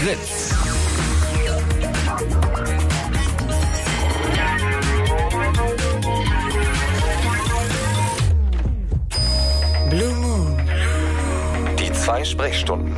Fritz. Blue Moon. Die zwei Sprechstunden.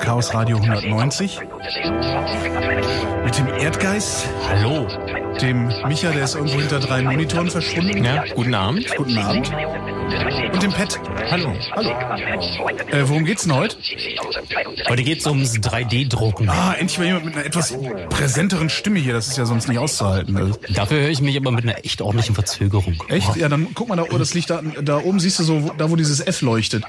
Chaos Radio 190 mit dem Erdgeist. Hallo. Dem Micha, der ist irgendwo hinter 3 Monitoren verschwunden. Ja, guten Abend. Guten Abend. Und dem Pat. Hallo. Hallo. Worum geht's denn heute? Heute geht's ums 3D-Drucken. Ah, endlich mal jemand mit einer etwas präsenteren Stimme hier. Das ist ja sonst nicht auszuhalten. Also. Dafür höre ich mich aber mit einer echt ordentlichen Verzögerung. Echt? Ja, dann guck mal da oben. Das Licht da oben, siehst du so, da wo dieses F leuchtet.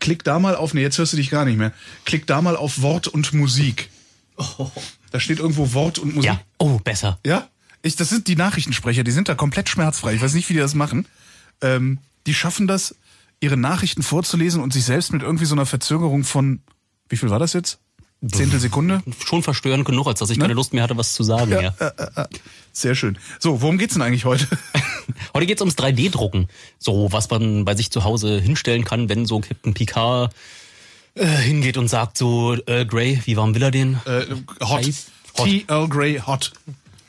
Klick da mal auf, jetzt hörst du dich gar nicht mehr. Klick da mal auf Wort und Musik. Oh. Da steht irgendwo Wort und Musik. Ja, oh, besser. Ja? Das sind die Nachrichtensprecher, die sind da komplett schmerzfrei. Ich weiß nicht, wie die das machen. Die schaffen das, ihre Nachrichten vorzulesen und sich selbst mit irgendwie so einer Verzögerung von, wie viel war das jetzt? 1/10 Sekunde? Schon verstörend genug, als dass ich keine Lust mehr hatte, was zu sagen. Ja. Sehr schön. So, worum geht's denn eigentlich heute? Heute geht's ums 3D-Drucken. So, was man bei sich zu Hause hinstellen kann, wenn so Captain Picard hingeht und sagt so, Grey, wie warm will er den? Hot. T. Earl Grey Hot.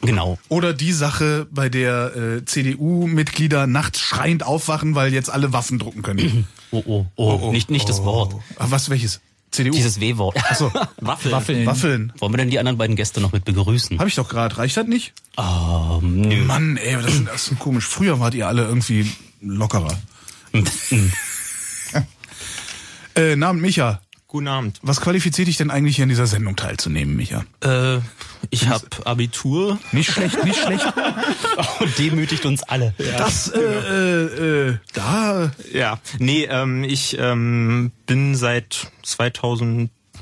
Genau. Oder die Sache, bei der CDU-Mitglieder nachts schreiend aufwachen, weil jetzt alle Waffen drucken können. Oh. Nicht das Wort. Ach, was, welches? CDU? Dieses W-Wort. Ach so. Waffeln. Wollen wir denn die anderen beiden Gäste noch mit begrüßen? Hab ich doch gerade. Reicht das nicht? Nö. Mann, ey, das ist komisch. Früher wart ihr alle irgendwie lockerer. Guten Abend, Micha. Guten Abend. Was qualifiziert dich denn eigentlich, hier an dieser Sendung teilzunehmen, Micha? Ich habe Abitur. Nicht schlecht, nicht schlecht. Oh, demütigt uns alle. Ja, das, Ich bin seit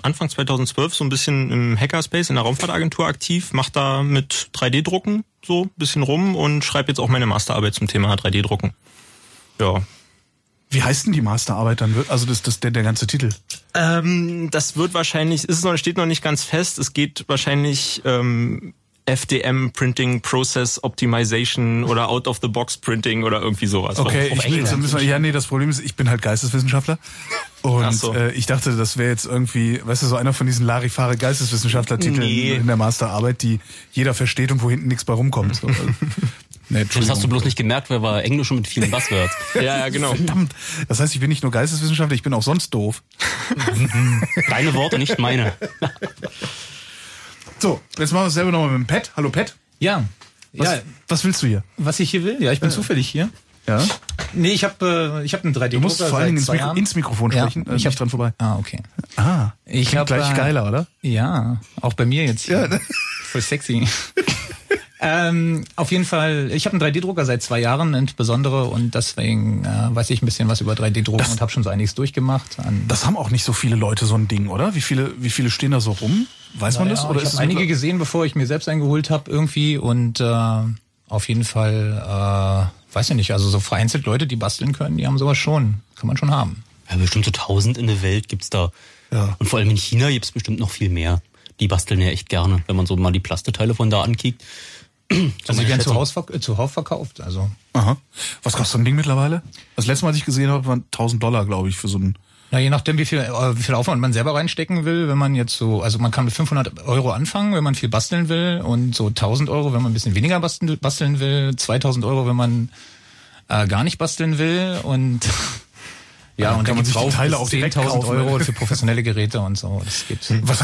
Anfang 2012 so ein bisschen im Hackerspace in der Raumfahrtagentur aktiv, mache da mit 3D-Drucken so ein bisschen rum und schreibe jetzt auch meine Masterarbeit zum Thema 3D-Drucken. Ja. Wie heißt denn die Masterarbeit dann? Also der ganze Titel? Das wird wahrscheinlich, steht noch nicht ganz fest. Es geht wahrscheinlich FDM Printing Process Optimization oder Out of the Box Printing oder irgendwie sowas. Okay, das Problem ist, ich bin halt Geisteswissenschaftler und so. Ich dachte, das wäre jetzt irgendwie, weißt du, so einer von diesen Larifare Geisteswissenschaftler-Titeln in der Masterarbeit, die jeder versteht und wo hinten nichts bei rumkommt. So. Nee, das hast du bloß nicht gemerkt, weil war Englisch schon mit vielen Buzzwords. ja, genau. Verdammt. Das heißt, ich bin nicht nur Geisteswissenschaftler, ich bin auch sonst doof. Deine Worte, nicht meine. So, jetzt machen wir es selber nochmal mit dem Pat. Hallo, Pat. Ja. Was willst du hier? Was ich hier will? Ja, ich bin zufällig hier. Ja? Nee, ich hab einen 3D-Drucker. Du musst vor allen Dingen ins Mikrofon sprechen, ich hab dran vorbei. Ah, okay. Ich hab gleich geiler, oder? Ja, auch bei mir jetzt. Ja. Voll sexy. Auf jeden Fall, ich habe einen 3D-Drucker seit 2 Jahren insbesondere und deswegen weiß ich ein bisschen was über 3D-Drucken und habe schon so einiges durchgemacht. Das haben auch nicht so viele Leute so ein Ding, oder? Wie viele stehen da so rum? Weiß man das? Oder ich habe einige gesehen, bevor ich mir selbst einen geholt habe irgendwie und auf jeden Fall, weiß ich nicht, also so vereinzelt Leute, die basteln können, die haben sowas schon, kann man schon haben. Ja, bestimmt so 1000 in der Welt gibt's da. Ja. Und vor allem in China gibt's bestimmt noch viel mehr. Die basteln ja echt gerne, wenn man so mal die Plasteteile von da ankickt. Also die werden zuhauf verkauft. Also. Aha. Was kostet so ein Ding mittlerweile? Das letzte Mal, als ich gesehen habe, waren $1.000, glaube ich, für so ein... Na, je nachdem, wie viel Aufwand man selber reinstecken will, wenn man jetzt so... Also man kann mit €500 anfangen, wenn man viel basteln will und so €1.000, wenn man ein bisschen weniger basteln will, €2.000, wenn man gar nicht basteln will und... Ja, und dann gibt es Teile auf 10.000 Euro für professionelle Geräte und so. Das gibt's. Was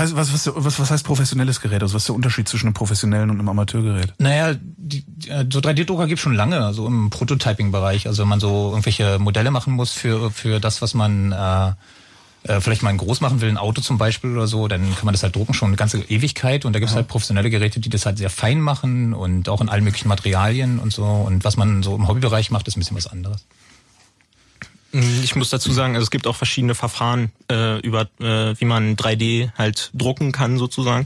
heißt professionelles Gerät? Also was ist der Unterschied zwischen einem professionellen und einem Amateurgerät? Naja, so 3D-Drucker gibt's schon lange, so im Prototyping-Bereich. Also wenn man so irgendwelche Modelle machen muss für das, was man vielleicht mal groß machen will, ein Auto zum Beispiel oder so, dann kann man das halt drucken, schon eine ganze Ewigkeit. Und da gibt's halt professionelle Geräte, die das halt sehr fein machen und auch in allen möglichen Materialien und so. Und was man so im Hobbybereich macht, ist ein bisschen was anderes. Ich muss dazu sagen, also es gibt auch verschiedene Verfahren, wie man 3D halt drucken kann sozusagen.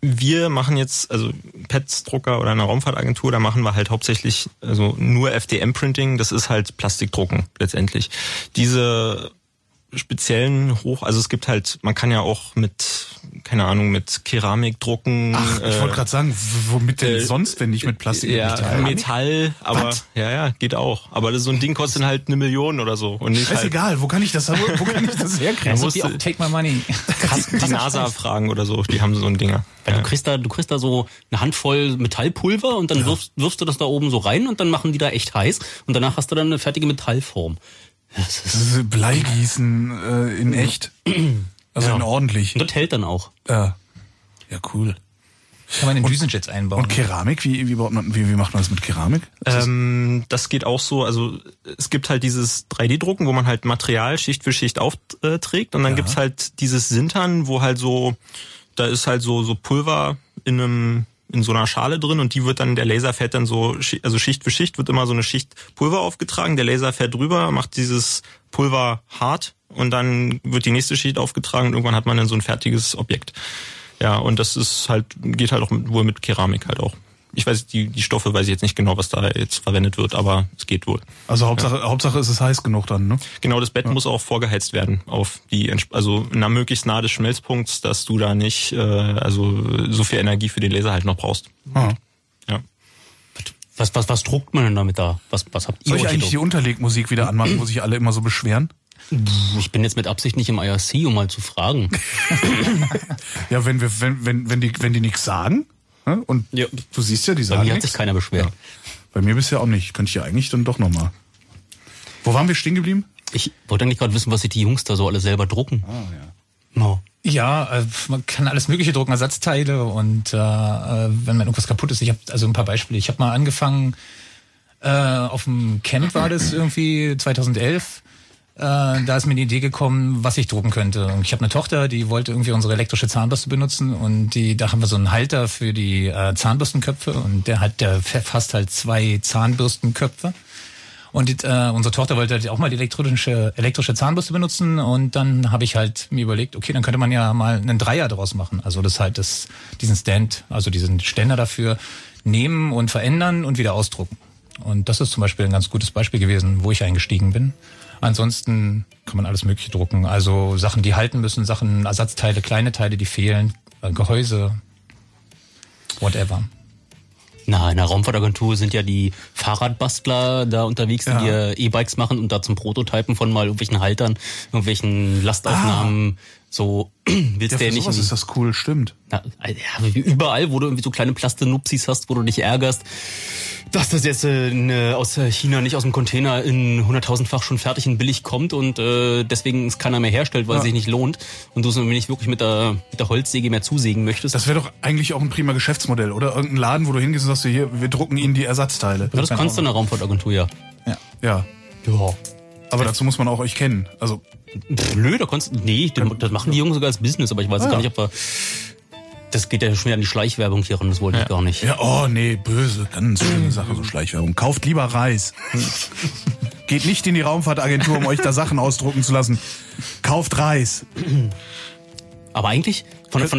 Wir machen jetzt, also Pets-Drucker oder eine Raumfahrtagentur, da machen wir halt hauptsächlich also nur FDM-Printing, das ist halt Plastikdrucken letztendlich. Diese speziellen es gibt halt, man kann ja auch mit, keine Ahnung, mit Keramik drucken. Ach, ich wollte gerade sagen, womit denn sonst, wenn nicht mit Plastik? Ja, Metall, aber was? ja, geht auch. Aber so ein Ding kostet halt 1 Million oder so. Und nicht scheißegal, halt, wo kann ich das herkriegen? Muss die auch take my money. Die NASA fragen oder so, die haben so ein Dinger. Ja. Du kriegst da so eine Handvoll Metallpulver und dann wirfst du das da oben so rein und dann machen die da echt heiß und danach hast du dann eine fertige Metallform. Das ist Bleigießen in echt. Also in ordentlich. Und das hält dann auch. Ja, cool. Kann man in Düsenjets einbauen. Und Keramik? Wie macht man das mit Keramik? Das geht auch so. Also es gibt halt dieses 3D-Drucken, wo man halt Material Schicht für Schicht aufträgt. Und dann gibt's halt dieses Sintern, wo halt so, da ist halt so Pulver in so einer Schale drin und die wird dann, der Laser fährt dann so, also Schicht für Schicht wird immer so eine Schicht Pulver aufgetragen, der Laser fährt drüber, macht dieses Pulver hart und dann wird die nächste Schicht aufgetragen und irgendwann hat man dann so ein fertiges Objekt. Ja, und das ist halt, geht halt auch wohl mit Keramik halt auch. Ich weiß, die Stoffe weiß ich jetzt nicht genau, was da jetzt verwendet wird, aber es geht wohl. Also Hauptsache ist es heiß genug dann, ne? Genau, das Bett muss auch vorgeheizt werden auf die, also möglichst nahe des Schmelzpunkts, dass du da nicht so viel Energie für den Laser halt noch brauchst. Ah. Ja. Was druckt man denn damit da? Was habt ihr? Soll ich eigentlich die Unterlegmusik wieder anmachen, wo sich alle immer so beschweren? Ich bin jetzt mit Absicht nicht im IRC, um mal zu fragen. Ja, wenn die nichts sagen. Und ja, du siehst ja, die sagen nichts. Bei mir hat sich keiner beschwert. Ja. Bei mir bisher auch nicht. Könnte ich ja eigentlich dann doch nochmal. Wo waren wir stehen geblieben? Ich wollte eigentlich gerade wissen, was sich die Jungs da so alle selber drucken. Ah, ja. No. Ja, man kann alles Mögliche drucken, Ersatzteile und wenn man irgendwas kaputt ist. Ich habe also ein paar Beispiele. Ich habe mal angefangen, auf dem Camp war das irgendwie 2011. Da ist mir die Idee gekommen, was ich drucken könnte. Und ich habe eine Tochter, die wollte irgendwie unsere elektrische Zahnbürste benutzen und da haben wir so einen Halter für die Zahnbürstenköpfe und der fasst halt zwei Zahnbürstenköpfe. Und unsere Tochter wollte halt auch mal die elektrische Zahnbürste benutzen und dann habe ich halt mir überlegt, okay, dann könnte man ja mal einen Dreier draus machen. Also das halt diesen Ständer dafür nehmen und verändern und wieder ausdrucken. Und das ist zum Beispiel ein ganz gutes Beispiel gewesen, wo ich eingestiegen bin. Ansonsten kann man alles Mögliche drucken. Also Sachen, die halten müssen, Sachen, Ersatzteile, kleine Teile, die fehlen, Gehäuse, whatever. Na, in der Raumfahrtagentur sind ja die Fahrradbastler da unterwegs, die ja E-Bikes machen und da zum Prototypen von mal irgendwelchen Haltern, irgendwelchen Lastaufnahmen so willst ja, du ja nicht. Was ist das cool, stimmt. Na, ja, überall, wo du irgendwie so kleine Plastenupsis hast, wo du dich ärgerst, dass das jetzt aus China nicht aus dem Container in 100.000-fach schon fertig und billig kommt und deswegen es keiner mehr herstellt, weil es sich nicht lohnt und du es nicht wirklich mit der Holzsäge mehr zusägen möchtest. Das wäre doch eigentlich auch ein prima Geschäftsmodell, oder? Irgendein Laden, wo du hingehst und sagst, hier, wir drucken ihnen die Ersatzteile. Ja, das kannst du in der Raumfahrtagentur, ja. Aber dazu muss man auch euch kennen. Also nö, das machen die Jungs sogar als Business, aber ich weiß gar nicht, ob wir... Das geht ja schon wieder an die Schleichwerbung hier ran, das wollte ich gar nicht. Ja, oh nee, böse, ganz schlimme Sache, so Schleichwerbung. Kauft lieber Reis. Geht nicht in die Raumfahrtagentur, um euch da Sachen ausdrucken zu lassen. Kauft Reis. Aber eigentlich, von der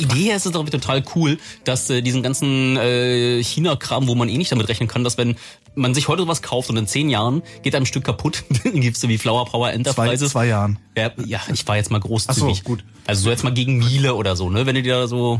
Idee her ist es doch total cool, dass diesen ganzen China-Kram, wo man eh nicht damit rechnen kann, dass wenn man sich heute was kauft und in 10 Jahren geht einem Stück kaputt, dann gibt's so wie Flower Power Enterprises. 2 Jahren. Ja, ich war jetzt mal großzügig. Ach so, gut. Also so jetzt mal gegen Miele oder so, ne? Wenn du dir da so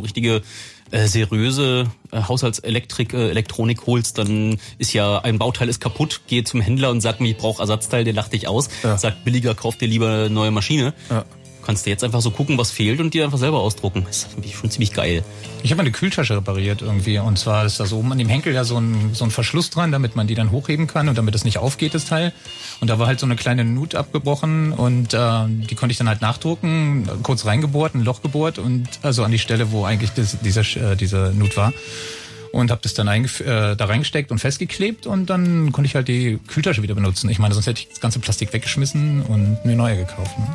richtige seriöse Haushaltselektronik holst, dann ist ja ein Bauteil ist kaputt, geh zum Händler und sag mir, ich brauche Ersatzteil, der lacht dich aus, sagt billiger, kauf dir lieber eine neue Maschine. Ja. Kannst du jetzt einfach so gucken, was fehlt und dir einfach selber ausdrucken. Das ist schon ziemlich geil. Ich habe eine Kühltasche repariert irgendwie. Und zwar ist da so oben an dem Henkel ja so ein Verschluss dran, damit man die dann hochheben kann und damit es nicht aufgeht, das Teil. Und da war halt so eine kleine Nut abgebrochen und die konnte ich dann halt nachdrucken, kurz reingebohrt, ein Loch gebohrt und also an die Stelle, wo eigentlich diese Nut war. Und habe das dann da reingesteckt und festgeklebt und dann konnte ich halt die Kühltasche wieder benutzen. Ich meine, sonst hätte ich das ganze Plastik weggeschmissen und mir neue gekauft. Ne?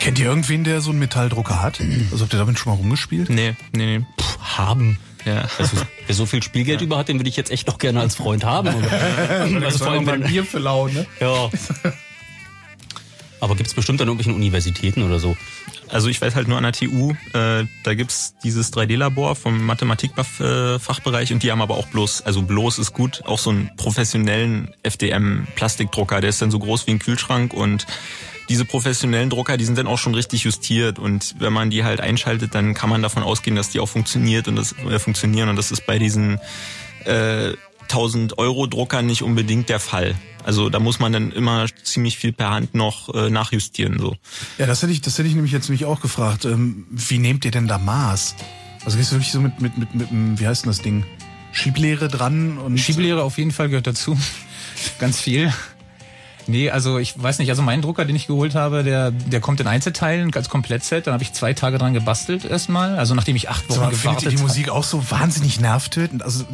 Kennt ihr irgendwen, der so einen Metalldrucker hat? Also habt ihr damit schon mal rumgespielt? Nee. Haben. Ja. Also, wer so viel Spielgeld über hat, den würde ich jetzt echt noch gerne als Freund haben. Also vor allem ein Bier für Laune. Ja. Aber gibt's bestimmt an irgendwelchen Universitäten oder so? Also ich weiß halt nur an der TU, da gibt's dieses 3D-Labor vom Mathematik-Fachbereich und die haben aber auch bloß ist gut, auch so einen professionellen FDM-Plastikdrucker. Der ist dann so groß wie ein Kühlschrank und diese professionellen Drucker, die sind dann auch schon richtig justiert und wenn man die halt einschaltet, dann kann man davon ausgehen, dass die auch funktionieren und das ist bei diesen 1.000-Euro-Druckern nicht unbedingt der Fall. Also da muss man dann immer ziemlich viel per Hand noch nachjustieren. So. Ja, das hätte ich nämlich auch gefragt. Wie nehmt ihr denn da Maß? Also gehst du wirklich so mit wie heißt denn das Ding? Schieblehre dran? Und Schieblehre auf jeden Fall gehört dazu. Ganz viel. Nee, also ich weiß nicht, also mein Drucker, den ich geholt habe, der kommt in Einzelteilen als Komplettset, dann habe ich 2 Tage dran gebastelt erstmal, also nachdem ich 8 Wochen gewartet habe. Findet ihr die Musik auch so wahnsinnig nervtötend? Also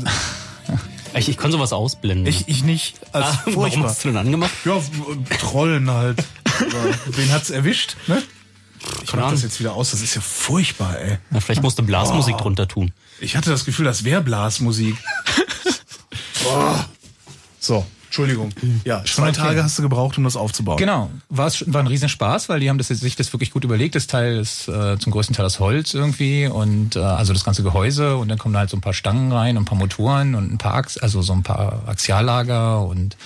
ich kann sowas ausblenden. Ich nicht. Also warum hast du denn angemacht? Ja, Trollen halt. Wen hat's erwischt, ne? Ich mach das jetzt wieder aus, das ist ja furchtbar, ey. Na, vielleicht musst du Blasmusik drunter tun. Ich hatte das Gefühl, das wäre Blasmusik. So. Entschuldigung. Ja, 2 Tage hast du gebraucht, um das aufzubauen. Genau. War ein Riesenspaß, weil die haben sich das wirklich gut überlegt. Das Teil ist zum größten Teil aus Holz irgendwie und also das ganze Gehäuse und dann kommen da halt so ein paar Stangen rein und ein paar Motoren und ein paar Axiallager und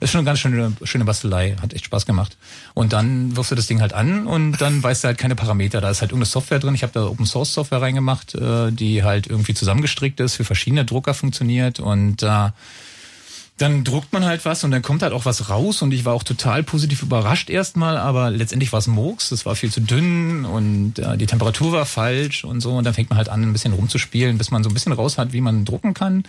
ist schon eine ganz schöne Bastelei. Hat echt Spaß gemacht. Und dann wirfst du das Ding halt an und dann weißt du halt keine Parameter. Da ist halt irgendeine Software drin. Ich habe da Open Source Software reingemacht, die halt irgendwie zusammengestrickt ist, für verschiedene Drucker funktioniert und dann druckt man halt was und dann kommt halt auch was raus und ich war auch total positiv überrascht erstmal, aber letztendlich war es Murks, es war viel zu dünn und die Temperatur war falsch und so und dann fängt man halt an, ein bisschen rumzuspielen, bis man so ein bisschen raus hat, wie man drucken kann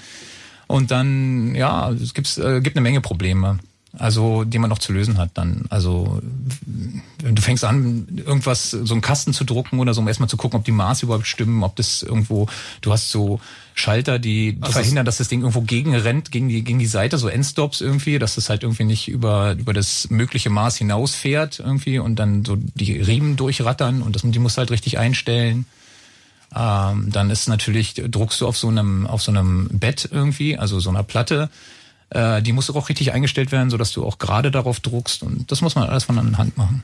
und dann, ja, es gibt eine Menge Probleme, also die man noch zu lösen hat dann. Also du fängst an, irgendwas, so einen Kasten zu drucken oder so, um erstmal zu gucken, ob die Maße überhaupt stimmen, ob das irgendwo, du hast so Schalter, die also verhindern, dass das Ding irgendwo gegenrennt, gegen die Seite, so Endstops irgendwie, dass das halt irgendwie nicht über das mögliche Maß hinausfährt irgendwie und dann so die Riemen durchrattern und die musst du halt richtig einstellen. Dann ist natürlich, druckst du auf so einem Bett irgendwie, also so einer Platte, die muss auch richtig eingestellt werden, sodass du auch gerade darauf druckst. Und das muss man alles von der Hand machen.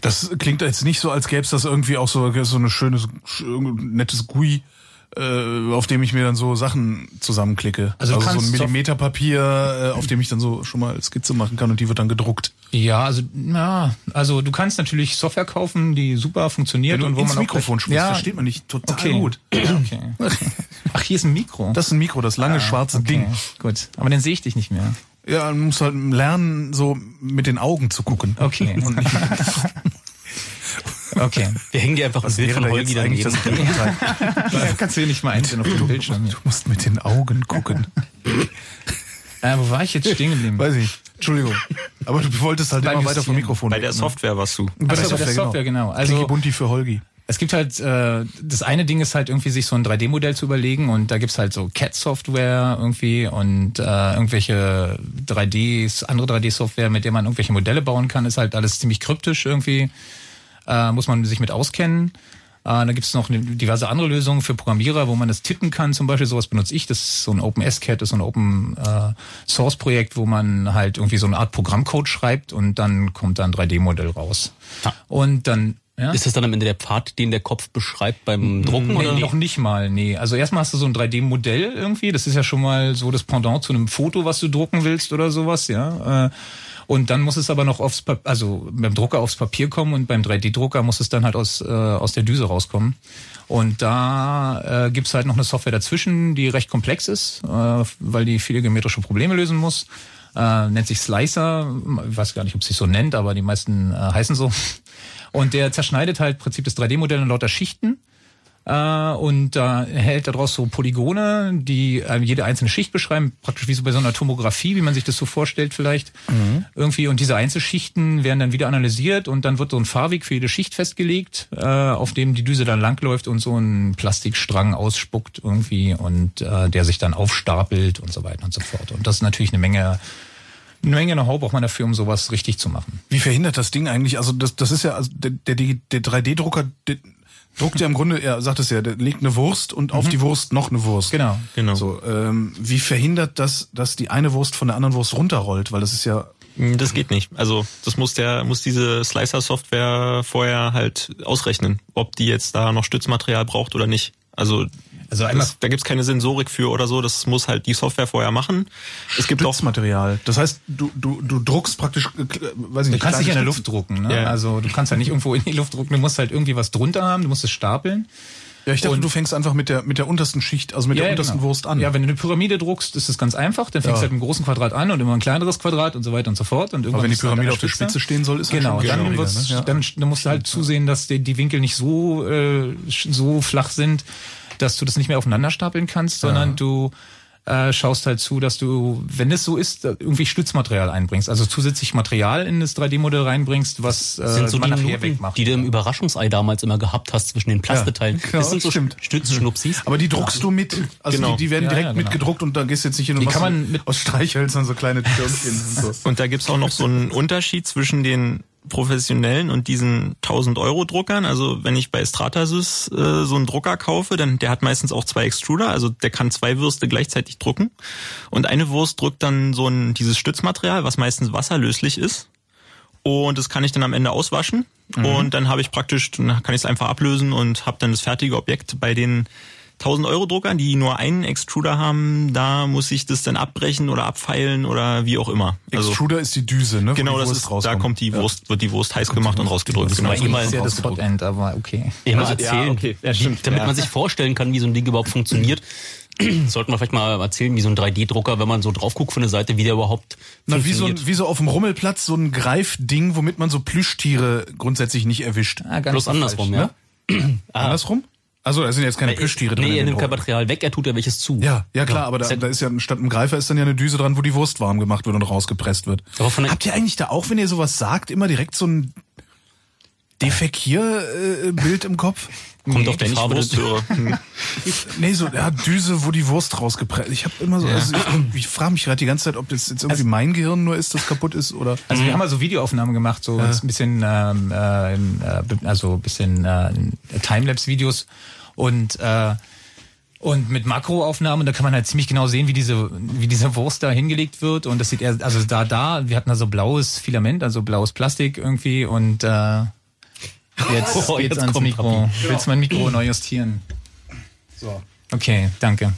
Das klingt jetzt nicht so, als gäbe es das irgendwie auch so eine schöne, nettes GUI, auf dem ich mir dann so Sachen zusammenklicke. Also so ein Millimeterpapier, auf dem ich dann so schon mal Skizze machen kann und die wird dann gedruckt. Ja, also du kannst natürlich Software kaufen, die super funktioniert und wo man auch Mikrofon spricht, versteht man nicht total gut. Okay. Ach, hier ist ein Mikro. Das ist ein Mikro, das lange schwarze Ding. Gut, aber dann sehe ich dich nicht mehr. Ja, man muss halt lernen, so mit den Augen zu gucken. Okay. Und nicht okay. Wir hängen dir einfach ein Bild von Holgi daneben. Da kannst du hier nicht mal einstellen auf dem Bildschirm. Du musst mit den Augen gucken. Wo war ich jetzt stehen geblieben? Weiß ich nicht. Entschuldigung. Aber du wolltest halt immer weiter vom Mikrofon. Bei der Software warst du. Bei der Software, genau. Also Bunti für Holgi. Es gibt halt, das eine Ding ist halt irgendwie, sich so ein 3D-Modell zu überlegen und da gibt's halt so CAD-Software irgendwie und irgendwelche andere 3D-Software, mit der man irgendwelche Modelle bauen kann, ist halt alles ziemlich kryptisch irgendwie. Muss man sich mit auskennen. Dann gibt es noch diverse andere Lösungen für Programmierer, wo man das tippen kann zum Beispiel. Sowas benutze ich. Das ist so ein OpenSCAD, das ist so ein Open-Source-Projekt, wo man halt irgendwie so eine Art Programmcode schreibt und dann kommt da ein 3D-Modell raus. Ha. Und dann... Ja? Ist das dann am Ende der Pfad, den der Kopf beschreibt beim Drucken? Nee, noch nicht mal, nee. Also erstmal hast du so ein 3D-Modell irgendwie. Das ist ja schon mal so das Pendant zu einem Foto, was du drucken willst oder sowas, ja. Und dann muss es aber noch beim Drucker aufs Papier kommen und beim 3D-Drucker muss es dann halt aus der Düse rauskommen. Und da gibt's halt noch eine Software dazwischen, die recht komplex ist, weil die viele geometrische Probleme lösen muss. Nennt sich Slicer, ich weiß gar nicht, ob es sich so nennt, aber die meisten heißen so. Und der zerschneidet halt im Prinzip das 3D-Modell in lauter Schichten. Und da hält daraus so Polygone, die jede einzelne Schicht beschreiben, praktisch wie so bei so einer Tomographie, wie man sich das so vorstellt vielleicht irgendwie. Und diese Einzelschichten werden dann wieder analysiert und dann wird so ein Fahrweg für jede Schicht festgelegt, auf dem die Düse dann langläuft und so einen Plastikstrang ausspuckt irgendwie und der sich dann aufstapelt und so weiter und so fort. Und das ist natürlich eine Menge Know-how braucht man dafür, um sowas richtig zu machen. Wie verhindert das Ding eigentlich? Also das ist ja, also der 3D-Drucker... druckt ja im Grunde, er sagt es ja, der legt eine Wurst und auf die Wurst noch eine Wurst. Genau. So, wie verhindert das, dass die eine Wurst von der anderen Wurst runterrollt? Weil das ist ja... Das geht nicht. Also das muss diese Slicer-Software vorher halt ausrechnen, ob die jetzt da noch Stützmaterial braucht oder nicht. Also einmal, da gibt's keine Sensorik für oder so, das muss halt die Software vorher machen. Es gibt Stützmaterial. Das heißt, du druckst praktisch, weiß ich nicht. Du kannst nicht in der Luft drucken, ne? Yeah. Also du kannst halt nicht irgendwo in die Luft drucken, du musst halt irgendwie was drunter haben, du musst es stapeln. Ja, ich dachte, du fängst einfach mit der untersten Schicht, also mit der untersten Wurst an. Ja, wenn du eine Pyramide druckst, ist es ganz einfach. Dann fängst du halt mit einem großen Quadrat an und immer ein kleineres Quadrat und so weiter und so fort. Und aber wenn die Pyramide halt auf der Spitze stehen soll, ist das schon schwieriger. Dann musst du halt zusehen, dass die Winkel nicht so flach sind, dass du das nicht mehr aufeinander stapeln kannst, sondern du schaust halt zu, dass du, wenn es so ist, irgendwie Stützmaterial einbringst. Also zusätzlich Material in das 3D-Modell reinbringst, was sind so man die nachher wegmacht. Die du im Überraschungsei damals immer gehabt hast zwischen den Plasteteilen. Ja, genau, das sind so Stützschnupsis. Aber die druckst du mit. Also die werden direkt mitgedruckt und da gehst du jetzt nicht hin und machst aus Streichhölzern so kleine Türmchen. Und so. Und da gibt's auch noch so einen Unterschied zwischen den professionellen und diesen 1000-Euro-Druckern. Also wenn ich bei Stratasys so einen Drucker kaufe, dann der hat meistens auch zwei Extruder, also der kann zwei Würste gleichzeitig drucken und eine Wurst drückt dann dieses Stützmaterial, was meistens wasserlöslich ist und das kann ich dann am Ende auswaschen und dann habe ich praktisch, dann kann ich es einfach ablösen und habe dann das fertige Objekt. Bei den 1000-Euro-Druckern, die nur einen Extruder haben, da muss ich das dann abbrechen oder abfeilen oder wie auch immer. Also Extruder ist die Düse, ne? Genau, das ist, da kommt die Wurst, wird die Wurst heiß gemacht und rausgedrückt. Das ist immer das Hotend, aber okay. Immer erzählen, damit man sich vorstellen kann, wie so ein Ding überhaupt funktioniert. Sollten wir vielleicht mal erzählen, wie so ein 3D-Drucker, wenn man so drauf guckt für eine Seite, wie der überhaupt funktioniert. Na, wie so auf dem Rummelplatz so ein Greifding, womit man so Plüschtiere grundsätzlich nicht erwischt. Ah, bloß andersrum, falsch, ja. Ne? Andersrum? Also da sind jetzt keine Plüschtiere drin. Nee, er nimmt kein Material weg, er tut ja welches zu. Ja klar, aber da ist ja statt einem Greifer ist dann ja eine Düse dran, wo die Wurst warm gemacht wird und rausgepresst wird. Habt ihr eigentlich da auch, wenn ihr sowas sagt, immer direkt so ein Defekierbild im Kopf? Kommt doch der nicht Wurst. Nee, so ja, Düse, wo die Wurst rausgepresst. Ich habe immer so, also ich frage mich gerade die ganze Zeit, ob das jetzt irgendwie also, mein Gehirn nur ist, das kaputt ist oder. Also wir haben mal so Videoaufnahmen gemacht, so ein bisschen, Timelapse-Videos und mit Makroaufnahmen, und da kann man halt ziemlich genau sehen, wie diese Wurst da hingelegt wird, und das sieht eher, also wir hatten da so blaues Filament, also blaues Plastik irgendwie, und jetzt ans Mikro. Papi. Willst du mein Mikro neu justieren? So. Okay, danke.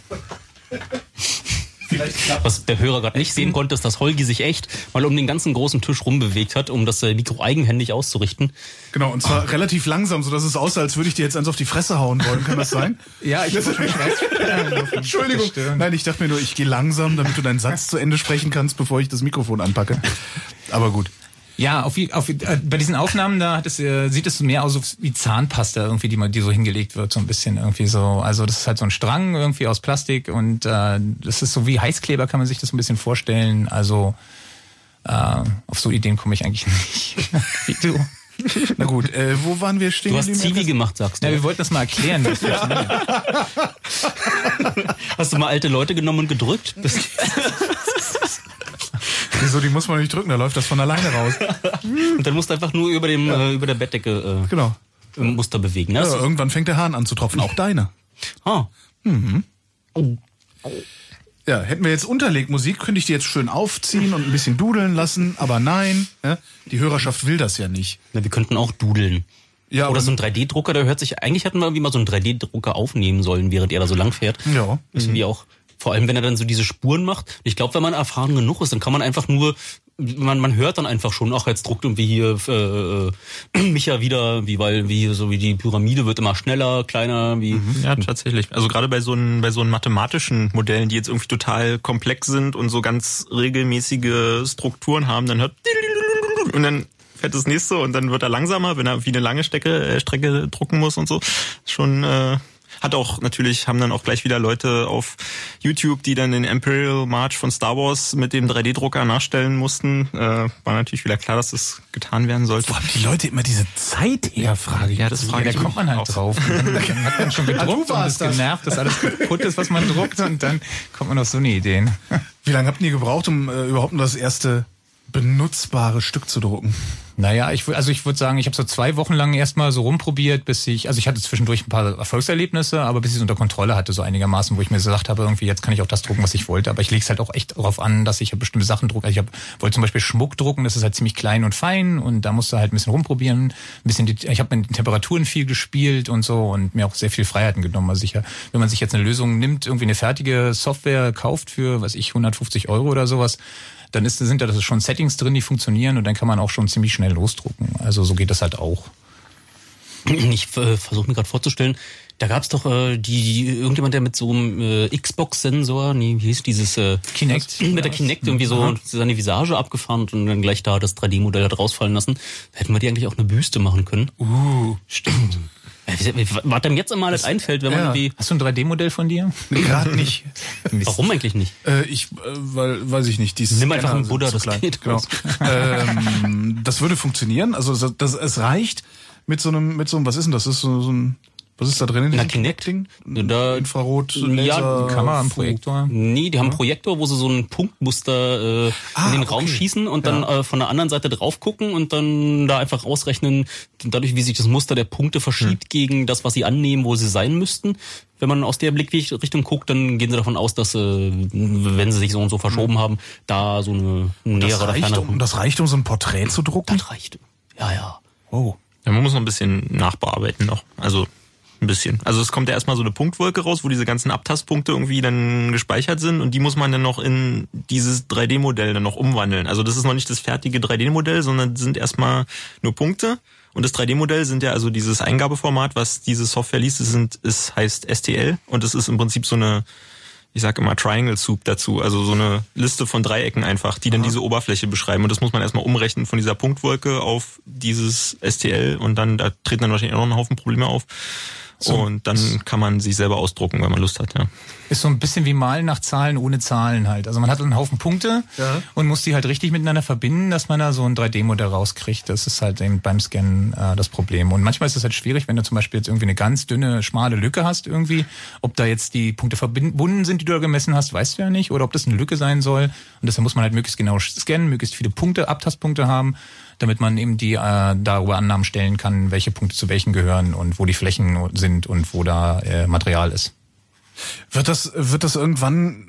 Was der Hörer gerade nicht sehen konnte, ist, dass Holgi sich echt mal um den ganzen großen Tisch rumbewegt hat, um das Mikro eigenhändig auszurichten. Genau, und zwar relativ langsam, sodass es aussah, als würde ich dir jetzt eins auf die Fresse hauen wollen. Kann das sein? Ja, ich muss schon Entschuldigung. Nein, ich dachte mir nur, ich gehe langsam, damit du deinen Satz zu Ende sprechen kannst, bevor ich das Mikrofon anpacke. Aber gut. Ja, bei diesen Aufnahmen da sieht es mehr aus wie Zahnpasta irgendwie, die so hingelegt wird, so ein bisschen irgendwie so. Also das ist halt so ein Strang irgendwie aus Plastik, und das ist so wie Heißkleber, kann man sich das ein bisschen vorstellen. Also auf so Ideen komme ich eigentlich nicht. Wie du. Na gut, wo waren wir stehen? Du hast Zivi gemacht, sagst du. Ja, wir wollten das mal erklären. Das hast du mal alte Leute genommen und gedrückt? Wieso, die muss man nicht drücken, da läuft das von alleine raus. Und dann musst du einfach nur über der Bettdecke Muster bewegen. Ne? Ja, irgendwann fängt der Hahn an zu tropfen, auch deine. Ah. Mhm. Oh. Oh. Ja, hätten wir jetzt Unterlegmusik, könnte ich die jetzt schön aufziehen und ein bisschen dudeln lassen, aber nein, ja, die Hörerschaft will das ja nicht. Na, wir könnten auch dudeln. Ja, oder so ein 3D-Drucker, der hört sich, eigentlich hätten wir irgendwie mal so einen 3D-Drucker aufnehmen sollen, während er da so lang fährt. Ja. Ist irgendwie auch... Vor allem, wenn er dann so diese Spuren macht. Ich glaube, wenn man erfahren genug ist, dann kann man einfach nur, man hört dann einfach schon, ach, jetzt druckt irgendwie hier Micha wieder, wie die Pyramide wird immer schneller, kleiner. Wie. Ja, tatsächlich. Also gerade bei so mathematischen Modellen, die jetzt irgendwie total komplex sind und so ganz regelmäßige Strukturen haben, dann hört und dann fährt das nächste und dann wird er langsamer, wenn er wie eine lange Strecke drucken muss und so. Schon... Hat auch natürlich, haben dann auch gleich wieder Leute auf YouTube, die dann den Imperial March von Star Wars mit dem 3D-Drucker nachstellen mussten. War natürlich wieder klar, dass das getan werden sollte. Wo haben die Leute immer diese Zeit her, frage ich. Ja, das frage ich. Da kommt man halt drauf. Dann hat man schon gedruckt und ist genervt, dass alles kaputt ist, was man druckt, und dann kommt man auf so eine Ideen. Wie lange habt ihr gebraucht, um überhaupt nur das erste benutzbare Stück zu drucken? Naja, ich würde sagen, ich habe so 2 Wochen lang erstmal so rumprobiert, ich hatte zwischendurch ein paar Erfolgserlebnisse, aber bis ich es unter Kontrolle hatte, so einigermaßen, wo ich mir gesagt habe, irgendwie, jetzt kann ich auch das drucken, was ich wollte, aber ich lege es halt auch echt darauf an, dass ich bestimmte Sachen drucke. Also wollte zum Beispiel Schmuck drucken, das ist halt ziemlich klein und fein, und da musst du halt ein bisschen rumprobieren, ich habe mit den Temperaturen viel gespielt und so und mir auch sehr viel Freiheiten genommen. Also wenn man sich jetzt eine Lösung nimmt, irgendwie eine fertige Software kauft für, weiß ich, 150 € oder sowas, dann sind da schon Settings drin, die funktionieren, und dann kann man auch schon ziemlich schnell losdrucken. Also so geht das halt auch. Ich versuche mir gerade vorzustellen, da gab es doch irgendjemand, der mit so einem Xbox-Sensor, wie hieß dieses? Kinect. Mit der Kinect irgendwie so seine Visage abgefahren und dann gleich da das 3D-Modell hat rausfallen lassen. Hätten wir die eigentlich auch eine Büste machen können. Stimmt. Was einem jetzt einmal das einfällt, wenn man irgendwie... Hast du ein 3D-Modell von dir? Nee, gerade nicht. Warum eigentlich nicht? Weiß ich nicht. Nimm einfach einen Buddha, das geht. Genau. Das würde funktionieren. Also es reicht mit so einem, was ist denn das? Das ist so ein... Was ist da drin? Na, Kinect-Ding? Infrarot, Laser, Kamera, ein Projektor? Nee, die haben einen Projektor, wo sie so ein Punktmuster in den Raum schießen und dann von der anderen Seite drauf gucken und dann da einfach ausrechnen, dadurch, wie sich das Muster der Punkte verschiebt gegen das, was sie annehmen, wo sie sein müssten. Wenn man aus der Blickrichtung guckt, dann gehen sie davon aus, dass, wenn sie sich so und so verschoben haben, da so eine nähere oder fernere... Das reicht, um so ein Porträt zu drucken? Das reicht. Ja. Oh. Ja, man muss noch ein bisschen nachbearbeiten noch. Also... Ein bisschen. Also es kommt ja erstmal so eine Punktwolke raus, wo diese ganzen Abtastpunkte irgendwie dann gespeichert sind, und die muss man dann noch in dieses 3D-Modell dann noch umwandeln. Also das ist noch nicht das fertige 3D-Modell, sondern sind erstmal nur Punkte, und das 3D-Modell sind ja also dieses Eingabeformat, was diese Software liest, es heißt STL, und es ist im Prinzip so eine ich sage immer Triangle Soup dazu, also so eine Liste von Dreiecken einfach, die dann diese Oberfläche beschreiben. Und das muss man erstmal umrechnen von dieser Punktwolke auf dieses STL und dann, da treten dann wahrscheinlich auch noch einen Haufen Probleme auf. So. Und dann kann man sich selber ausdrucken, wenn man Lust hat, ja. Ist so ein bisschen wie Malen nach Zahlen ohne Zahlen halt. Also man hat einen Haufen Punkte und muss die halt richtig miteinander verbinden, dass man da so ein 3D-Modell rauskriegt. Das ist halt eben beim Scannen das Problem. Und manchmal ist es halt schwierig, wenn du zum Beispiel jetzt irgendwie eine ganz dünne, schmale Lücke hast irgendwie. Ob da jetzt die Punkte verbunden sind, die du da gemessen hast, weißt du ja nicht. Oder ob das eine Lücke sein soll. Und deshalb muss man halt möglichst genau scannen, möglichst viele Punkte, Abtastpunkte haben, damit man eben die darüber Annahmen stellen kann, welche Punkte zu welchen gehören und wo die Flächen sind und wo da Material ist. Wird das irgendwann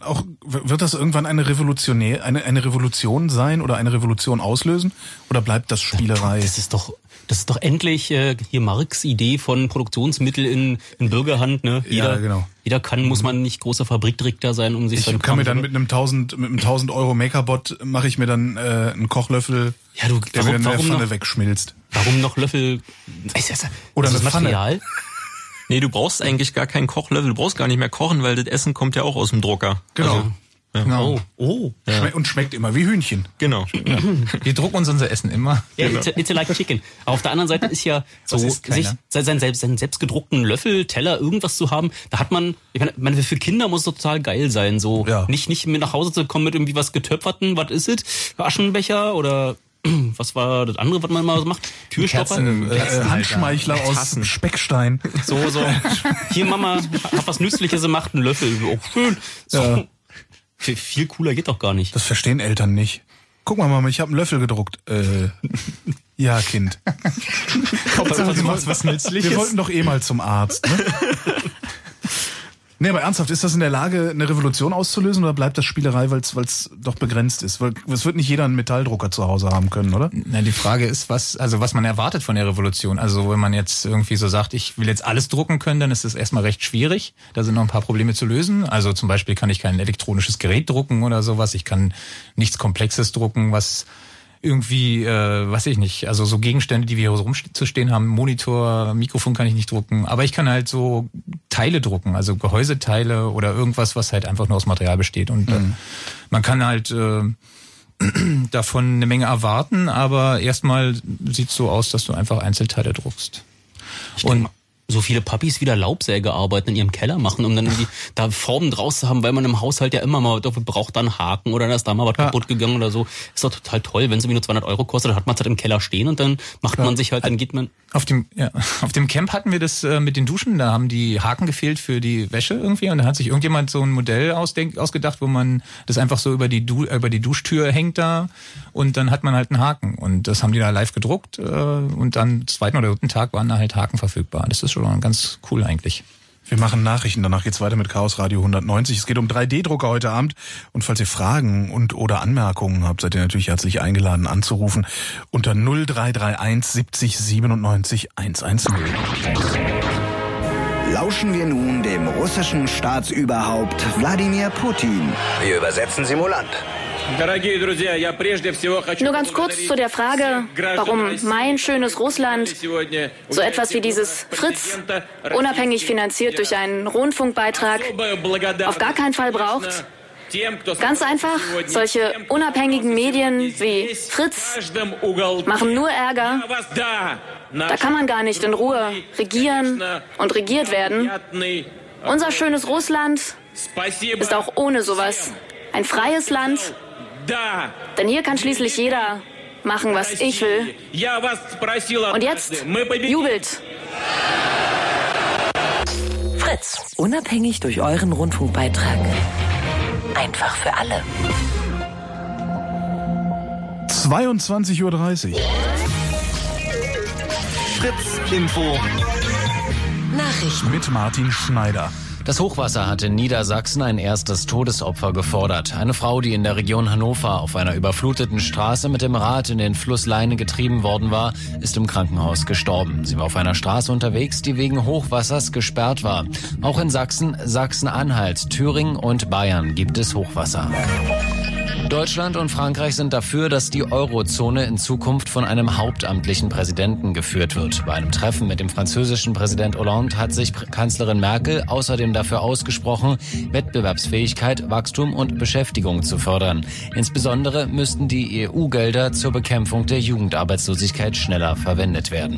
eine Revolution sein oder eine Revolution auslösen oder bleibt das Spielerei? Das ist doch endlich hier Marx' Idee von Produktionsmittel in Bürgerhand, ne? Jeder, ja, genau. Jeder kann, muss man nicht großer Fabrikdirektor sein, um sich zu kann mir dann mit einem 1.000 Euro Makerbot mache ich mir dann einen Kochlöffel, ja, du, der mir in der Pfanne wegschmilzt. Warum noch Löffel? Oder das Material? Nee, du brauchst eigentlich gar keinen Kochlöffel, du brauchst gar nicht mehr kochen, weil das Essen kommt ja auch aus dem Drucker. Genau. Also, ja. Genau. Oh. Und schmeckt immer wie Hühnchen. Genau. Ja. Wir drucken uns unser Essen immer. Ja, genau. It's like chicken. Aber auf der anderen Seite ist ja so, seinen selbstgedruckten Löffel, Teller, irgendwas zu haben, da hat man, ich meine, für Kinder muss es total geil sein, so. Ja. Nicht mit nach Hause zu kommen mit irgendwie was Getöpferten, was ist es? Aschenbecher oder... Was war das andere, was man mal so macht? Türstopper? Handschmeichler aus Tassen. Speckstein. So. Hier, Mama, hab was Nützliches gemacht, einen Löffel. Oh, schön. So. Ja. Viel cooler geht doch gar nicht. Das verstehen Eltern nicht. Guck mal, Mama, ich hab einen Löffel gedruckt. Ja, Kind. Hauptsache, du machst was Nützliches. Wir wollten doch eh mal zum Arzt, ne? Nee, aber ernsthaft, ist das in der Lage, eine Revolution auszulösen oder bleibt das Spielerei, weil es doch begrenzt ist? Weil es wird nicht jeder einen Metalldrucker zu Hause haben können, oder? Na, die Frage ist, was man erwartet von der Revolution. Also wenn man jetzt irgendwie so sagt, ich will jetzt alles drucken können, dann ist das erstmal recht schwierig. Da sind noch ein paar Probleme zu lösen. Also zum Beispiel kann ich kein elektronisches Gerät drucken oder sowas. Ich kann nichts Komplexes drucken, was irgendwie, weiß ich nicht, also so Gegenstände, die wir hier rumzustehen haben, Monitor, Mikrofon kann ich nicht drucken, aber ich kann halt so Teile drucken, also Gehäuseteile oder irgendwas, was halt einfach nur aus Material besteht und man kann halt davon eine Menge erwarten, aber erstmal sieht's so aus, dass du einfach Einzelteile druckst. Und so viele Papis wieder Laubsägearbeiten in ihrem Keller machen, um dann irgendwie da Formen draus zu haben, weil man im Haushalt ja immer mal braucht dann Haken oder da ist da mal was kaputt gegangen oder so. Ist doch total toll, wenn es irgendwie nur 200 Euro kostet, dann hat man es halt im Keller stehen und dann macht man sich halt, dann geht man... Auf dem Camp hatten wir das mit den Duschen, da haben die Haken gefehlt für die Wäsche irgendwie und da hat sich irgendjemand so ein Modell ausgedacht, wo man das einfach so über die Duschtür hängt da und dann hat man halt einen Haken und das haben die da live gedruckt und dann am zweiten oder dritten Tag waren da halt Haken verfügbar. Das ist schon ganz cool eigentlich. Wir machen Nachrichten, danach geht's weiter mit Chaos Radio 190. Es geht um 3D-Drucker heute Abend. Und falls ihr Fragen und oder Anmerkungen habt, seid ihr natürlich herzlich eingeladen anzurufen unter 0331 70 97 110. Lauschen wir nun dem russischen Staatsüberhaupt Wladimir Putin. Wir übersetzen Simulant. Nur ganz kurz zu der Frage, warum mein schönes Russland so etwas wie dieses Fritz, unabhängig finanziert durch einen Rundfunkbeitrag, auf gar keinen Fall braucht. Ganz einfach, solche unabhängigen Medien wie Fritz machen nur Ärger. Da kann man gar nicht in Ruhe regieren und regiert werden. Unser schönes Russland ist auch ohne sowas ein freies Land. Denn hier kann schließlich jeder machen, was ich will. Und jetzt jubelt. Fritz, unabhängig durch euren Rundfunkbeitrag. Einfach für alle. 22.30 Uhr. Fritz Info. Nachrichten. Mit Martin Schneider. Das Hochwasser hat in Niedersachsen ein erstes Todesopfer gefordert. Eine Frau, die in der Region Hannover auf einer überfluteten Straße mit dem Rad in den Fluss Leine getrieben worden war, ist im Krankenhaus gestorben. Sie war auf einer Straße unterwegs, die wegen Hochwassers gesperrt war. Auch in Sachsen, Sachsen-Anhalt, Thüringen und Bayern gibt es Hochwasser. Deutschland und Frankreich sind dafür, dass die Eurozone in Zukunft von einem hauptamtlichen Präsidenten geführt wird. Bei einem Treffen mit dem französischen Präsident Hollande hat sich Kanzlerin Merkel außerdem dafür ausgesprochen, Wettbewerbsfähigkeit, Wachstum und Beschäftigung zu fördern. Insbesondere müssten die EU-Gelder zur Bekämpfung der Jugendarbeitslosigkeit schneller verwendet werden.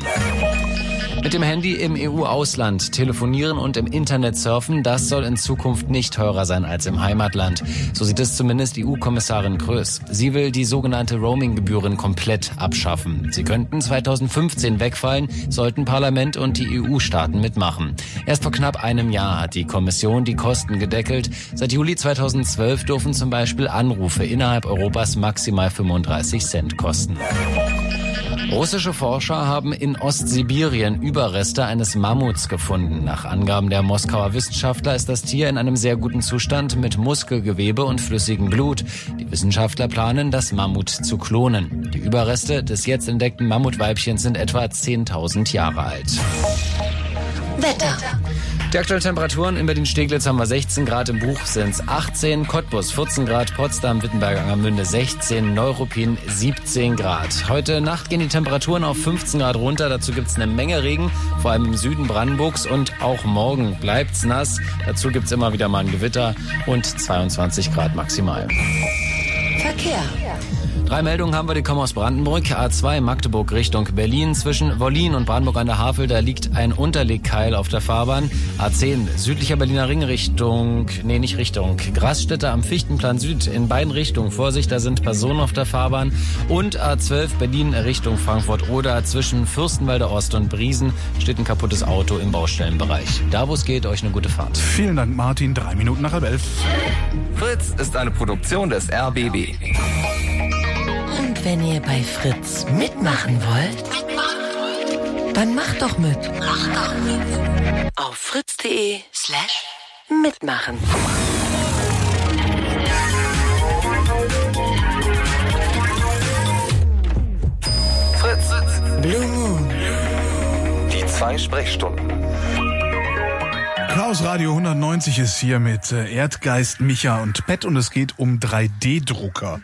Mit dem Handy im EU-Ausland telefonieren und im Internet surfen, das soll in Zukunft nicht teurer sein als im Heimatland. So sieht es zumindest EU-Kommissarin Kroes. Sie will die sogenannte Roaming-Gebühren komplett abschaffen. Sie könnten 2015 wegfallen, sollten Parlament und die EU-Staaten mitmachen. Erst vor knapp einem Jahr hat die Kommission die Kosten gedeckelt. Seit Juli 2012 dürfen zum Beispiel Anrufe innerhalb Europas maximal 35 Cent kosten. Russische Forscher haben in Ostsibirien Überreste eines Mammuts gefunden. Nach Angaben der Moskauer Wissenschaftler ist das Tier in einem sehr guten Zustand mit Muskelgewebe und flüssigem Blut. Die Wissenschaftler planen, das Mammut zu klonen. Die Überreste des jetzt entdeckten Mammutweibchens sind etwa 10.000 Jahre alt. Wetter. Die aktuellen Temperaturen in Berlin-Steglitz haben wir 16 Grad, im Buch sind es 18, Cottbus 14 Grad, Potsdam, Wittenberg, Angermünde 16, Neuruppin 17 Grad. Heute Nacht gehen die Temperaturen auf 15 Grad runter, dazu gibt es eine Menge Regen, vor allem im Süden Brandenburgs, und auch morgen bleibt es nass, dazu gibt es immer wieder mal ein Gewitter und 22 Grad maximal. Verkehr. 3 Meldungen haben wir, die kommen aus Brandenburg. A2 Magdeburg Richtung Berlin. Zwischen Wollin und Brandenburg an der Havel, da liegt ein Unterlegkeil auf der Fahrbahn. A10 südlicher Berliner Ring Richtung Grasstädter am Fichtenplan Süd in beiden Richtungen. Vorsicht, da sind Personen auf der Fahrbahn. Und A12 Berlin Richtung Frankfurt-Oder. Zwischen Fürstenwalder Ost und Briesen steht ein kaputtes Auto im Baustellenbereich. Da, wo es geht, euch eine gute Fahrt. Vielen Dank, Martin. 11:03. Fritz ist eine Produktion des RBB. Wenn ihr bei Fritz mitmachen wollt, dann macht doch mit. Auf fritz.de/mitmachen. Fritz. Blue Moon. Die 2 Sprechstunden. Chaos Radio 190 ist hier mit Erdgeist, Micha und Pat, und es geht um 3D-Drucker.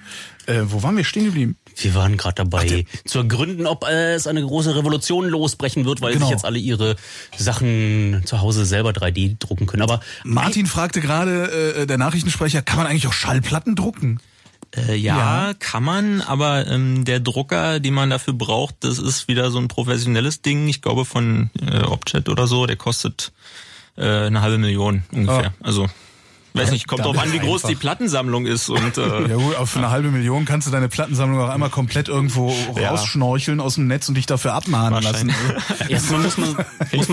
Wo waren wir stehen geblieben? Wir waren gerade dabei zu ergründen, ob es eine große Revolution losbrechen wird, weil sich jetzt alle ihre Sachen zu Hause selber 3D drucken können. Aber Martin fragte gerade, der Nachrichtensprecher, kann man eigentlich auch Schallplatten drucken? Ja, kann man, aber der Drucker, den man dafür braucht, das ist wieder so ein professionelles Ding. Ich glaube von Objet oder so, der kostet 500.000 ungefähr. Oh. Also weiß nicht, kommt drauf an, wie groß die Plattensammlung ist. Und, ja gut, auf 500.000 kannst du deine Plattensammlung auch einmal komplett irgendwo rausschnorcheln aus dem Netz und dich dafür abmahnen lassen. Erstmal muss man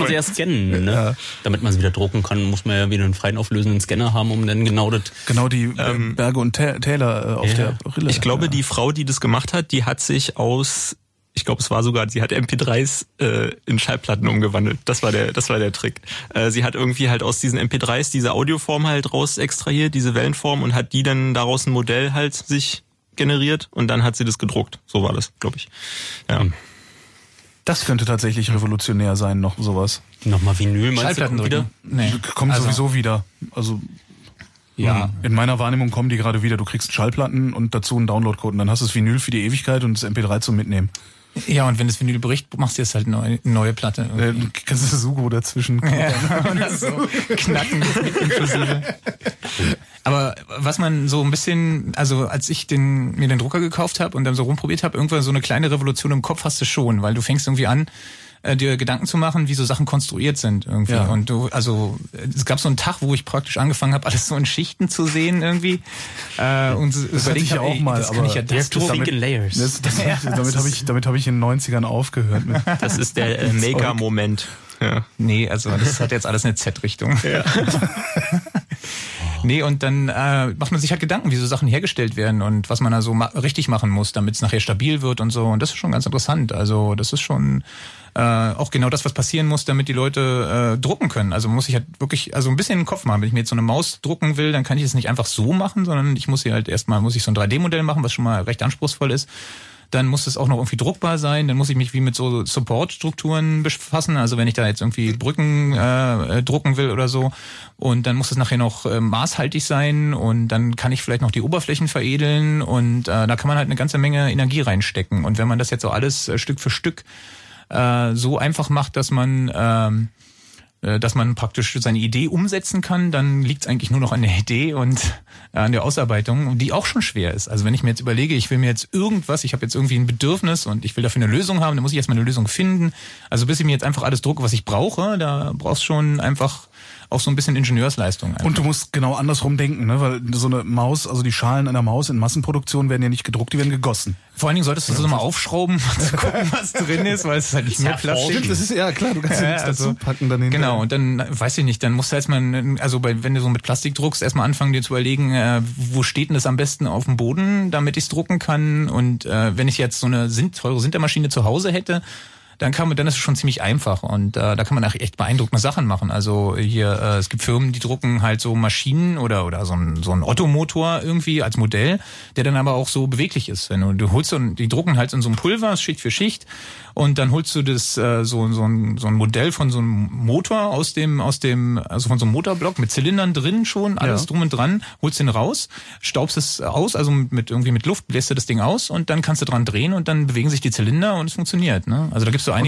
sie erst scannen, ne? Ja. Damit man sie wieder drucken kann, muss man ja wieder einen freien auflösenden Scanner haben, um dann genau das... Genau, die Berge und Täler auf der Brille. Ich glaube, die Frau, die das gemacht hat, die hat sich aus... Ich glaube, es war sogar, sie hat MP3s in Schallplatten umgewandelt. Das war der Trick. Sie hat irgendwie halt aus diesen MP3s diese Audioform halt raus extrahiert, diese Wellenform, und hat die dann daraus ein Modell halt sich generiert, und dann hat sie das gedruckt. So war das, glaube ich. Ja. Das könnte tatsächlich revolutionär sein, noch sowas. Nochmal Vinyl, meinst Schallplatten du, wieder? Nee. Kommt also sowieso wieder. Also... Ja, in meiner Wahrnehmung kommen die gerade wieder. Du kriegst Schallplatten und dazu einen Downloadcode, und dann hast du das Vinyl für die Ewigkeit und das MP3 zum Mitnehmen. Ja, und wenn das Vinyl bricht, machst du jetzt halt eine neue Platte. Du kannst das Sugo dazwischen. Ja, und das so knacken inklusive. Aber was man so ein bisschen, also als ich mir den Drucker gekauft habe und dann so rumprobiert habe, irgendwann so eine kleine Revolution im Kopf hast du schon, weil du fängst irgendwie an, dir Gedanken zu machen, wie so Sachen konstruiert sind irgendwie. Ja. Und es gab so einen Tag, wo ich praktisch angefangen habe, alles so in Schichten zu sehen irgendwie. Und das hatte ich ja auch mal. Das kann ich ja in Layers. Damit habe ich in den 90ern aufgehört. Das ist der Maker-Moment. Ja. Nee, also das hat jetzt alles eine Z-Richtung. Ja. Nee, und dann macht man sich halt Gedanken, wie so Sachen hergestellt werden und was man da so richtig machen muss, damit es nachher stabil wird und so. Und das ist schon ganz interessant. Also das ist schon auch genau das, was passieren muss, damit die Leute drucken können. Also muss ich halt wirklich ein bisschen in den Kopf machen. Wenn ich mir jetzt so eine Maus drucken will, dann kann ich es nicht einfach so machen, sondern ich muss sie halt erstmal so ein 3D-Modell machen, was schon mal recht anspruchsvoll ist. dann muss es auch noch irgendwie druckbar sein, dann muss ich mich wie mit so Support-Strukturen befassen, also wenn ich da jetzt irgendwie Brücken drucken will oder so, und dann muss es nachher noch maßhaltig sein und dann kann ich vielleicht noch die Oberflächen veredeln und da kann man halt eine ganze Menge Energie reinstecken, und wenn man das jetzt so alles Stück für Stück so einfach macht, dass man praktisch seine Idee umsetzen kann, dann liegt es eigentlich nur noch an der Idee und an der Ausarbeitung, die auch schon schwer ist. Also wenn ich mir jetzt überlege, ich will mir jetzt irgendwas, ich habe jetzt irgendwie ein Bedürfnis und ich will dafür eine Lösung haben, dann muss ich erstmal eine Lösung finden. Also bis ich mir jetzt einfach alles drucke, was ich brauche, da brauchst du schon einfach auch so ein bisschen Ingenieursleistung. Einfach. Und du musst genau andersrum denken, ne? Weil so eine Maus, also die Schalen einer Maus in Massenproduktion werden ja nicht gedruckt, die werden gegossen. Vor allen Dingen solltest du so mal aufschrauben, zu gucken, was drin ist, weil es ist halt nicht mehr Plastik. Das ist ja klar, du kannst ja nichts dazu packen dann hinterher. Genau, und dann, weiß ich nicht, dann musst du erstmal, also wenn du so mit Plastik druckst, erstmal anfangen, dir zu überlegen, wo steht denn das am besten auf dem Boden, damit ich es drucken kann. Und wenn ich jetzt so eine teure Sintermaschine zu Hause hätte, dann ist es schon ziemlich einfach, und da kann man auch echt beeindruckende Sachen machen. Also hier, es gibt Firmen, die drucken halt so Maschinen oder so ein Ottomotor irgendwie als Modell, der dann aber auch so beweglich ist. Wenn du holst und die drucken halt in so einem Pulver Schicht für Schicht, und dann holst du das so ein Modell von so einem Motor also von so einem Motorblock mit Zylindern drin schon, alles drum und dran, holst den raus, staubst es aus, also mit Luft bläst du das Ding aus, und dann kannst du dran drehen und dann bewegen sich die Zylinder und es funktioniert, ne? Also da gibt's drucken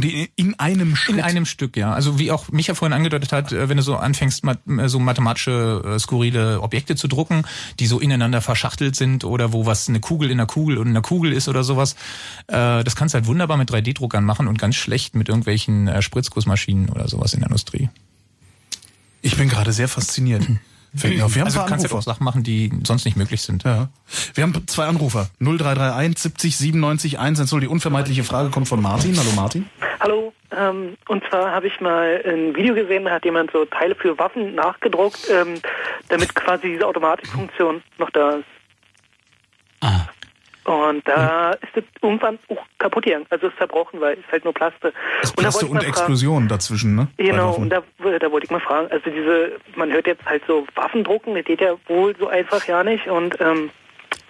die in einem Stück? In einem Stück, ja. Also wie auch Micha vorhin angedeutet hat, wenn du so anfängst, so mathematische, skurrile Objekte zu drucken, die so ineinander verschachtelt sind oder wo was eine Kugel in einer Kugel und einer Kugel ist oder sowas, das kannst du halt wunderbar mit 3D-Druckern machen und ganz schlecht mit irgendwelchen Spritzgussmaschinen oder sowas in der Industrie. Ich bin gerade sehr fasziniert. Wir haben kannst ja auch Sachen machen, die sonst nicht möglich sind. Ja. Wir haben 2 Anrufer. 0331 70 97 110. Die unvermeidliche Frage kommt von Martin. Hallo Martin. Hallo. Und zwar habe ich mal ein Video gesehen, da hat jemand so Teile für Waffen nachgedruckt, damit quasi diese Automatikfunktion noch da ist. Ah. Und da ist das irgendwann auch kaputt gegangen. Also es ist zerbrochen, weil es ist halt nur Plaste. Es ist Plaste und Explosion dazwischen, ne? Genau, und da wollte ich mal fragen. Also man hört jetzt halt so Waffen drucken, das geht ja wohl so einfach ja nicht. Und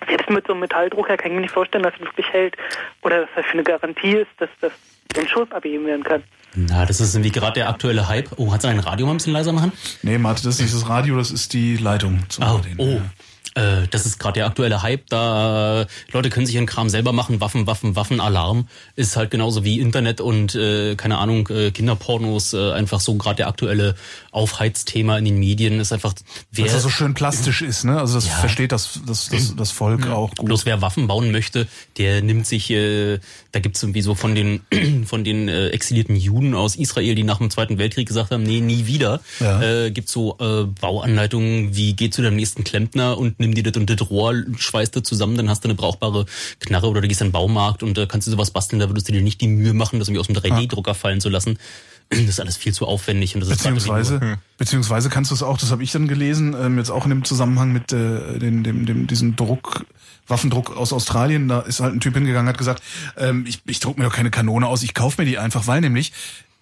selbst mit so einem Metalldrucker kann ich mir nicht vorstellen, dass es wirklich hält. Oder dass das für eine Garantie ist, dass das den Schuss abgeben werden kann. Na, das ist irgendwie gerade der aktuelle Hype. Oh, hat es ein Radio mal ein bisschen leiser machen? Nee, Martin, das ist nicht das Radio, das ist die Leitung. Das ist gerade der aktuelle Hype, da Leute können sich ihren Kram selber machen, Waffen, Alarm, ist halt genauso wie Internet und, keine Ahnung, Kinderpornos, einfach so gerade der aktuelle Aufheizthema in den Medien ist einfach... Weil das so schön plastisch ist, ne? Also das versteht das Volk auch gut. Bloß wer Waffen bauen möchte, der nimmt sich, da gibt's irgendwie so von den exilierten Juden aus Israel, die nach dem Zweiten Weltkrieg gesagt haben, nee, nie wieder, gibt's so Bauanleitungen, wie geh zu deinem nächsten Klempner und nimm dir das und das Rohr, schweißt das zusammen, dann hast du eine brauchbare Knarre, oder du gehst in den Baumarkt und kannst du sowas basteln, da würdest du dir nicht die Mühe machen, das irgendwie aus dem 3D-Drucker fallen zu lassen. Das ist alles viel zu aufwendig. Und das beziehungsweise kannst du es auch, das habe ich dann gelesen, jetzt auch in dem Zusammenhang mit diesem Waffendruck aus Australien, da ist halt ein Typ hingegangen, hat gesagt, ich druck mir doch keine Kanone aus, ich kaufe mir die einfach, weil nämlich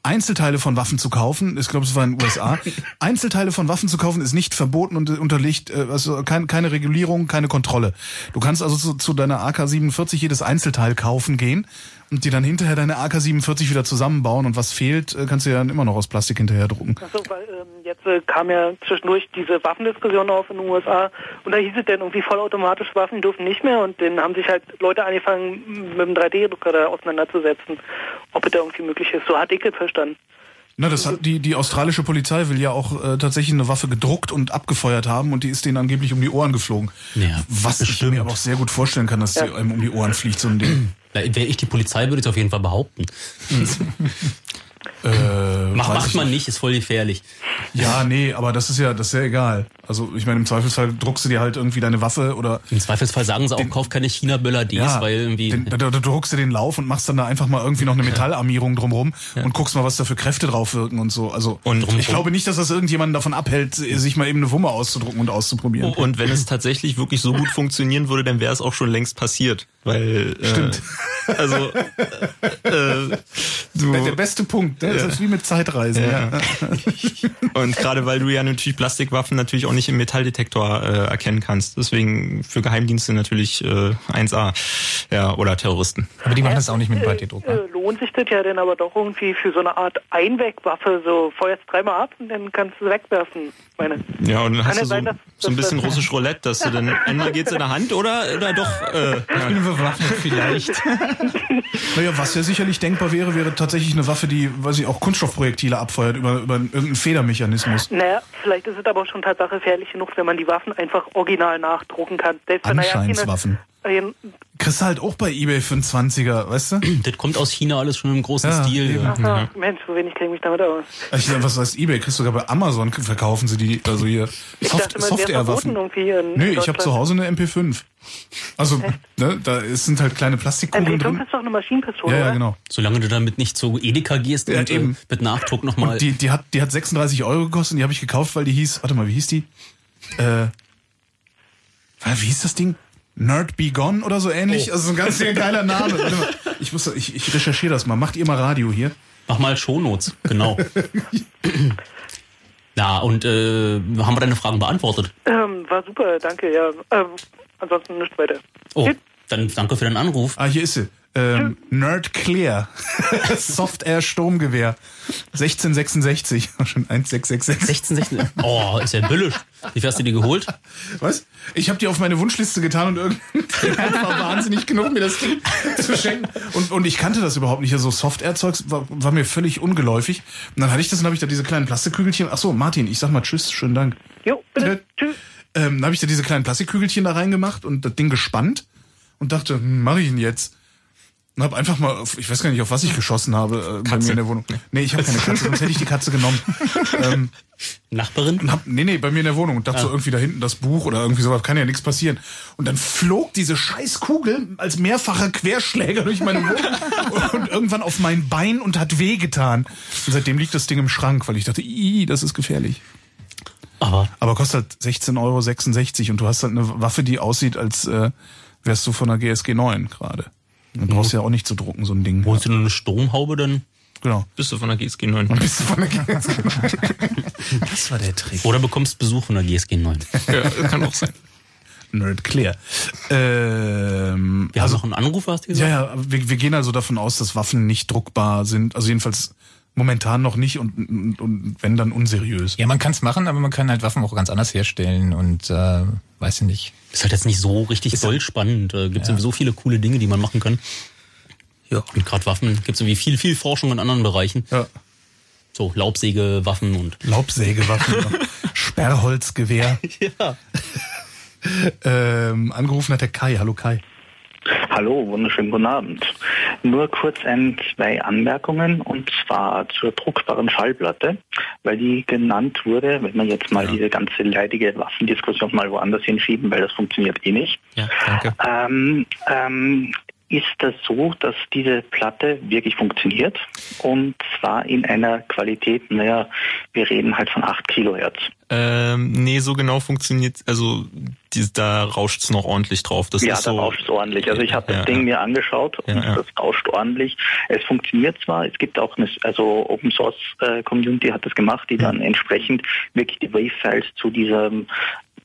Einzelteile von Waffen zu kaufen, ich glaube, es war in den USA, Einzelteile von Waffen zu kaufen ist nicht verboten und unterliegt, also keine Regulierung, keine Kontrolle. Du kannst also zu deiner AK-47 jedes Einzelteil kaufen gehen und die dann hinterher deine AK-47 wieder zusammenbauen, und was fehlt, kannst du ja dann immer noch aus Plastik hinterher drucken. Achso, weil jetzt kam ja zwischendurch diese Waffendiskussion auf in den USA, und da hieß es dann irgendwie, vollautomatische Waffen dürfen nicht mehr, und dann haben sich halt Leute angefangen, mit dem 3D-Drucker da auseinanderzusetzen, ob es da irgendwie möglich ist. So hatte ich das verstanden. Na, das hat die australische Polizei will ja auch tatsächlich eine Waffe gedruckt und abgefeuert haben, und die ist denen angeblich um die Ohren geflogen. Ja, was ich mir aber auch sehr gut vorstellen kann, dass die einem um die Ohren fliegt, so ein Ding. Wäre ich die Polizei, würde ich es auf jeden Fall behaupten. Macht man nicht, ist voll gefährlich. Ja, nee, aber das ist ja egal. Also ich meine, im Zweifelsfall druckst du dir halt irgendwie deine Waffe oder... Im Zweifelsfall sagen sie auch, kauf keine China-Böller-Ds, weil irgendwie... Da druckst du den Lauf und machst dann da einfach mal irgendwie noch eine Metallarmierung drumrum und guckst mal, was da für Kräfte drauf wirken und so. Also und ich glaube nicht, dass das irgendjemanden davon abhält, sich mal eben eine Wumme auszudrucken und auszuprobieren. Oh, und wenn es tatsächlich wirklich so gut funktionieren würde, dann wäre es auch schon längst passiert, weil... Stimmt. Also du, der beste Punkt, ne? Das ist wie mit Zeitreisen. Ja. Ja. Und gerade weil du ja natürlich Plastikwaffen natürlich auch nicht im Metalldetektor erkennen kannst. Deswegen für Geheimdienste natürlich 1A. Ja, oder Terroristen. Aber die machen das auch nicht mit 3D-Druck. Lohnt sich das ja dann aber doch irgendwie für so eine Art Einwegwaffe, so feuerst dreimal ab und dann kannst du es wegwerfen. Meine. Ja, und dann hast du so, sein, so ein bisschen russisch Roulette, dass du dann entweder geht's in der Hand oder doch... ich bin bewaffnet vielleicht. Naja, was ja sicherlich denkbar wäre, wäre tatsächlich eine Waffe, die, weiß ich, auch Kunststoffprojektile abfeuert über irgendeinen Federmechanismus. Naja, vielleicht ist es aber auch schon tatsächlich gefährlich genug, wenn man die Waffen einfach original nachdrucken kann. Anscheinswaffen. Kriegst du halt auch bei eBay für einen 20er, weißt du? Das kommt aus China alles schon im großen Stil. Ja. Aha, Mensch, so wenig kenne ich mich damit aus. Ich meine, was heißt eBay? Kriegst du sogar bei Amazon, verkaufen sie die, also hier Softwarewaffen. Nö, ich habe zu Hause eine MP5. Also, ne, da sind halt kleine Plastikkugeln drin. MP5 ist doch eine Maschinenpistole, ja, genau. Solange du damit nicht zu Edeka gehst und mit Nachdruck nochmal... Und die hat 36 Euro gekostet und die habe ich gekauft, weil die hieß, warte mal, wie hieß die? Wie hieß das Ding? Nerd Be Gone oder so ähnlich. Oh. Also so ein ganz sehr geiler Name. Ich recherchiere das mal. Macht ihr mal Radio hier? Mach mal Shownotes, genau. Na, und haben wir deine Fragen beantwortet? War super, danke. Ja, ansonsten nichts weiter. Oh, dann danke für deinen Anruf. Ah, hier ist sie. Nerdclear. Soft-Air Sturmgewehr. 1666. Schon 1666. 1666. Oh, ist ja billig. Wie hast du die geholt? Was? Ich habe die auf meine Wunschliste getan und irgendwann war wahnsinnig genug, mir das Ding zu schenken. Und ich kannte das überhaupt nicht. Also Soft-Air-Zeugs war mir völlig ungeläufig. Und dann hatte ich das und habe ich da diese kleinen Plastikkügelchen. Achso, Martin, ich sag mal tschüss, schönen Dank. Jo, bitte. Tschüss. Dann habe ich da diese kleinen Plastikkügelchen da reingemacht und das Ding gespannt und dachte, mache ich ihn jetzt? Und hab einfach mal, ich weiß gar nicht, auf was ich geschossen habe, bei mir in der Wohnung. Nee, ich habe keine Katze, sonst hätte ich die Katze genommen. Nachbarin? Nee, bei mir in der Wohnung. Und dachte so irgendwie da hinten das Buch oder irgendwie sowas, kann ja nichts passieren. Und dann flog diese scheiß Kugel als mehrfacher Querschläger durch meine Wohnung und irgendwann auf mein Bein und hat wehgetan. Und seitdem liegt das Ding im Schrank, weil ich dachte, das ist gefährlich. Aber kostet halt 16,66 Euro und du hast halt eine Waffe, die aussieht, als wärst du von einer GSG 9 gerade. Du brauchst ja auch nicht zu drucken, so ein Ding. Holst du nur eine Sturmhaube, dann bist du von der GSG 9. Bist du von der GSG 9. Das war der Trick. Oder bekommst Besuch von der GSG 9. Ja, kann auch sein. Nerdclear. Wir haben noch einen Anruf, hast du gesagt? Ja, wir gehen also davon aus, dass Waffen nicht druckbar sind. Also jedenfalls momentan noch nicht und wenn, dann unseriös. Ja, man kann es machen, aber man kann halt Waffen auch ganz anders herstellen und weiß ich nicht. Ist halt jetzt nicht so richtig doll spannend. Gibt es so viele coole Dinge, die man machen kann. Ja. Und gerade Waffen gibt es irgendwie viel, viel Forschung in anderen Bereichen. Ja. So Laubsägewaffen und... Laubsägewaffen, Sperrholzgewehr. Ja. Angerufen hat der Kai. Hallo Kai. Hallo, wunderschönen guten Abend. Nur kurz zwei Anmerkungen und zwar zur druckbaren Schallplatte, weil die genannt wurde, wenn man jetzt mal diese ganze leidige Waffendiskussion mal woanders hinschieben, weil das funktioniert eh nicht. Ja, danke. Ist das so, dass diese Platte wirklich funktioniert und zwar in einer Qualität, naja, wir reden halt von 8 Kilohertz. Nee, so genau funktioniert, also da rauscht es noch ordentlich drauf. Das ist so, da rauscht es ordentlich. Also ich habe das Ding mir angeschaut und das rauscht ordentlich. Es funktioniert zwar, es gibt auch eine, also Open Source Community hat das gemacht, die dann entsprechend wirklich die Wavefiles zu diesem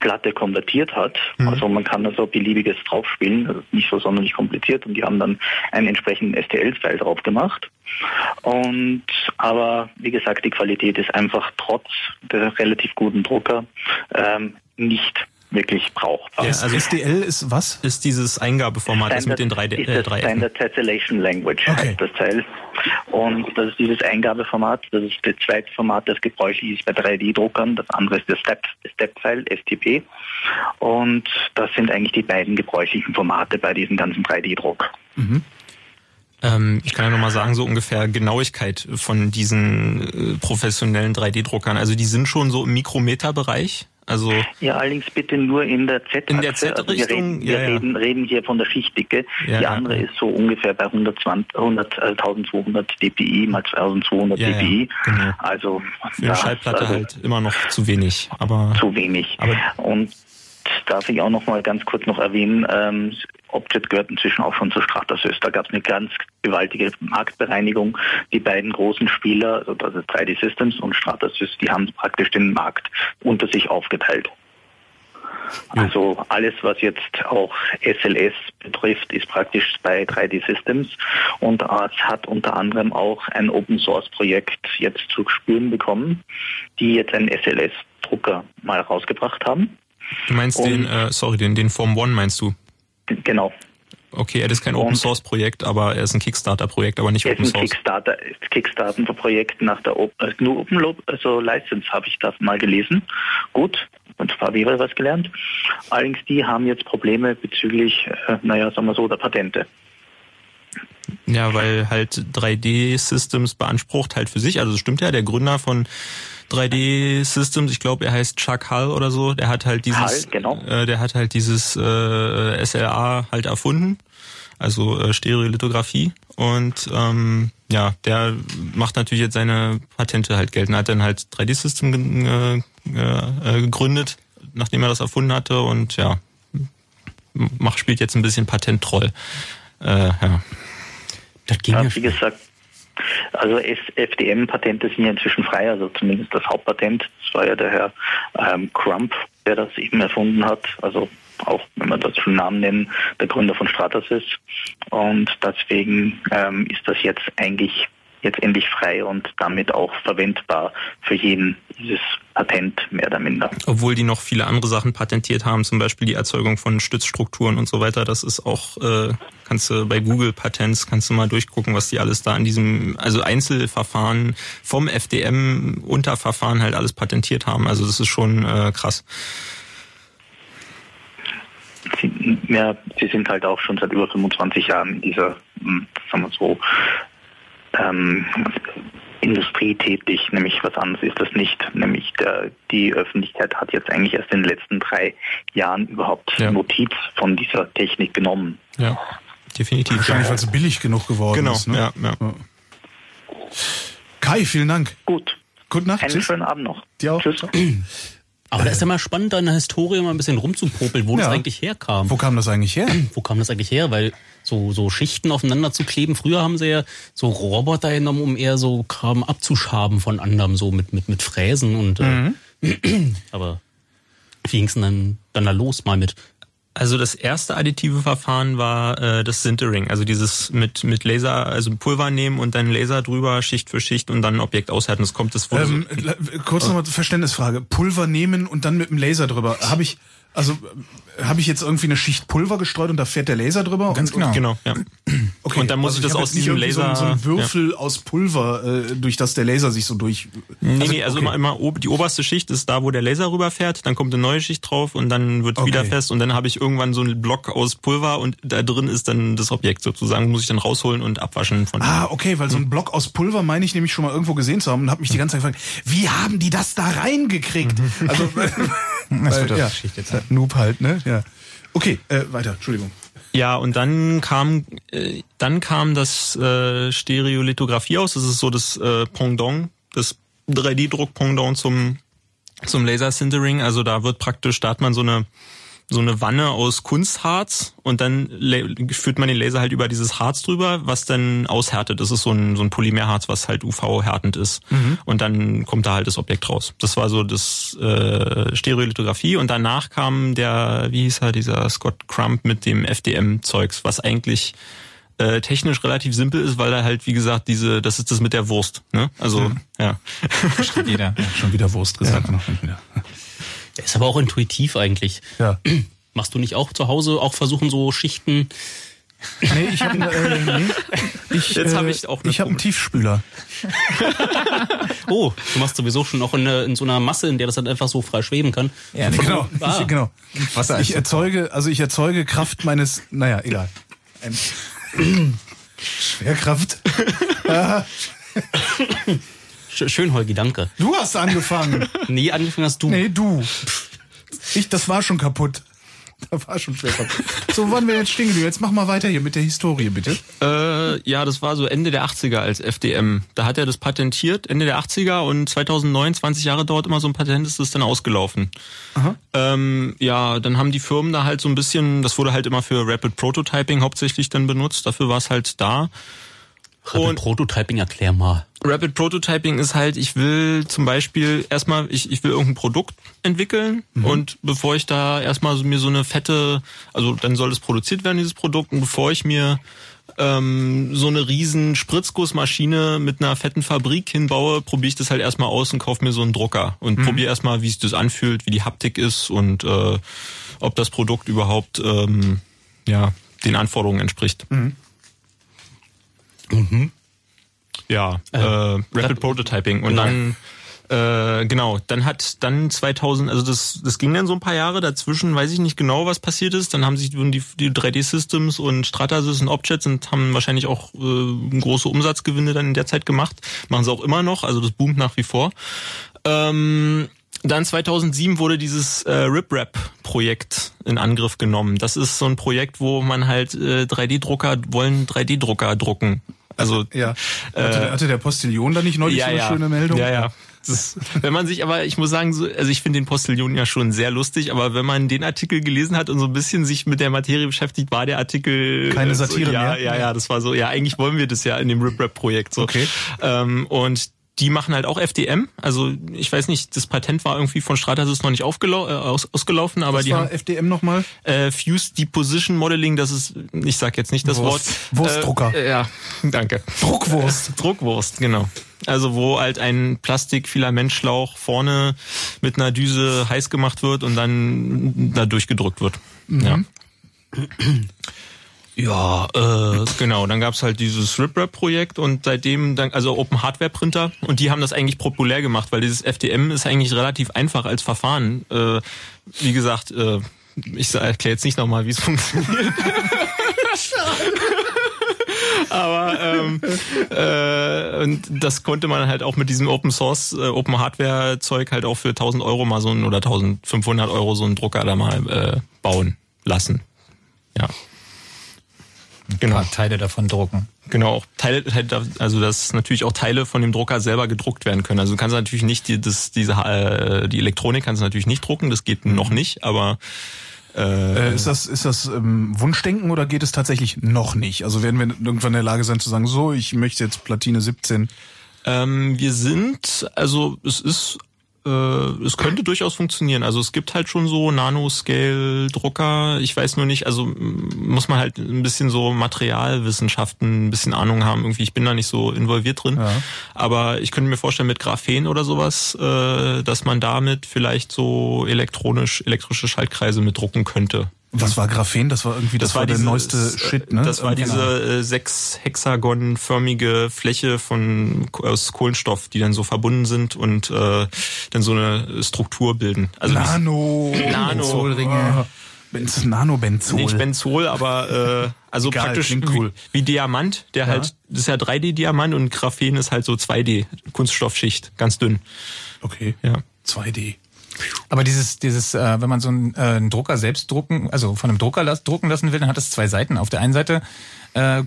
Platte konvertiert hat. Also man kann da so beliebiges draufspielen, das ist nicht so sonderlich kompliziert und die haben dann einen entsprechenden STL-File drauf gemacht. Und aber wie gesagt, die Qualität ist einfach trotz der relativ guten Drucker nicht wirklich brauchbar. Ja, also STL ist was? Ist dieses Eingabeformat, das mit den drei Standard Tessellation Language heißt das Teil. Und das ist dieses Eingabeformat, das ist das zweite Format, das gebräuchlich ist bei 3D-Druckern. Das andere ist das Step-File, STP. Und das sind eigentlich die beiden gebräuchlichen Formate bei diesem ganzen 3D-Druck. Mhm. Ich kann ja nochmal sagen, so ungefähr Genauigkeit von diesen professionellen 3D-Druckern. Also die sind schon so im Mikrometer-Bereich. Also ja, allerdings bitte nur in der Z-Achse. In der Z-Richtung, wir reden hier von der Schichtdicke. Ja, die andere ist so ungefähr bei 1200 dpi mal 2200 dpi. Genau. Also für eine Schallplatte halt immer noch zu wenig. Aber zu wenig. Und darf ich auch noch mal ganz kurz erwähnen, Objet gehört inzwischen auch schon zu Stratasys. Da gab es eine ganz gewaltige Marktbereinigung. Die beiden großen Spieler, also 3D Systems und Stratasys, die haben praktisch den Markt unter sich aufgeteilt. Also alles, was jetzt auch SLS betrifft, ist praktisch bei 3D Systems, und es hat unter anderem auch ein Open-Source-Projekt jetzt zu spüren bekommen, die jetzt einen SLS-Drucker mal rausgebracht haben. Du meinst den Form One meinst du? Genau. Okay, er ist kein Open-Source-Projekt, aber er ist ein Kickstarter-Projekt, aber nicht Open-Source. Ist ein Kickstarter-Projekt nach der Open-License, habe ich das mal gelesen. Gut, und zwar wäre was gelernt. Allerdings, die haben jetzt Probleme bezüglich, sagen wir so, der Patente. Ja, weil halt 3D-Systems beansprucht halt für sich, also das stimmt ja, der Gründer von 3D Systems, ich glaube, er heißt Chuck Hull oder so, der hat halt dieses Hull, genau. SLA halt erfunden, also Stereolithografie, und der macht natürlich jetzt seine Patente halt geltend, hat dann halt 3D System gegründet, nachdem er das erfunden hatte, und ja, spielt jetzt ein bisschen Patent-Troll. Das ging ja, wie gesagt. Also FDM-Patente sind ja inzwischen frei, also zumindest das Hauptpatent. Das war ja der Herr Crump, der das eben erfunden hat, also auch, wenn man das schon Namen nennen, der Gründer von Stratasys. Und deswegen ist das jetzt eigentlich jetzt endlich frei und damit auch verwendbar für jeden, dieses Patent mehr oder minder. Obwohl die noch viele andere Sachen patentiert haben, zum Beispiel die Erzeugung von Stützstrukturen und so weiter. Das ist auch, kannst du bei Google Patents, kannst du mal durchgucken, was die alles da an diesem, also Einzelverfahren vom FDM Unterverfahren halt alles patentiert haben. Also das ist schon krass. Sie sind halt auch schon seit über 25 Jahren in dieser, sagen wir so, Industrie tätig, nämlich was anderes ist das nicht. Nämlich die Öffentlichkeit hat jetzt eigentlich erst in den letzten 3 Jahren überhaupt Notiz von dieser Technik genommen. Ja, definitiv. Wahrscheinlich, weil es billig genug geworden ist. Genau, ja. Kai, vielen Dank. Gut. Gute Nacht. Einen schönen Abend noch. Dir auch. Tschüss. Aber das ist ja mal spannend, da in der Historie mal ein bisschen rumzupopeln, wo das eigentlich herkam. Wo kam das eigentlich her? Weil so Schichten aufeinander zu kleben. Früher haben sie ja so Roboter genommen, um eher so Kram abzuschaben von anderem, so mit Fräsen und aber wie ging's denn dann da los mal mit? Also das erste additive Verfahren war das Sintering, also dieses mit Laser, also Pulver nehmen und dann Laser drüber, Schicht für Schicht und dann ein Objekt aushärten. Das kommt das vor. Kurz nochmal zur Verständnisfrage. Pulver nehmen und dann mit dem Laser drüber. Habe ich jetzt irgendwie eine Schicht Pulver gestreut und da fährt der Laser drüber? Ganz genau. Genau, ja. Okay, und dann muss ich das aus diesem Laser... So ein Würfel aus Pulver, durch das der Laser sich so durch... Immer die oberste Schicht ist da, wo der Laser rüberfährt, dann kommt eine neue Schicht drauf und dann wird wieder fest und dann habe ich irgendwann so einen Block aus Pulver und da drin ist dann das Objekt sozusagen, muss ich dann rausholen und abwaschen von... weil so ein Block aus Pulver meine ich nämlich schon mal irgendwo gesehen zu haben und habe mich die ganze Zeit gefragt, wie haben die das da reingekriegt? Also... Das wird das Schicht jetzt Noob halt, ne? Ja. Okay, weiter, Entschuldigung. Ja, und dann kam das Stereolithografie aus. Das ist so das Pendant, das 3D-Druck-Pendant zum Laser-Sintering. Also da wird praktisch, da hat man so eine Wanne aus Kunstharz und dann führt man den Laser halt über dieses Harz drüber, was dann aushärtet. Das ist so ein Polymerharz, was halt UV-härtend ist. Mhm. Und dann kommt da halt das Objekt raus. Das war so das Stereolithografie. Und danach kam dieser Scott Crump mit dem FDM-Zeugs, was eigentlich technisch relativ simpel ist, weil er halt, wie gesagt, das ist das mit der Wurst. Ne? Also, ja. Versteht jeder. Ja, schon wieder Wurst gesagt. Ja. Der ist aber auch intuitiv eigentlich. Ja. Machst du nicht auch zu Hause auch versuchen, so Schichten? Nee, ich habe einen Tiefspüler. Oh, du machst sowieso schon auch in so einer Masse, in der das dann einfach so frei schweben kann. Ja, genau. Genau. Ich erzeuge Kraft meines, egal. Schwerkraft. Schön, Holgi, danke. Du hast angefangen. Nee, angefangen hast du. Nee, du. Das war schon kaputt. Da war schon schwer. So, wann wir jetzt stehen geblieben? Jetzt mach mal weiter hier mit der Historie, bitte. Ja, das war so Ende der 80er als FDM. Da hat er das patentiert, Ende der 80er, und 2009, 20 Jahre dauert immer so ein Patent, ist das dann ausgelaufen. Aha. Ja, dann haben die Firmen da halt so ein bisschen, das wurde halt immer für Rapid Prototyping hauptsächlich dann benutzt, dafür war es halt da. Rapid Prototyping, erklär mal. Rapid Prototyping ist halt, ich will zum Beispiel erstmal, ich will irgendein Produkt entwickeln, und bevor ich da erstmal mir so eine fette, also dann soll es produziert werden, dieses Produkt, und bevor ich mir so eine riesen Spritzgussmaschine mit einer fetten Fabrik hinbaue, probiere ich das halt erstmal aus und kaufe mir so einen Drucker und probiere erstmal, wie sich das anfühlt, wie die Haptik ist und ob das Produkt überhaupt ja, den Anforderungen entspricht. Ja, Rapid Prototyping. Und dann, genau, dann hat dann 2000, also das ging dann so ein paar Jahre, dazwischen weiß ich nicht genau, was passiert ist, dann haben sich die 3D Systems und Stratasys und Objets und haben wahrscheinlich auch große Umsatzgewinne dann in der Zeit gemacht, machen sie auch immer noch, also das boomt nach wie vor. Dann 2007 wurde dieses RepRap-Projekt in Angriff genommen. Das ist so ein Projekt, wo man halt 3D-Drucker drucken. Also ja. Hatte der Postillion da nicht neulich so eine schöne Meldung? Ja. Das, wenn man sich aber, ich muss sagen, so, also ich finde den Postillion ja schon sehr lustig, aber wenn man den Artikel gelesen hat und so ein bisschen sich mit der Materie beschäftigt, war der Artikel... Keine Satire so, mehr? Ja, das war so, ja, eigentlich wollen wir das ja in dem RepRap-Projekt so. Okay. Und die machen halt auch FDM, also ich weiß nicht, das Patent war irgendwie von Stratasys noch nicht ausgelaufen, aber was die haben... Was war FDM nochmal? Fused Deposition Modeling, das ist, ich sag jetzt nicht das Wort... Wurstdrucker. Ja, danke. Druckwurst. Druckwurst, genau. Also wo halt ein Plastikfilamentschlauch vorne mit einer Düse heiß gemacht wird und dann da durchgedrückt wird. Ja. Ja, genau, dann gab's halt dieses RepRap-Projekt und seitdem, dann, also Open Hardware Printer, und die haben das eigentlich populär gemacht, weil dieses FDM ist eigentlich relativ einfach als Verfahren. Wie gesagt, ich erkläre jetzt nicht nochmal, wie es funktioniert. Aber und das konnte man halt auch mit diesem Open Source, Open Hardware Zeug halt auch für 1000 Euro mal so einen, oder 1500 Euro so einen Drucker da mal bauen lassen. Ja. Genau. Ein paar Teile davon drucken. Genau, auch Teile, also dass natürlich auch Teile von dem Drucker selber gedruckt werden können. Also du kannst natürlich nicht die Elektronik kannst du natürlich nicht drucken, das geht noch nicht, aber ist das Wunschdenken oder geht es tatsächlich noch nicht? Also werden wir irgendwann in der Lage sein zu sagen, so, ich möchte jetzt Platine 17? Wir sind, also es ist es könnte durchaus funktionieren. Also es gibt halt schon so Nanoscale-Drucker. Ich weiß nur nicht, also muss man halt ein bisschen so Materialwissenschaften, ein bisschen Ahnung haben. Irgendwie, ich bin da nicht so involviert drin. Ja. Aber ich könnte mir vorstellen, mit Graphen oder sowas, dass man damit vielleicht so elektrische Schaltkreise mit drucken könnte. Was war Graphen? Das war irgendwie das war der neueste Shit, ne? Das war diese 6-hexagonförmige Fläche aus Kohlenstoff, die dann so verbunden sind und dann so eine Struktur bilden. Also Benzolringe. Nanobenzol. Nicht Benzol, aber also egal, praktisch wie Diamant, der halt, das ist ja 3D-Diamant und Graphen ist halt so 2D, Kunststoffschicht, ganz dünn. Okay, ja. 2D. Aber dieses, wenn man so einen Drucker selbst drucken, also von einem Drucker drucken lassen will, dann hat das zwei Seiten. Auf der einen Seite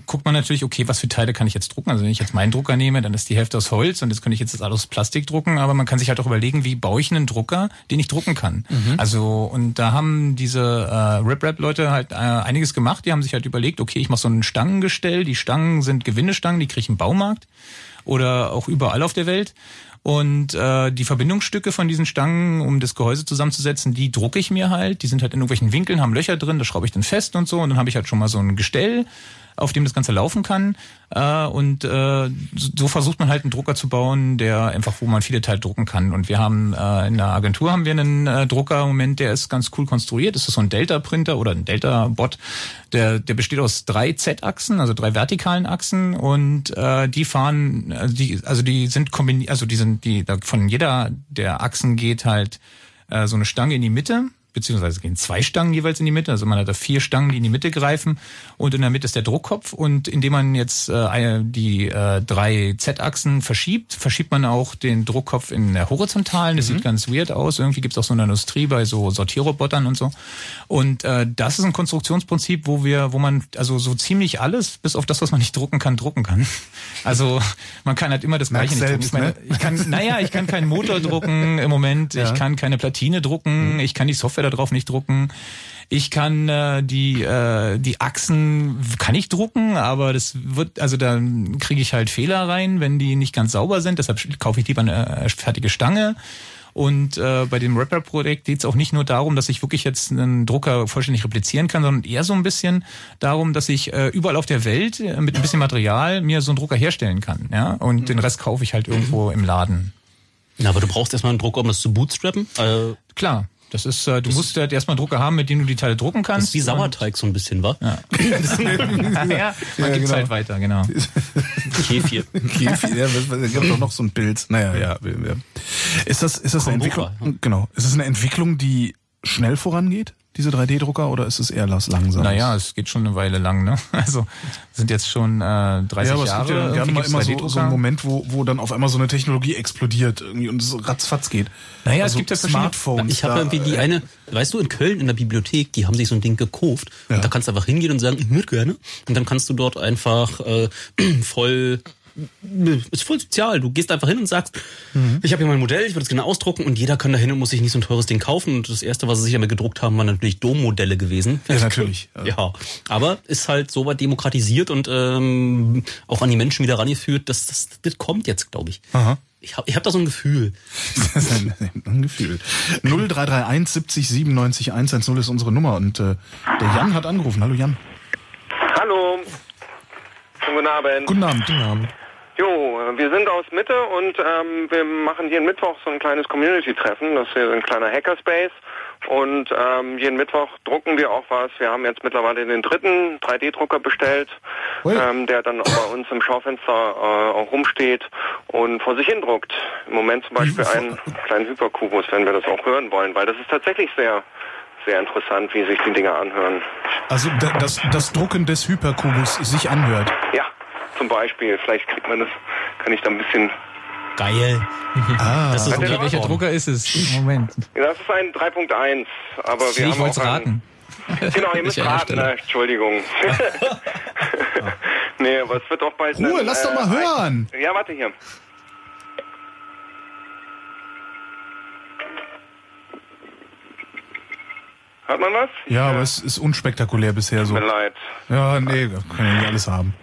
guckt man natürlich, okay, was für Teile kann ich jetzt drucken? Also wenn ich jetzt meinen Drucker nehme, dann ist die Hälfte aus Holz und jetzt könnte ich jetzt das alles aus Plastik drucken. Aber man kann sich halt auch überlegen, wie baue ich einen Drucker, den ich drucken kann. Also und da haben diese RepRap-Leute halt einiges gemacht. Die haben sich halt überlegt, okay, ich mache so ein Stangengestell. Die Stangen sind Gewindestangen, die kriege ich im Baumarkt oder auch überall auf der Welt. Und die Verbindungsstücke von diesen Stangen, um das Gehäuse zusammenzusetzen, die drucke ich mir halt. Die sind halt in irgendwelchen Winkeln, haben Löcher drin, das schraube ich dann fest und so. Und dann habe ich halt schon mal so ein Gestell, auf dem das Ganze laufen kann. Und so versucht man halt einen Drucker zu bauen, der einfach, wo man viele Teile drucken kann. Und wir haben in der Agentur haben wir einen Drucker im Moment, der ist ganz cool konstruiert. Das ist so ein Delta-Printer oder ein Delta-Bot. Der besteht aus 3 Z-Achsen, also 3 vertikalen Achsen. Und die fahren, die sind kombiniert, also die sind, die von jeder der Achsen geht halt so eine Stange in die Mitte. beziehungsweise gehen zwei Stangen jeweils in die Mitte. Also man hat da vier Stangen, die in die Mitte greifen und in der Mitte ist der Druckkopf. Und indem man jetzt die drei Z-Achsen verschiebt, verschiebt man auch den Druckkopf in der horizontalen. Das sieht ganz weird aus. Irgendwie gibt es auch so eine Industrie bei so Sortierrobotern und so. Und das ist ein Konstruktionsprinzip, wo man also so ziemlich alles, bis auf das, was man nicht drucken kann. Also man kann halt immer das Gleiche nicht drucken. Ich kann keinen Motor drucken im Moment. Ja. Ich kann keine Platine drucken. Ich kann die Software da drauf nicht drucken. Ich kann die Achsen kann ich drucken, aber das wird, also da kriege ich halt Fehler rein, wenn die nicht ganz sauber sind. Deshalb kaufe ich lieber eine fertige Stange. Und bei dem RepRap-Projekt geht es auch nicht nur darum, dass ich wirklich jetzt einen Drucker vollständig replizieren kann, sondern eher so ein bisschen darum, dass ich überall auf der Welt mit ein bisschen Material mir so einen Drucker herstellen kann. Ja? Und den Rest kaufe ich halt irgendwo im Laden. Na, aber du brauchst erstmal einen Drucker, um das zu bootstrappen? Klar. Das ist, du musst halt erstmal Drucker haben, mit denen du die Teile drucken kannst. Das ist wie Sauerteig so ein bisschen, wa? Ja. Gibt's halt weiter, genau. Kefir, ja, da gibt's auch noch so ein Bild. Naja, ja. Ist das eine Entwicklung? Ja. Genau. Ist das eine Entwicklung, die schnell vorangeht, diese 3D-Drucker, oder ist es eher langsam? Naja, es geht schon eine Weile lang, ne? Also sind jetzt schon 30 Jahre. Ja, aber es gibt ja immer so einen Moment, wo dann auf einmal so eine Technologie explodiert irgendwie und es ratzfatz geht. Naja, also es gibt ja Smartphones. Ich habe irgendwie die eine, weißt du, in Köln in der Bibliothek, die haben sich so ein Ding gekauft. Ja. Und da kannst du einfach hingehen und sagen, ich würde gerne. Und dann kannst du dort einfach ist voll sozial. Du gehst einfach hin und sagst, ich habe hier mein Modell, ich würde es gerne ausdrucken und jeder kann da hin und muss sich nicht so ein teures Ding kaufen. Und das Erste, was sie sich damit gedruckt haben, waren natürlich Dommodelle gewesen. Ja, natürlich. Ja, aber ist halt so weit demokratisiert und auch an die Menschen wieder rangeführt, dass das kommt jetzt, glaube ich. Aha. Ich hab da so ein Gefühl. Das ist ein Gefühl. 0331 70 97 110 ist unsere Nummer und der Jan hat angerufen. Hallo Jan. Hallo. Guten Abend. Guten Abend. Jo, wir sind aus Mitte und wir machen jeden Mittwoch so ein kleines Community-Treffen. Das ist hier ein kleiner Hackerspace. Und jeden Mittwoch drucken wir auch was. Wir haben jetzt mittlerweile den dritten 3D-Drucker bestellt, der dann auch bei uns im Schaufenster auch rumsteht und vor sich hin druckt. Im Moment zum Beispiel einen kleinen Hyperkubus, wenn wir das auch hören wollen, weil das ist tatsächlich sehr interessant, wie sich die Dinger anhören. Also das Drucken des Hyperkubus sich anhört? Ja, zum Beispiel. Vielleicht kriegt man das, kann ich da ein bisschen... Geil. Das ist welcher Drucker ist es? Moment. Das ist ein 3.1. Aber ich wollte raten. Genau, ihr müsst raten. Na, Entschuldigung. Nee, aber es wird auch bald... Ruhe, lass doch mal hören! Ja, warte hier. Hat man was? Ja, aber es ist unspektakulär bisher so. Tut mir leid. Ja, nee, wir können ja nicht alles haben.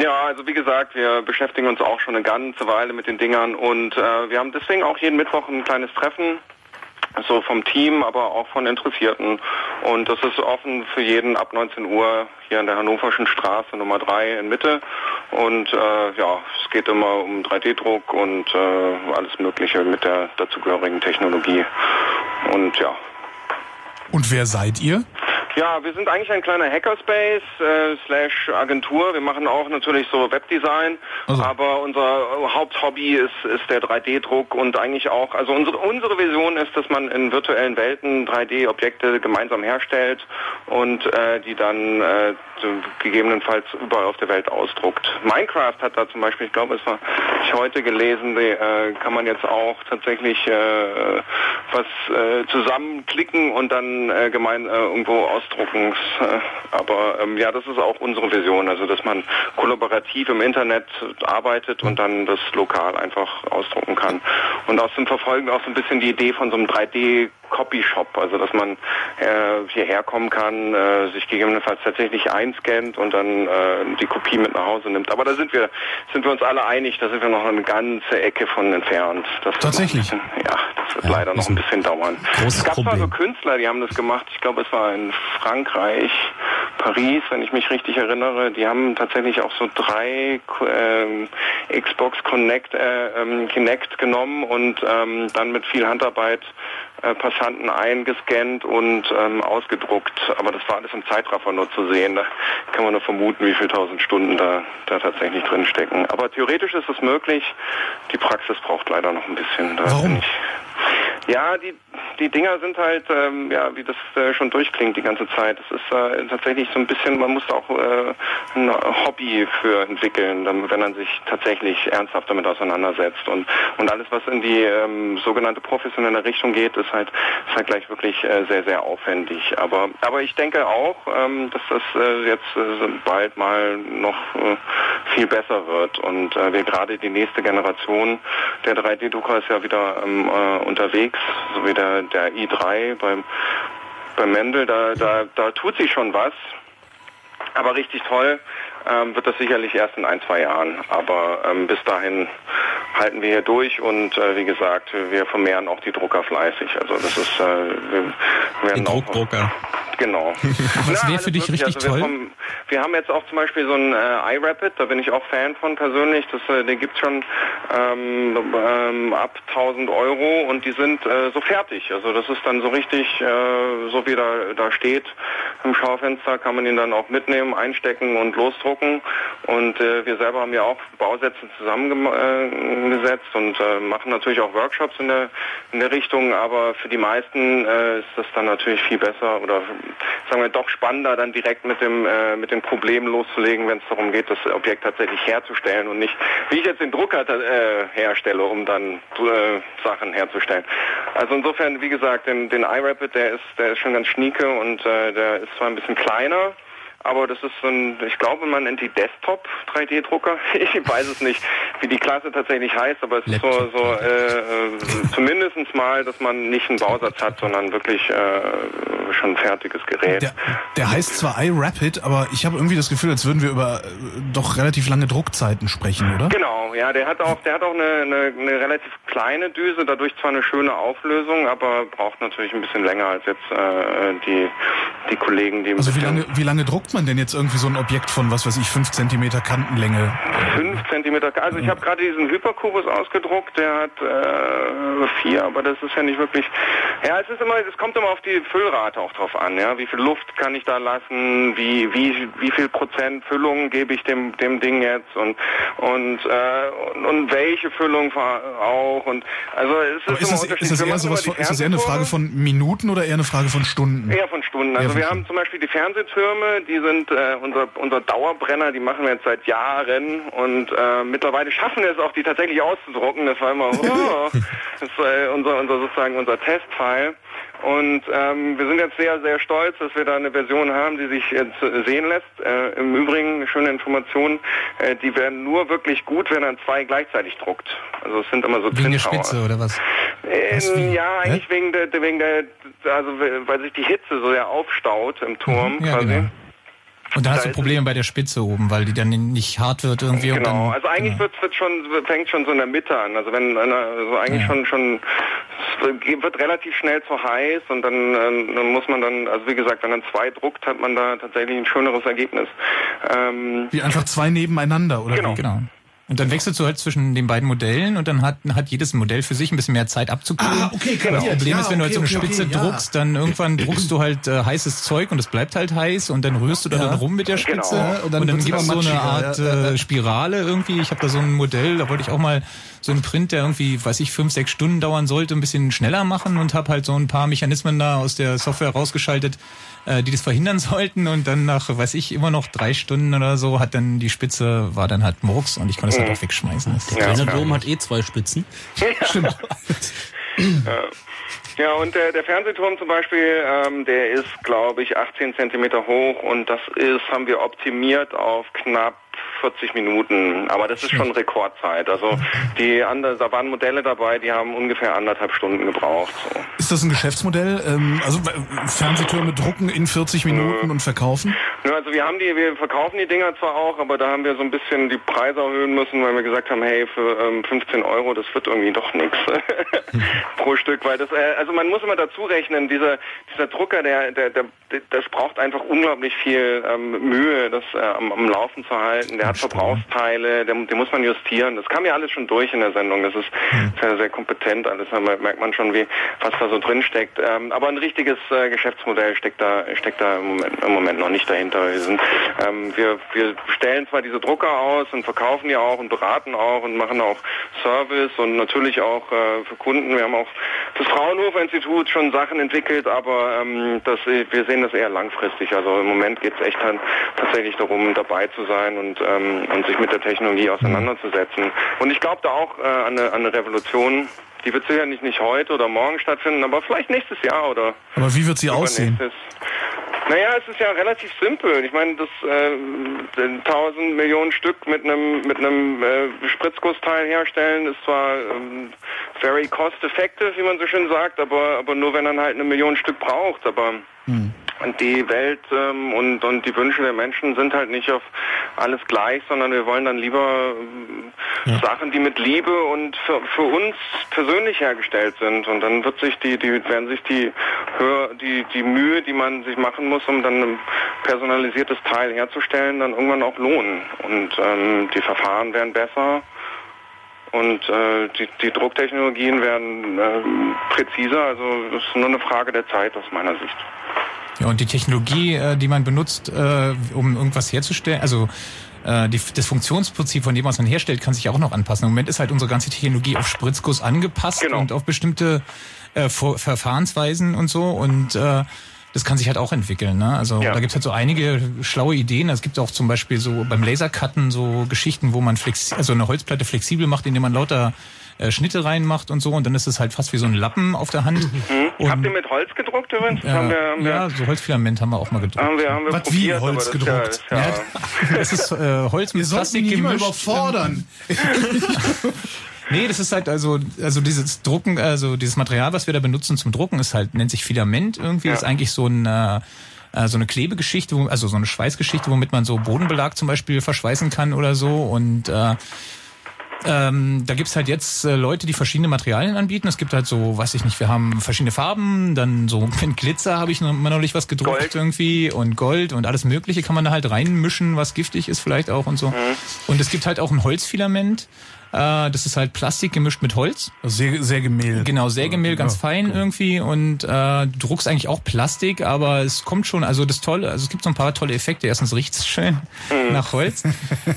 Ja, also wie gesagt, wir beschäftigen uns auch schon eine ganze Weile mit den Dingern und wir haben deswegen auch jeden Mittwoch ein kleines Treffen, so vom Team, aber auch von Interessierten. Und das ist offen für jeden ab 19 Uhr hier an der Hannoverschen Straße Nummer 3 in Mitte. Und es geht immer um 3D-Druck und alles Mögliche mit der dazugehörigen Technologie. Und ja. Und wer seid ihr? Ja, wir sind eigentlich ein kleiner Hackerspace / Agentur. Wir machen auch natürlich so Webdesign, aber unser Haupthobby ist der 3D-Druck und eigentlich auch, also unsere Vision ist, dass man in virtuellen Welten 3D-Objekte gemeinsam herstellt und die dann gegebenenfalls überall auf der Welt ausdruckt. Minecraft hat da zum Beispiel, ich glaube, ich heute gelesen, kann man jetzt auch tatsächlich was zusammenklicken und dann gemeinsam irgendwo ausdrucken. Aber das ist auch unsere Vision, also dass man kollaborativ im Internet arbeitet und dann das lokal einfach ausdrucken kann. Und aus dem Verfolgen auch so ein bisschen die Idee von so einem 3D-Copy-Shop, also dass man hierher kommen kann, sich gegebenenfalls tatsächlich einscannt und dann die Kopie mit nach Hause nimmt. Aber da sind wir uns alle einig, da sind wir noch eine ganze Ecke von entfernt. Das tatsächlich? Das wird leider noch ein bisschen dauern. Es gab zwar so Künstler, die haben das gemacht, ich glaube, es war in Frankreich, Paris, wenn ich mich richtig erinnere, die haben tatsächlich auch so 3 Xbox Kinect genommen und dann mit viel Handarbeit Passanten eingescannt und ausgedruckt. Aber das war alles im Zeitraffer nur zu sehen. Da kann man nur vermuten, wie viel 1000 Stunden da tatsächlich drin stecken. Aber theoretisch ist es möglich. Die Praxis braucht leider noch ein bisschen. Warum? Ja, die Dinger sind halt, ja, wie das schon durchklingt die ganze Zeit. Das ist tatsächlich so ein bisschen, man muss auch ein Hobby für entwickeln, wenn man sich tatsächlich ernsthaft damit auseinandersetzt. Und alles, was in die sogenannte professionelle Richtung geht, ist halt gleich wirklich sehr, sehr aufwendig. Aber ich denke auch, dass das jetzt bald mal noch viel besser wird. Und wir gerade die nächste Generation der 3D-Drucker ist ja wieder unterwegs, so wie der i3 beim Mendel, da tut sich schon was, aber richtig toll wird das sicherlich erst in 1-2 Jahren, aber bis dahin halten wir hier durch und wie gesagt, wir vermehren auch die Drucker fleißig, also das ist, wir werden auch... Drucker. Genau. Was wäre für dich richtig toll? Wir haben jetzt auch zum Beispiel so ein iRapid, da bin ich auch Fan von persönlich, den gibt es schon ab 1.000 Euro und die sind so fertig, also das ist dann so richtig, so wie da steht im Schaufenster, kann man ihn dann auch mitnehmen, einstecken und losdrucken und wir selber haben ja auch Bausätze zusammengesetzt und machen natürlich auch Workshops in der Richtung, aber für die meisten ist das dann natürlich viel besser oder sagen wir doch spannender, dann direkt mit dem Problem loszulegen, wenn es darum geht, das Objekt tatsächlich herzustellen und nicht, wie ich jetzt den Drucker herstelle, um dann Sachen herzustellen. Also insofern, wie gesagt, den iRapid, der ist schon ganz schnieke und der ist zwar ein bisschen kleiner, aber das ist so ein, ich glaube, man nennt die Desktop 3D-Drucker. Ich weiß es nicht, wie die Klasse tatsächlich heißt, aber es ist so zumindest mal, dass man nicht einen Bausatz hat, sondern wirklich schon ein fertiges Gerät. Der heißt zwar iRapid, aber ich habe irgendwie das Gefühl, als würden wir über doch relativ lange Druckzeiten sprechen, oder? Genau, ja, der hat auch eine relativ kleine Düse, dadurch zwar eine schöne Auflösung, aber braucht natürlich ein bisschen länger als jetzt die Kollegen, die... Also wie lange druckt man denn jetzt irgendwie so ein Objekt von, was weiß ich, 5 cm Kantenlänge? 5 cm, also ich habe gerade diesen Hyperkubus ausgedruckt, der hat 4, aber das ist ja nicht wirklich, ja, es kommt immer auf die Füllrate auch drauf an, ja, wie viel Luft kann ich da lassen, wie viel Prozent Füllung gebe ich dem Ding jetzt und welche Füllung auch und, also ist das eher eine Frage von Minuten oder eher eine Frage von Stunden? Eher von Stunden, also wir haben zum Beispiel die Fernsehtürme, die sind unser Dauerbrenner, die machen wir jetzt seit Jahren und mittlerweile schaffen wir es auch, die tatsächlich auszudrucken. Das war immer das war unser Testfile. Und wir sind jetzt sehr, sehr stolz, dass wir da eine Version haben, die sich jetzt sehen lässt. Im Übrigen, schöne Informationen, die werden nur wirklich gut, wenn dann 2 gleichzeitig druckt. Also es sind immer so... Wegen der Spitze oder was? Ja, eigentlich weil sich die Hitze so sehr aufstaut im Turm, ja, quasi. Genau. Und dann hast du Probleme bei der Spitze oben, weil die dann nicht hart wird irgendwie. Genau, und dann, also eigentlich fängt schon so in der Mitte an. Also wenn also eigentlich ja. Wird relativ schnell zu heiß und dann muss man dann, also wie gesagt, wenn dann 2 druckt, hat man da tatsächlich ein schöneres Ergebnis. Wie einfach 2 nebeneinander, oder? Genau. Genau. Und dann wechselst du halt zwischen den beiden Modellen und dann hat jedes Modell für sich ein bisschen mehr Zeit abzukühlen. Ah, okay, klar. Das Problem ist, wenn du halt so eine Spitze druckst, dann irgendwann druckst du halt heißes Zeug und es bleibt halt heiß und dann rührst du da dann rum mit der Spitze. Genau. Und dann gibt es so eine Art Spirale irgendwie. Ich habe da so ein Modell, da wollte ich auch mal so einen Print, der irgendwie, weiß ich, 5-6 Stunden dauern sollte, ein bisschen schneller machen und habe halt so ein paar Mechanismen da aus der Software rausgeschaltet, die das verhindern sollten und dann nach, weiß ich, immer noch 3 Stunden oder so hat dann die Spitze, war dann halt Murks und ich konnte es halt auch wegschmeißen. Der Dom hat 2 Spitzen. Ja. Stimmt. Ja, und der Fernsehturm zum Beispiel, der ist, glaube ich, 18 Zentimeter hoch und haben wir optimiert auf knapp 40 Minuten, aber das ist schon Rekordzeit. Also da waren Modelle dabei, die haben ungefähr 1,5 Stunden gebraucht. So. Ist das ein Geschäftsmodell? Also Fernsehtürme drucken in 40 Minuten und verkaufen? Ja, also wir verkaufen die Dinger zwar auch, aber da haben wir so ein bisschen die Preise erhöhen müssen, weil wir gesagt haben, hey, für 15 €, das wird irgendwie doch nichts pro Stück, weil das, also man muss immer dazu rechnen, dieser Drucker, das braucht einfach unglaublich viel Mühe, das am Laufen zu halten. Der hat Verbrauchsteile, den muss man justieren. Das kam ja alles schon durch in der Sendung. Das ist sehr, sehr kompetent alles. Da merkt man schon, was da so drin steckt. Aber ein richtiges Geschäftsmodell steckt da im Moment noch nicht dahinter. Wir stellen zwar diese Drucker aus und verkaufen die auch und beraten auch und machen auch Service und natürlich auch für Kunden. Wir haben auch das Fraunhofer-Institut schon Sachen entwickelt, aber wir sehen das eher langfristig. Also im Moment geht es echt tatsächlich darum, dabei zu sein und sich mit der Technologie auseinanderzusetzen. Und ich glaube da auch an eine Revolution. Die wird sicher nicht heute oder morgen stattfinden, aber vielleicht nächstes Jahr oder... Aber wie wird sie aussehen? Naja, es ist ja relativ simpel. Ich meine, das 1000 Millionen Stück mit einem Spritzgussteil herstellen ist zwar very cost-effective, wie man so schön sagt, aber nur wenn man halt 1 Million Stück braucht. Aber die Welt und die Wünsche der Menschen sind halt nicht auf alles gleich, sondern wir wollen dann lieber Sachen, die mit Liebe und für uns persönlich hergestellt sind. Und dann wird sich die Mühe, die man sich machen muss, um dann ein personalisiertes Teil herzustellen, dann irgendwann auch lohnen. Und die Verfahren werden besser. Und die Drucktechnologien werden präziser, also es ist nur eine Frage der Zeit aus meiner Sicht. Ja, und die Technologie, die man benutzt, um irgendwas herzustellen, also das Funktionsprinzip, von dem man es dann herstellt, kann sich auch noch anpassen. Im Moment ist halt unsere ganze Technologie auf Spritzguss angepasst und auf bestimmte Verfahrensweisen und so, und das kann sich halt auch entwickeln, ne? Also da gibt's halt so einige schlaue Ideen. Es gibt auch zum Beispiel so beim Lasercutten so Geschichten, wo man eine Holzplatte flexibel macht, indem man lauter Schnitte reinmacht und so, und dann ist es halt fast wie so ein Lappen auf der Hand. Und habt ihr mit Holz gedruckt übrigens? So Holzfilament haben wir auch mal gedruckt. Haben wir was probiert, wie Holz gedruckt? Ja. Das ist Holz mit Plastik gemischt. Wir sollten ihn überfordern. Nee, das ist halt also dieses Drucken, also dieses Material, was wir da benutzen zum Drucken, ist halt, nennt sich Filament irgendwie, ist eigentlich so eine Klebegeschichte, also so eine Schweißgeschichte, womit man so Bodenbelag zum Beispiel verschweißen kann oder so, und da gibt's halt jetzt Leute, die verschiedene Materialien anbieten. Es gibt halt so, weiß ich nicht, wir haben verschiedene Farben, dann so mit Glitzer habe ich neulich was gedruckt, Gold irgendwie und Gold und alles Mögliche kann man da halt reinmischen, was giftig ist vielleicht auch und so. Mhm. Und es gibt halt auch ein Holzfilament, das ist halt Plastik gemischt mit Holz. Sehr, sehr Sägemehl. Genau, Sägemehl, ganz fein irgendwie, und du druckst eigentlich auch Plastik, aber es kommt schon, also das Tolle, also es gibt so ein paar tolle Effekte. Erstens riecht's schön nach Holz und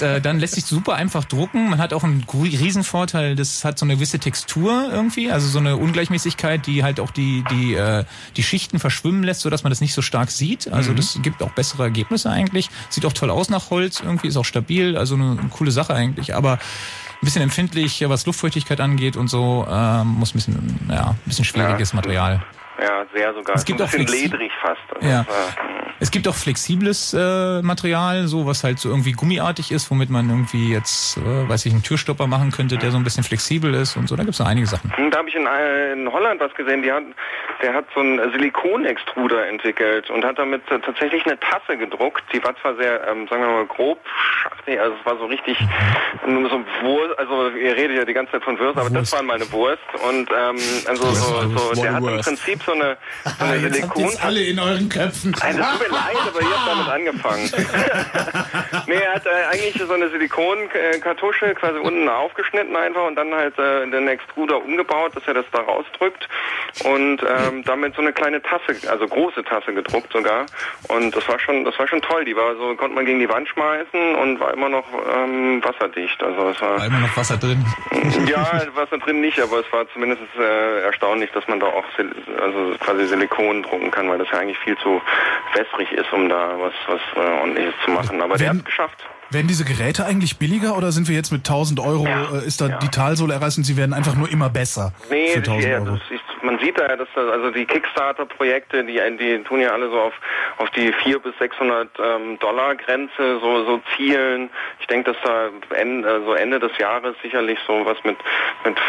dann lässt sich super einfach drucken. Man hat auch einen Riesenvorteil, das hat so eine gewisse Textur irgendwie, also so eine Ungleichmäßigkeit, die halt auch die Schichten verschwimmen lässt, sodass man das nicht so stark sieht. Also das gibt auch bessere Ergebnisse eigentlich. Sieht auch toll aus nach Holz irgendwie, ist auch stabil, also eine coole Sache eigentlich, aber ein bisschen empfindlich, was Luftfeuchtigkeit angeht und so, muss ein bisschen schwieriges Material. Ja, sehr sogar. Es gibt ein bisschen ledrig fast. Also es gibt auch flexibles Material, so was halt so irgendwie gummiartig ist, womit man irgendwie jetzt, weiß ich, einen Türstopper machen könnte, der so ein bisschen flexibel ist und so. Da gibt's noch einige Sachen. Da habe ich in Holland was gesehen, der hat so einen Silikonextruder entwickelt und hat damit tatsächlich eine Tasse gedruckt. Die war zwar sehr, sagen wir mal, grob, also es war so richtig nur so Wurst, also ihr redet ja die ganze Zeit von Wurst, aber das war mal eine Wurst, und der hat im Prinzip so eine Silikon. Jetzt alle in euren Köpfen. Nein, das tut mir leid, aber ihr habt damit angefangen. Nee, er hat eigentlich so eine Silikonkartusche quasi unten aufgeschnitten einfach und dann halt den Extruder umgebaut, dass er das da rausdrückt, und damit so eine kleine Tasse, also große Tasse gedruckt sogar, und das war schon toll. Die war so, konnte man gegen die Wand schmeißen und war immer noch wasserdicht. Also es war immer noch Wasser drin? Ja, Wasser drin nicht, aber es war zumindest erstaunlich, dass man da auch quasi Silikon drucken kann, weil das ja eigentlich viel zu wässrig ist, um da was ordentliches zu machen. Aber der hat es geschafft. Werden diese Geräte eigentlich billiger, oder sind wir jetzt mit 1000 Euro, ist da die Talsohle erreicht und sie werden einfach nur immer besser? Nee, für 1000 Euro. Man sieht da ja, dass also die Kickstarter-Projekte, die tun ja alle so auf die 400 bis 600 $-Grenze so zielen. Ich denke, dass da Ende des Jahres sicherlich so was mit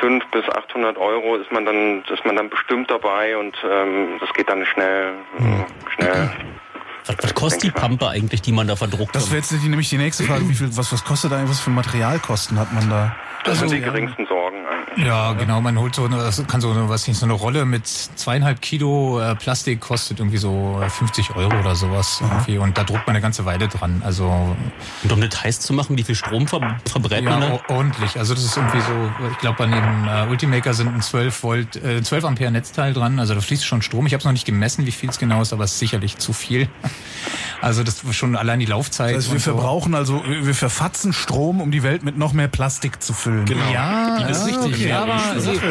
500 bis 800 Euro ist man dann bestimmt dabei, und das geht dann schnell. Was kostet die Pampe eigentlich, die man da verdruckt hat? Das wäre jetzt nämlich die nächste Frage. Was kostet eigentlich, was für Materialkosten hat man da? Das sind die geringsten Sorgen eigentlich. Ja, genau, man holt so eine Rolle mit 2,5 Kilo Plastik, kostet irgendwie so 50 Euro oder sowas irgendwie, und da druckt man eine ganze Weile dran. Also, und um das heiß zu machen, wie viel Strom verbrät man da? Ja, ordentlich. Also das ist irgendwie so, ich glaube, an dem Ultimaker sind ein 12 Ampere Netzteil dran, also da fließt schon Strom. Ich habe es noch nicht gemessen, wie viel es genau ist, aber es ist sicherlich zu viel. Also das schon allein die Laufzeit. Das heißt, wir verbrauchen also, wir verfatzen Strom, um die Welt mit noch mehr Plastik zu füllen. Genau. Ja, das ist richtig. Okay. Ja, aber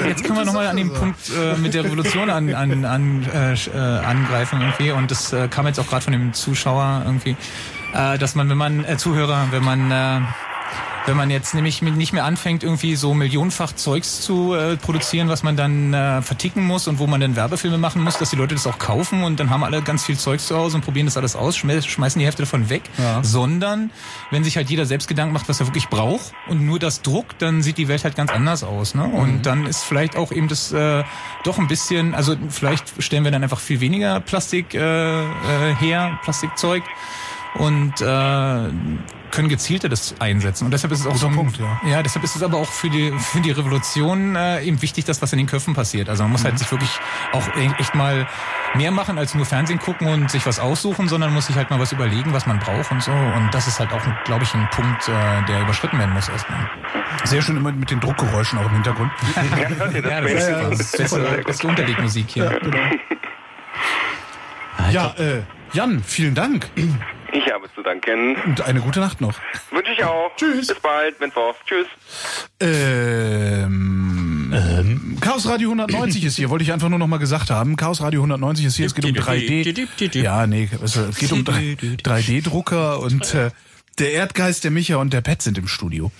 jetzt können wir nochmal an dem Punkt mit der Revolution angreifen irgendwie. Und das kam jetzt auch gerade von dem Zuschauer irgendwie, dass man, Zuhörer, wenn man jetzt nämlich nicht mehr anfängt, irgendwie so millionenfach Zeugs zu produzieren, was man dann verticken muss und wo man dann Werbefilme machen muss, dass die Leute das auch kaufen und dann haben alle ganz viel Zeugs zu Hause und probieren das alles aus, schmeißen die Hälfte davon weg, ja. Sondern wenn sich halt jeder selbst Gedanken macht, was er wirklich braucht und nur das druckt, dann sieht die Welt halt ganz anders aus. Ne? Und dann ist vielleicht auch eben das doch ein bisschen, also vielleicht stellen wir dann einfach viel weniger Plastik her, Plastikzeug und können gezielter das einsetzen. Und deshalb ist es auch so ein Punkt, ja, deshalb ist es aber auch für die Revolution eben wichtig, dass was in den Köpfen passiert. Also man muss halt sich wirklich auch echt mal mehr machen, als nur Fernsehen gucken und sich was aussuchen, sondern muss sich halt mal was überlegen, was man braucht und so. Und das ist halt auch, glaube ich, ein Punkt, der überschritten werden muss erstmal. Sehr schön immer mit den Druckgeräuschen auch im Hintergrund. Ja, das ist super. Das ist Unterlegmusik hier. Ja, genau. Ja, Jan, vielen Dank. Ich habe zu danken. Und eine gute Nacht noch. Wünsche ich auch. Tschüss. Bis bald. Mentor. Tschüss. Chaos Radio 190 ist hier. Wollte ich einfach nur noch mal gesagt haben. Chaos Radio 190 ist hier. Es geht um 3D. Ja, nee. Es geht um 3D-Drucker und der Erdgeist, der Micha und der Pat sind im Studio.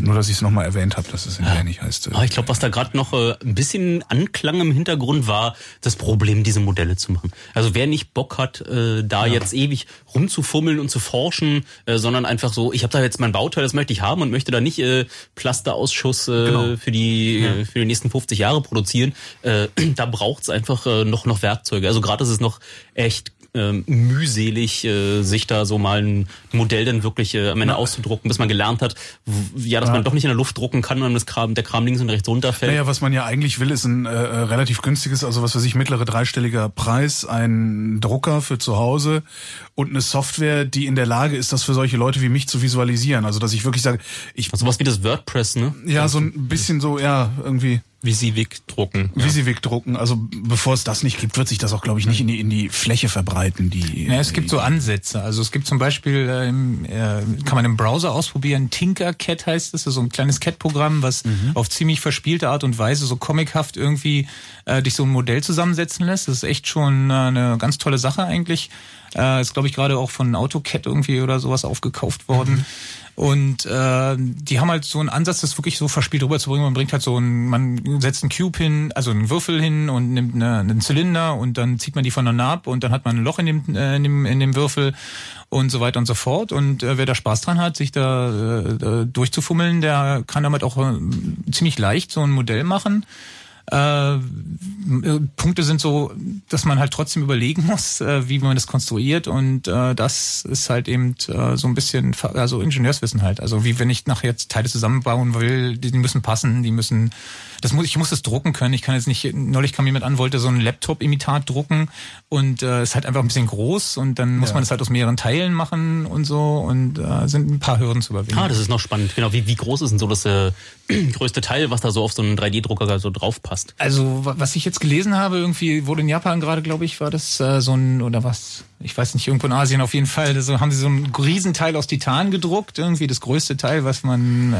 Nur, dass ich es nochmal erwähnt habe, dass es ja nicht heißt. Ich glaube, was da gerade noch ein bisschen anklang im Hintergrund war, das Problem, diese Modelle zu machen. Also wer nicht Bock hat, da jetzt ewig rumzufummeln und zu forschen, sondern einfach so, ich habe da jetzt mein Bauteil, das möchte ich haben und möchte da nicht Plasterausschuss genau. Für die nächsten 50 Jahre produzieren, da braucht's einfach noch Werkzeuge. Also gerade ist es noch echt mühselig, sich da so mal ein Modell dann wirklich am Ende auszudrucken, bis man gelernt hat, dass man doch nicht in der Luft drucken kann und der Kram links und rechts runterfällt. Naja, was man ja eigentlich will, ist ein relativ günstiges, also was weiß ich, mittlerer dreistelliger Preis, ein Drucker für zu Hause und eine Software, die in der Lage ist, das für solche Leute wie mich zu visualisieren. Also, dass ich wirklich sage, sowas wie das WordPress, ne? Ja, so ein bisschen so, ja, irgendwie. Visivik drucken. Also bevor es das nicht gibt, wird sich das auch, glaube ich, nicht in die Fläche verbreiten. Es gibt so Ansätze. Also es gibt zum Beispiel, kann man im Browser ausprobieren, TinkerCAD heißt es, so ein kleines CAD-Programm, was auf ziemlich verspielte Art und Weise so comichaft irgendwie dich so ein Modell zusammensetzen lässt. Das ist echt schon eine ganz tolle Sache eigentlich. Ist, glaube ich, gerade auch von AutoCAD irgendwie oder sowas aufgekauft worden. Und die haben halt so einen Ansatz, das wirklich so verspielt rüberzubringen. Man bringt halt man setzt einen Cube hin, also einen Würfel hin und nimmt einen Zylinder und dann zieht man die voneinander ab und dann hat man ein Loch in dem Würfel und so weiter und so fort. Und wer da Spaß dran hat, sich da durchzufummeln, der kann damit auch ziemlich leicht so ein Modell machen. Punkte sind so, dass man halt trotzdem überlegen muss, wie man das konstruiert und das ist halt eben so ein bisschen also Ingenieurswissen halt. Also wie wenn ich nachher jetzt Teile zusammenbauen will, die müssen passen, ich muss das drucken können. Ich kann jetzt nicht, neulich kam jemand an, wollte so einen Laptop-Imitat drucken und ist halt einfach ein bisschen groß und dann muss man das halt aus mehreren Teilen machen und so und sind ein paar Hürden zu überwinden. Ah, das ist noch spannend. Genau, wie groß ist denn so das größte Teil, was da so auf so einen 3D-Drucker so drauf passt? Also, was ich jetzt gelesen habe, irgendwie wurde in Japan gerade, glaube ich, war das so ein, oder was? Ich weiß nicht, irgendwo in Asien auf jeden Fall, so haben sie so ein Riesenteil aus Titan gedruckt, irgendwie das größte Teil, was man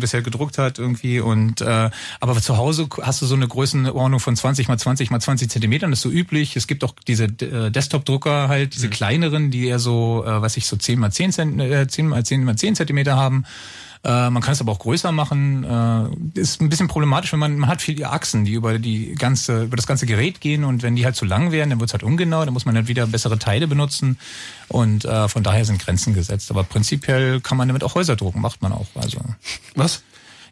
bisher gedruckt hat irgendwie und aber zu Hause hast du so eine Größenordnung von 20 x 20 x 20 Zentimetern, das ist so üblich. Es gibt auch diese Desktop-Drucker halt, diese kleineren, die eher so, 10 x 10 Zentimeter haben. Man kann es aber auch größer machen. Ist ein bisschen problematisch, wenn man hat viele Achsen, die über das ganze Gerät gehen und wenn die halt zu lang werden, dann wird es halt ungenau, dann muss man halt wieder bessere Teile benutzen und von daher sind Grenzen gesetzt. Aber prinzipiell kann man damit auch Häuser drucken, macht man auch. Also was?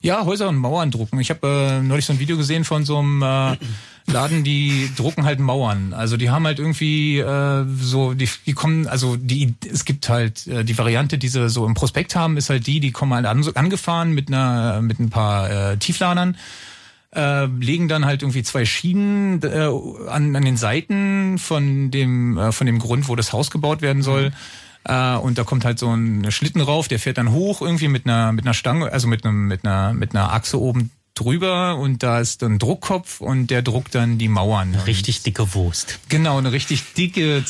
Ja, Häuser und Mauern drucken. Ich habe neulich so ein Video gesehen von so einem Laden, die drucken halt Mauern. Also die haben halt irgendwie es gibt halt die Variante, die sie so im Prospekt haben, ist halt die kommen halt angefahren mit ein paar Tiefladern, legen dann halt irgendwie zwei Schienen an den Seiten von dem Grund, wo das Haus gebaut werden soll. Und da kommt halt so ein Schlitten rauf, der fährt dann hoch irgendwie mit einer Stange, also mit einer Achse oben drüber und da ist dann Druckkopf und der druckt dann die Mauern. Eine richtig dicke Wurst. Genau, eine richtig dicke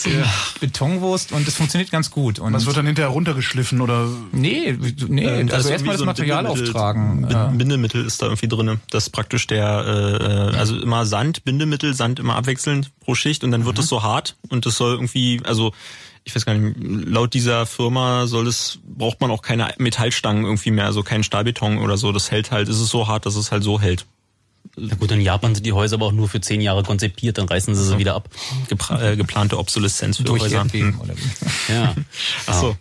Betonwurst und das funktioniert ganz gut. Und das wird dann hinterher runtergeschliffen oder? Nee, also erstmal das so Material auftragen. Bindemittel ist da irgendwie drin, das praktisch also immer Sand, Bindemittel, Sand immer abwechselnd pro Schicht und dann wird es so hart und das soll irgendwie, also ich weiß gar nicht, laut dieser Firma braucht man auch keine Metallstangen irgendwie mehr, also keinen Stahlbeton oder so. Das hält halt, ist es so hart, dass es halt so hält. Na gut, in Japan sind die Häuser aber auch nur für 10 Jahre konzipiert, dann reißen sie wieder ab. Geplante Obsoleszenz für durch Häuser. FDM, oder wie? Ja. Achso.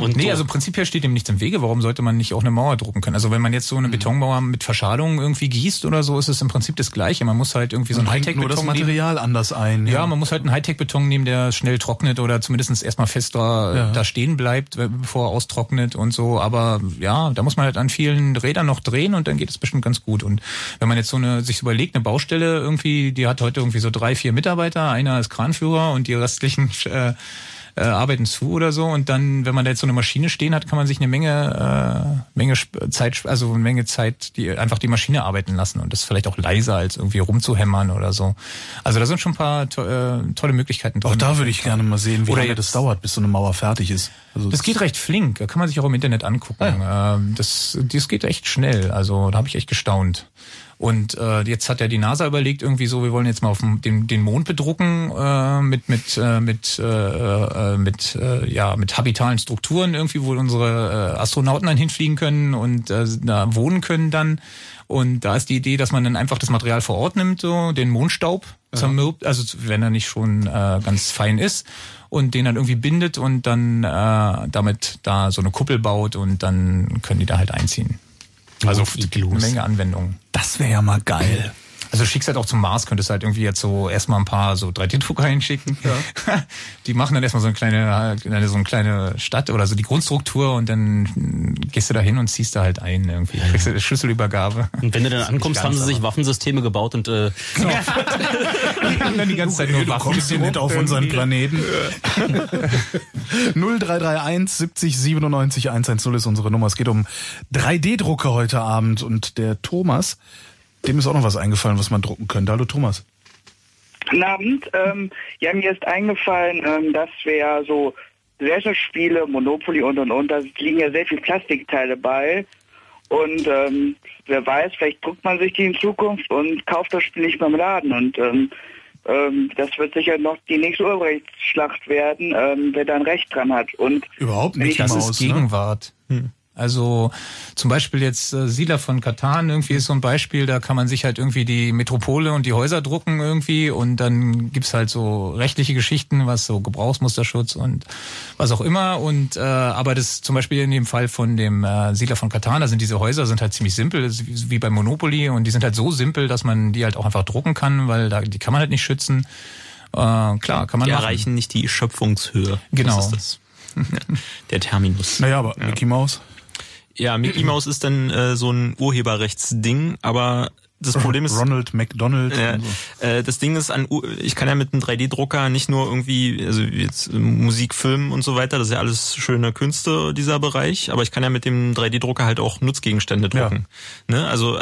Und also prinzipiell steht dem nichts im Wege. Warum sollte man nicht auch eine Mauer drucken können? Also wenn man jetzt so eine Betonmauer mit Verschalung irgendwie gießt oder so, ist es im Prinzip das Gleiche. Man muss halt irgendwie so einen Hightech-Beton nehmen. Nur das Material anders ein. Ja, man muss halt einen Hightech-Beton nehmen, der schnell trocknet oder zumindest erstmal fest da stehen bleibt, bevor er austrocknet und so. Aber ja, da muss man halt an vielen Rädern noch drehen und dann geht es bestimmt ganz gut. Und wenn man jetzt sich überlegt, eine Baustelle irgendwie, die hat heute irgendwie so 3-4 Mitarbeiter. Einer ist Kranführer und die restlichen arbeiten zu oder so, und dann, wenn man da jetzt so eine Maschine stehen hat, kann man sich eine Menge Zeit, die einfach die Maschine arbeiten lassen und das vielleicht auch leiser als irgendwie rumzuhämmern oder so. Also da sind schon ein paar tolle Möglichkeiten drin. Auch da würde ich gerne mal sehen, wie lange das dauert, bis so eine Mauer fertig ist. Also das geht recht flink, da kann man sich auch im Internet angucken. Ja. Das geht echt schnell, also da habe ich echt gestaunt. Und jetzt hat ja die NASA überlegt, irgendwie so, wir wollen jetzt mal auf den Mond bedrucken mit habitalen Strukturen irgendwie, wo unsere Astronauten dann hinfliegen können und da wohnen können dann. Und da ist die Idee, dass man dann einfach das Material vor Ort nimmt, so den Mondstaub zermürbt, also wenn er nicht schon ganz fein ist, und den dann irgendwie bindet und dann damit da so eine Kuppel baut und dann können die da halt einziehen. Also eine Menge Anwendungen. Das wäre ja mal geil. Also schickst halt auch zum Mars, könntest halt irgendwie jetzt so erstmal ein paar so 3D-Drucker hinschicken. Ja. Die machen dann erstmal so eine kleine Stadt oder so die Grundstruktur und dann gehst du da hin und ziehst da halt ein irgendwie. Kriegst du Schlüsselübergabe. Und wenn du dann ankommst, haben sie sich Waffensysteme gebaut und die haben dann die ganze Zeit nur Waffen. Du kommst hier nicht auf unseren Planeten. 0331 70 97 110 ist unsere Nummer. Es geht um 3D-Drucker heute Abend und der Thomas, dem ist auch noch was eingefallen, was man drucken könnte. Hallo Thomas. Guten Abend. Ja, mir ist eingefallen, dass wir ja so Gesellschaftsspiele, Monopoly und, da liegen ja sehr viele Plastikteile bei. Und wer weiß, vielleicht druckt man sich die in Zukunft und kauft das Spiel nicht mehr im Laden. Und das wird sicher noch die nächste Urheberrechtsschlacht werden, wer dann Recht dran hat. Und überhaupt nicht, das ist Gegenwart. Ne? Also zum Beispiel jetzt Siedler von Katan irgendwie ist so ein Beispiel, da kann man sich halt irgendwie die Metropole und die Häuser drucken irgendwie und dann gibt's halt so rechtliche Geschichten, was so Gebrauchsmusterschutz und was auch immer, und aber das zum Beispiel in dem Fall von dem Siedler von Katan, da sind diese Häuser sind halt ziemlich simpel, wie bei Monopoly, und die sind halt so simpel, dass man die halt auch einfach drucken kann, weil die kann man halt nicht schützen. Klar, kann man die machen. Erreichen nicht die Schöpfungshöhe. Genau. Das ist das. Der Terminus. Naja, aber Mickey Mouse. Ja, Mickey Mouse ist dann so ein Urheberrechtsding, aber das Problem ist... Ronald McDonald. Das Ding ist, ich kann ja mit einem 3D-Drucker nicht nur irgendwie, also jetzt Musik, Film und so weiter, das ist ja alles schöne Künste, dieser Bereich, aber ich kann ja mit dem 3D-Drucker halt auch Nutzgegenstände drucken. Ja. Ne? Also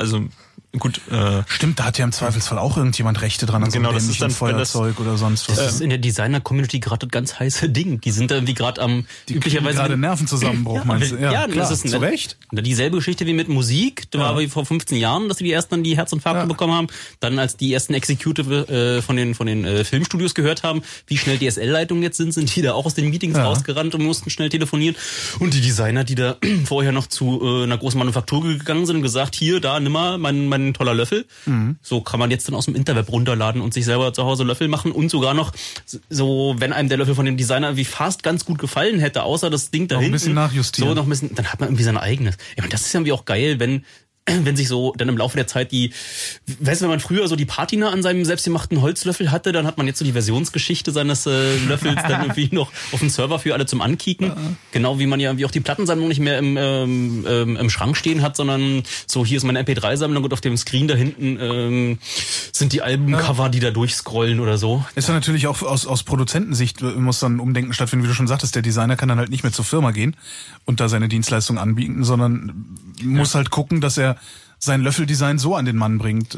gut, stimmt, da hat ja im Zweifelsfall auch irgendjemand Rechte dran an so einem dämlichen Feuerzeug oder sonst was. Das ist in der Designer-Community gerade das ganz heiße Ding. Die sind da irgendwie gerade am... Die üblicherweise gerade Nervenzusammenbruch, meinst du? Ja, klar, das ist zu Recht. Dieselbe Geschichte wie mit Musik. Da war wie vor 15 Jahren, dass die ersten dann die Herzinfarkte bekommen haben. Dann, als die ersten Executive von den Filmstudios gehört haben, wie schnell DSL-Leitungen jetzt sind die da auch aus den Meetings rausgerannt und mussten schnell telefonieren. Und die Designer, die da vorher noch zu einer großen Manufaktur gegangen sind und gesagt, hier, da, nimm mal, mein ein toller Löffel. Mhm. So kann man jetzt dann aus dem Interweb runterladen und sich selber zu Hause Löffel machen und sogar noch so, wenn einem der Löffel von dem Designer wie fast ganz gut gefallen hätte, außer das Ding da hinten. Noch ein bisschen nachjustieren. So noch ein bisschen, dann hat man irgendwie sein eigenes. Ich meine, das ist ja irgendwie auch geil, wenn sich so dann im Laufe der Zeit wenn man früher so die Patina an seinem selbstgemachten Holzlöffel hatte, dann hat man jetzt so die Versionsgeschichte seines Löffels dann irgendwie noch auf dem Server für alle zum Ankicken. Genau wie man ja irgendwie auch die Plattensammlung nicht mehr im Schrank stehen hat, sondern so, hier ist meine MP3-Sammlung und auf dem Screen da hinten sind die Albumcover, die da durchscrollen oder so. Ist dann natürlich auch aus Produzentensicht muss dann ein Umdenken stattfinden, wie du schon sagtest, der Designer kann dann halt nicht mehr zur Firma gehen und da seine Dienstleistung anbieten, sondern muss halt gucken, dass er sein Löffeldesign so an den Mann bringt.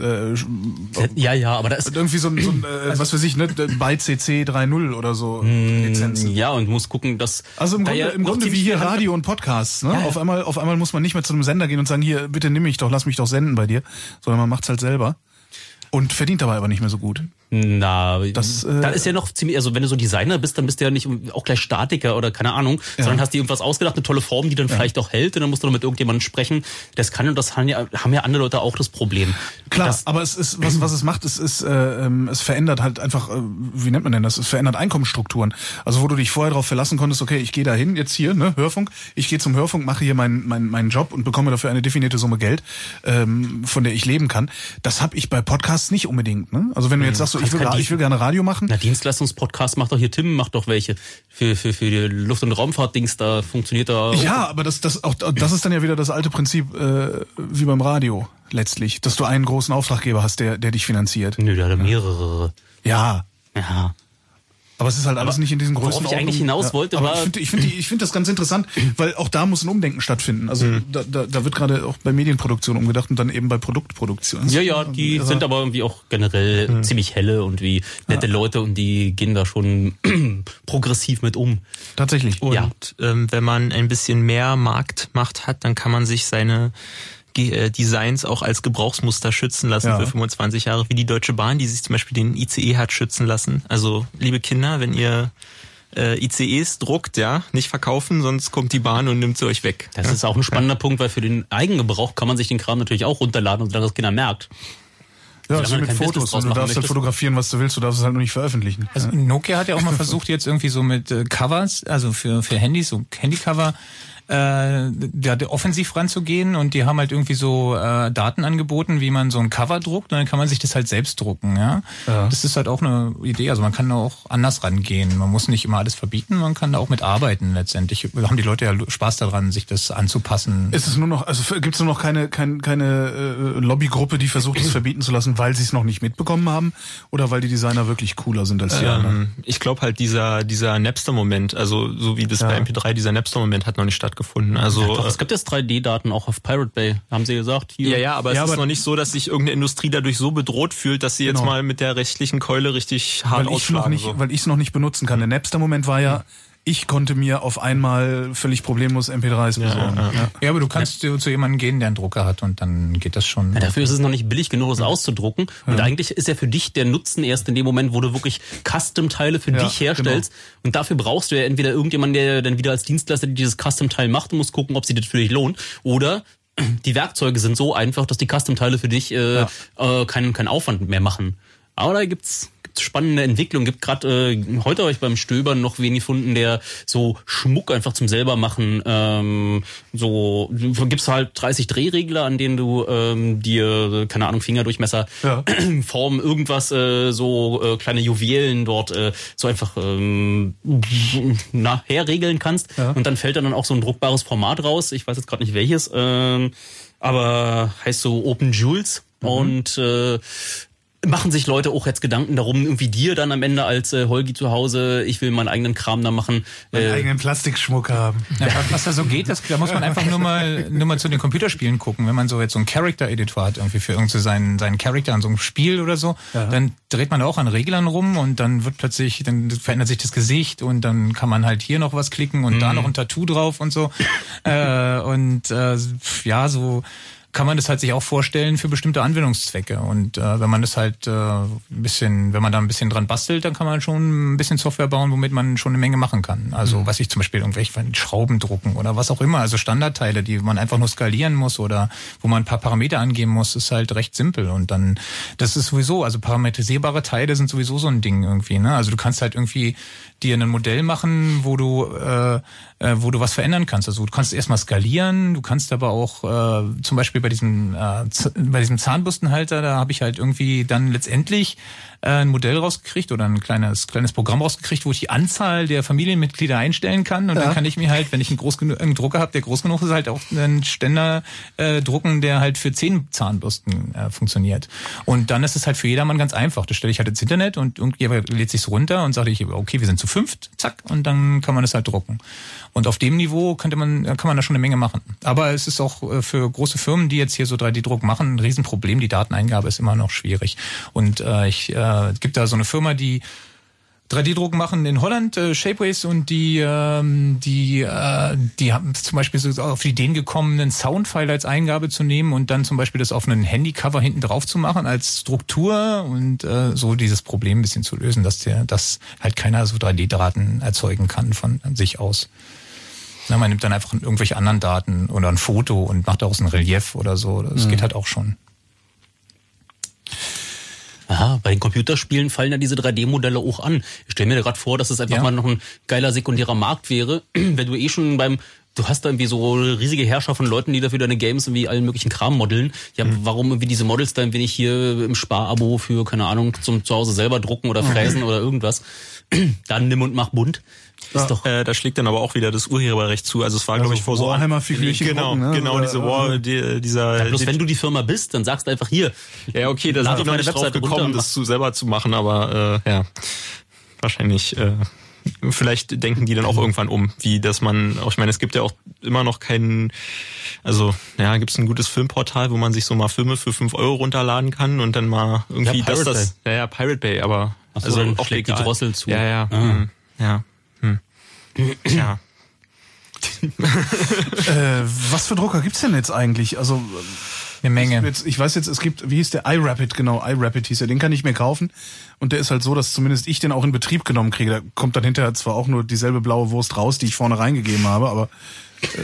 Ja, aber das ist irgendwie so ein was weiß ich, ne, bei CC 3.0 oder so Lizenzen. Ja, und muss gucken, dass also im Grunde wie hier Radio und Podcasts, ne? Ja, ja. Auf einmal muss man nicht mehr zu einem Sender gehen und sagen, hier, bitte nimm mich doch, lass mich doch senden bei dir, sondern man macht's halt selber. Und verdient dabei aber nicht mehr so gut. Na, das ist ja noch ziemlich, also wenn du so Designer bist, dann bist du ja nicht auch gleich Statiker oder keine Ahnung, sondern hast dir irgendwas ausgedacht, eine tolle Form, die dann vielleicht auch hält und dann musst du noch mit irgendjemandem sprechen. Das kann und das haben ja andere Leute auch das Problem. Klar, das, aber es ist, was es macht, es verändert halt einfach, wie nennt man denn das? Es verändert Einkommensstrukturen. Also wo du dich vorher darauf verlassen konntest, okay, ich gehe da hin, jetzt hier, ne, Hörfunk, ich gehe zum Hörfunk, mache hier meinen Job und bekomme dafür eine definierte Summe Geld, von der ich leben kann. Das habe ich bei Podcasts nicht unbedingt, ne? Also wenn du jetzt sagst, ich will gerne Radio machen. Na, Dienstleistungspodcast macht doch hier Tim, macht doch welche. Für die Luft- und Raumfahrt-Dings, da funktioniert da. Ja, aber das ist dann ja wieder das alte Prinzip, wie beim Radio letztlich. Dass du einen großen Auftraggeber hast, der dich finanziert. Nö, der hat mehrere. Ja. Aber es ist halt alles nicht in diesen größten Ordnungen. Worauf ich eigentlich hinaus wollte, war... Ich finde das ganz interessant, weil auch da muss ein Umdenken stattfinden. Also da wird gerade auch bei Medienproduktion umgedacht und dann eben bei Produktproduktion. Ja, die sind aber irgendwie auch generell ziemlich helle und wie nette Leute und die gehen da schon progressiv mit um. Tatsächlich. Und wenn man ein bisschen mehr Marktmacht hat, dann kann man sich seine Designs auch als Gebrauchsmuster schützen lassen für 25 Jahre, wie die Deutsche Bahn, die sich zum Beispiel den ICE hat schützen lassen. Also, liebe Kinder, wenn ihr ICEs druckt, nicht verkaufen, sonst kommt die Bahn und nimmt sie euch weg. Das ist auch ein spannender Punkt, weil für den Eigengebrauch kann man sich den Kram natürlich auch runterladen und solange das keiner merkt. Ja, also mit Fotos. Und du darfst halt fotografieren, was du willst. Du darfst es halt nur nicht veröffentlichen. Also Nokia hat ja auch mal versucht, jetzt irgendwie so mit Covers, also für Handys, so Handycover, da offensiv ranzugehen und die haben halt irgendwie so Daten angeboten, wie man so ein Cover druckt und dann kann man sich das halt selbst drucken, ja. Das ist halt auch eine Idee, also man kann da auch anders rangehen, man muss nicht immer alles verbieten, man kann da auch mit arbeiten letztendlich, da haben die Leute ja Spaß daran, sich das anzupassen. Ist es nur noch, also gibt's nur noch keine Lobbygruppe, die versucht, es verbieten zu lassen, weil sie es noch nicht mitbekommen haben oder weil die Designer wirklich cooler sind als die anderen? Ich glaube halt dieser Napster-Moment, also so wie das bei MP3, dieser Napster-Moment hat noch nicht stattgefunden. Also ja, doch, es gibt jetzt 3D-Daten auch auf Pirate Bay, haben sie gesagt. Hier. Ja, aber es ist noch nicht so, dass sich irgendeine Industrie dadurch so bedroht fühlt, dass sie jetzt mal mit der rechtlichen Keule richtig hart ausschlagen. Weil ich es noch nicht benutzen kann. Der Napster-Moment war ja, ich konnte mir auf einmal völlig problemlos MP3s besorgen. Ja, aber du kannst zu jemandem gehen, der einen Drucker hat und dann geht das schon. Ja, dafür ist es noch nicht billig genug, das auszudrucken. Und eigentlich ist ja für dich der Nutzen erst in dem Moment, wo du wirklich Custom-Teile für dich herstellst. Genau. Und dafür brauchst du ja entweder irgendjemanden, der dann wieder als Dienstleister dieses Custom-Teil macht und musst gucken, ob sich das für dich lohnt. Oder die Werkzeuge sind so einfach, dass die Custom-Teile für dich keinen Aufwand mehr machen. Aber da gibt's spannende Entwicklungen. Gibt gerade heute habe ich beim Stöbern noch wen gefunden, der so Schmuck einfach zum selber machen. So gibt's halt 30 Drehregler, an denen du dir keine Ahnung Fingerdurchmesser Formen irgendwas kleine Juwelen dort so einfach herregeln kannst und dann fällt dann auch so ein druckbares Format raus. Ich weiß jetzt gerade nicht welches, aber heißt so Open Joules und machen sich Leute auch jetzt Gedanken darum, irgendwie dir dann am Ende als Holgi zu Hause, ich will meinen eigenen Kram da machen. Meinen eigenen Plastikschmuck haben. Ja, was da so geht, da muss man einfach nur mal zu den Computerspielen gucken. Wenn man so jetzt so einen Character-Editor hat, irgendwie für irgendwie seinen Charakter an so einem Spiel oder so, dann dreht man da auch an Reglern rum und dann wird plötzlich, dann verändert sich das Gesicht und dann kann man halt hier noch was klicken und da noch ein Tattoo drauf und so. So kann man das halt sich auch vorstellen für bestimmte Anwendungszwecke und wenn man das halt wenn man da ein bisschen dran bastelt, dann kann man schon ein bisschen Software bauen, womit man schon eine Menge machen kann. Also was ich zum Beispiel irgendwelche Schrauben drucken oder was auch immer, also Standardteile, die man einfach nur skalieren muss oder wo man ein paar Parameter angeben muss, ist halt recht simpel und dann, das ist sowieso, also parametrisierbare Teile sind sowieso so ein Ding irgendwie, ne? Also du kannst halt irgendwie dir ein Modell machen, wo du was verändern kannst. Also du kannst erstmal skalieren, du kannst aber auch zum Beispiel bei diesem Zahnbürstenhalter, da habe ich halt irgendwie dann letztendlich ein Modell rausgekriegt oder ein kleines Programm rausgekriegt, wo ich die Anzahl der Familienmitglieder einstellen kann und dann kann ich mir halt, wenn ich einen Drucker habe, der groß genug ist, halt auch einen Ständer drucken, der halt für 10 Zahnbürsten funktioniert. Und dann ist es halt für jedermann ganz einfach. Das stelle ich halt ins Internet und irgendjemand lädt sich's runter und sagt, okay, wir sind zu 5, zack, und dann kann man das halt drucken. Und auf dem Niveau kann man da schon eine Menge machen. Aber es ist auch für große Firmen, die die jetzt hier so 3D-Druck machen, ein Riesenproblem. Die Dateneingabe ist immer noch schwierig. Und es gibt da so eine Firma, die 3D-Druck machen in Holland, Shapeways, und die haben zum Beispiel so auf die Ideen gekommen, einen Soundfile als Eingabe zu nehmen und dann zum Beispiel das auf einen Handycover hinten drauf zu machen als Struktur und so dieses Problem ein bisschen zu lösen, dass halt keiner so 3D-Daten erzeugen kann von sich aus. Na, man nimmt dann einfach irgendwelche anderen Daten oder ein Foto und macht daraus ein Relief oder so. Das geht halt auch schon. Aha, bei den Computerspielen fallen ja diese 3D-Modelle auch an. Ich stelle mir gerade vor, dass es einfach mal noch ein geiler sekundärer Markt wäre, wenn du eh schon du hast da irgendwie so riesige Herrscher von Leuten, die dafür deine Games irgendwie allen möglichen Kram modeln. Ja, warum irgendwie diese Models dann, wenn ich hier im Sparabo für, keine Ahnung, zum Zuhause selber drucken oder fräsen oder irgendwas, dann nimm und mach bunt. Ja. Ist doch, da schlägt dann aber auch wieder das Urheberrecht zu. Also es war, glaube ich, vor so Warhammer-Figürchen. Genau, diese dieser. Ja, bloß wenn du die Firma bist, dann sagst du einfach hier. Ja, okay, da sind wir noch nicht drauf gekommen, das selber zu machen, aber wahrscheinlich. Vielleicht denken die dann auch irgendwann um, wie dass man, ich meine, es gibt ja auch immer noch keinen, gibt es ein gutes Filmportal, wo man sich so mal Filme für 5 Euro runterladen kann und dann mal irgendwie Pirate Bay, aber so, also auch schlägt die Drossel zu. Was für Drucker gibt's denn jetzt eigentlich? Also eine Menge. Ich weiß jetzt, es gibt, wie hieß der? iRapid hieß er. Den kann ich mir kaufen. Und der ist halt so, dass zumindest ich den auch in Betrieb genommen kriege. Da kommt dann hinterher zwar auch nur dieselbe blaue Wurst raus, die ich vorne reingegeben habe, aber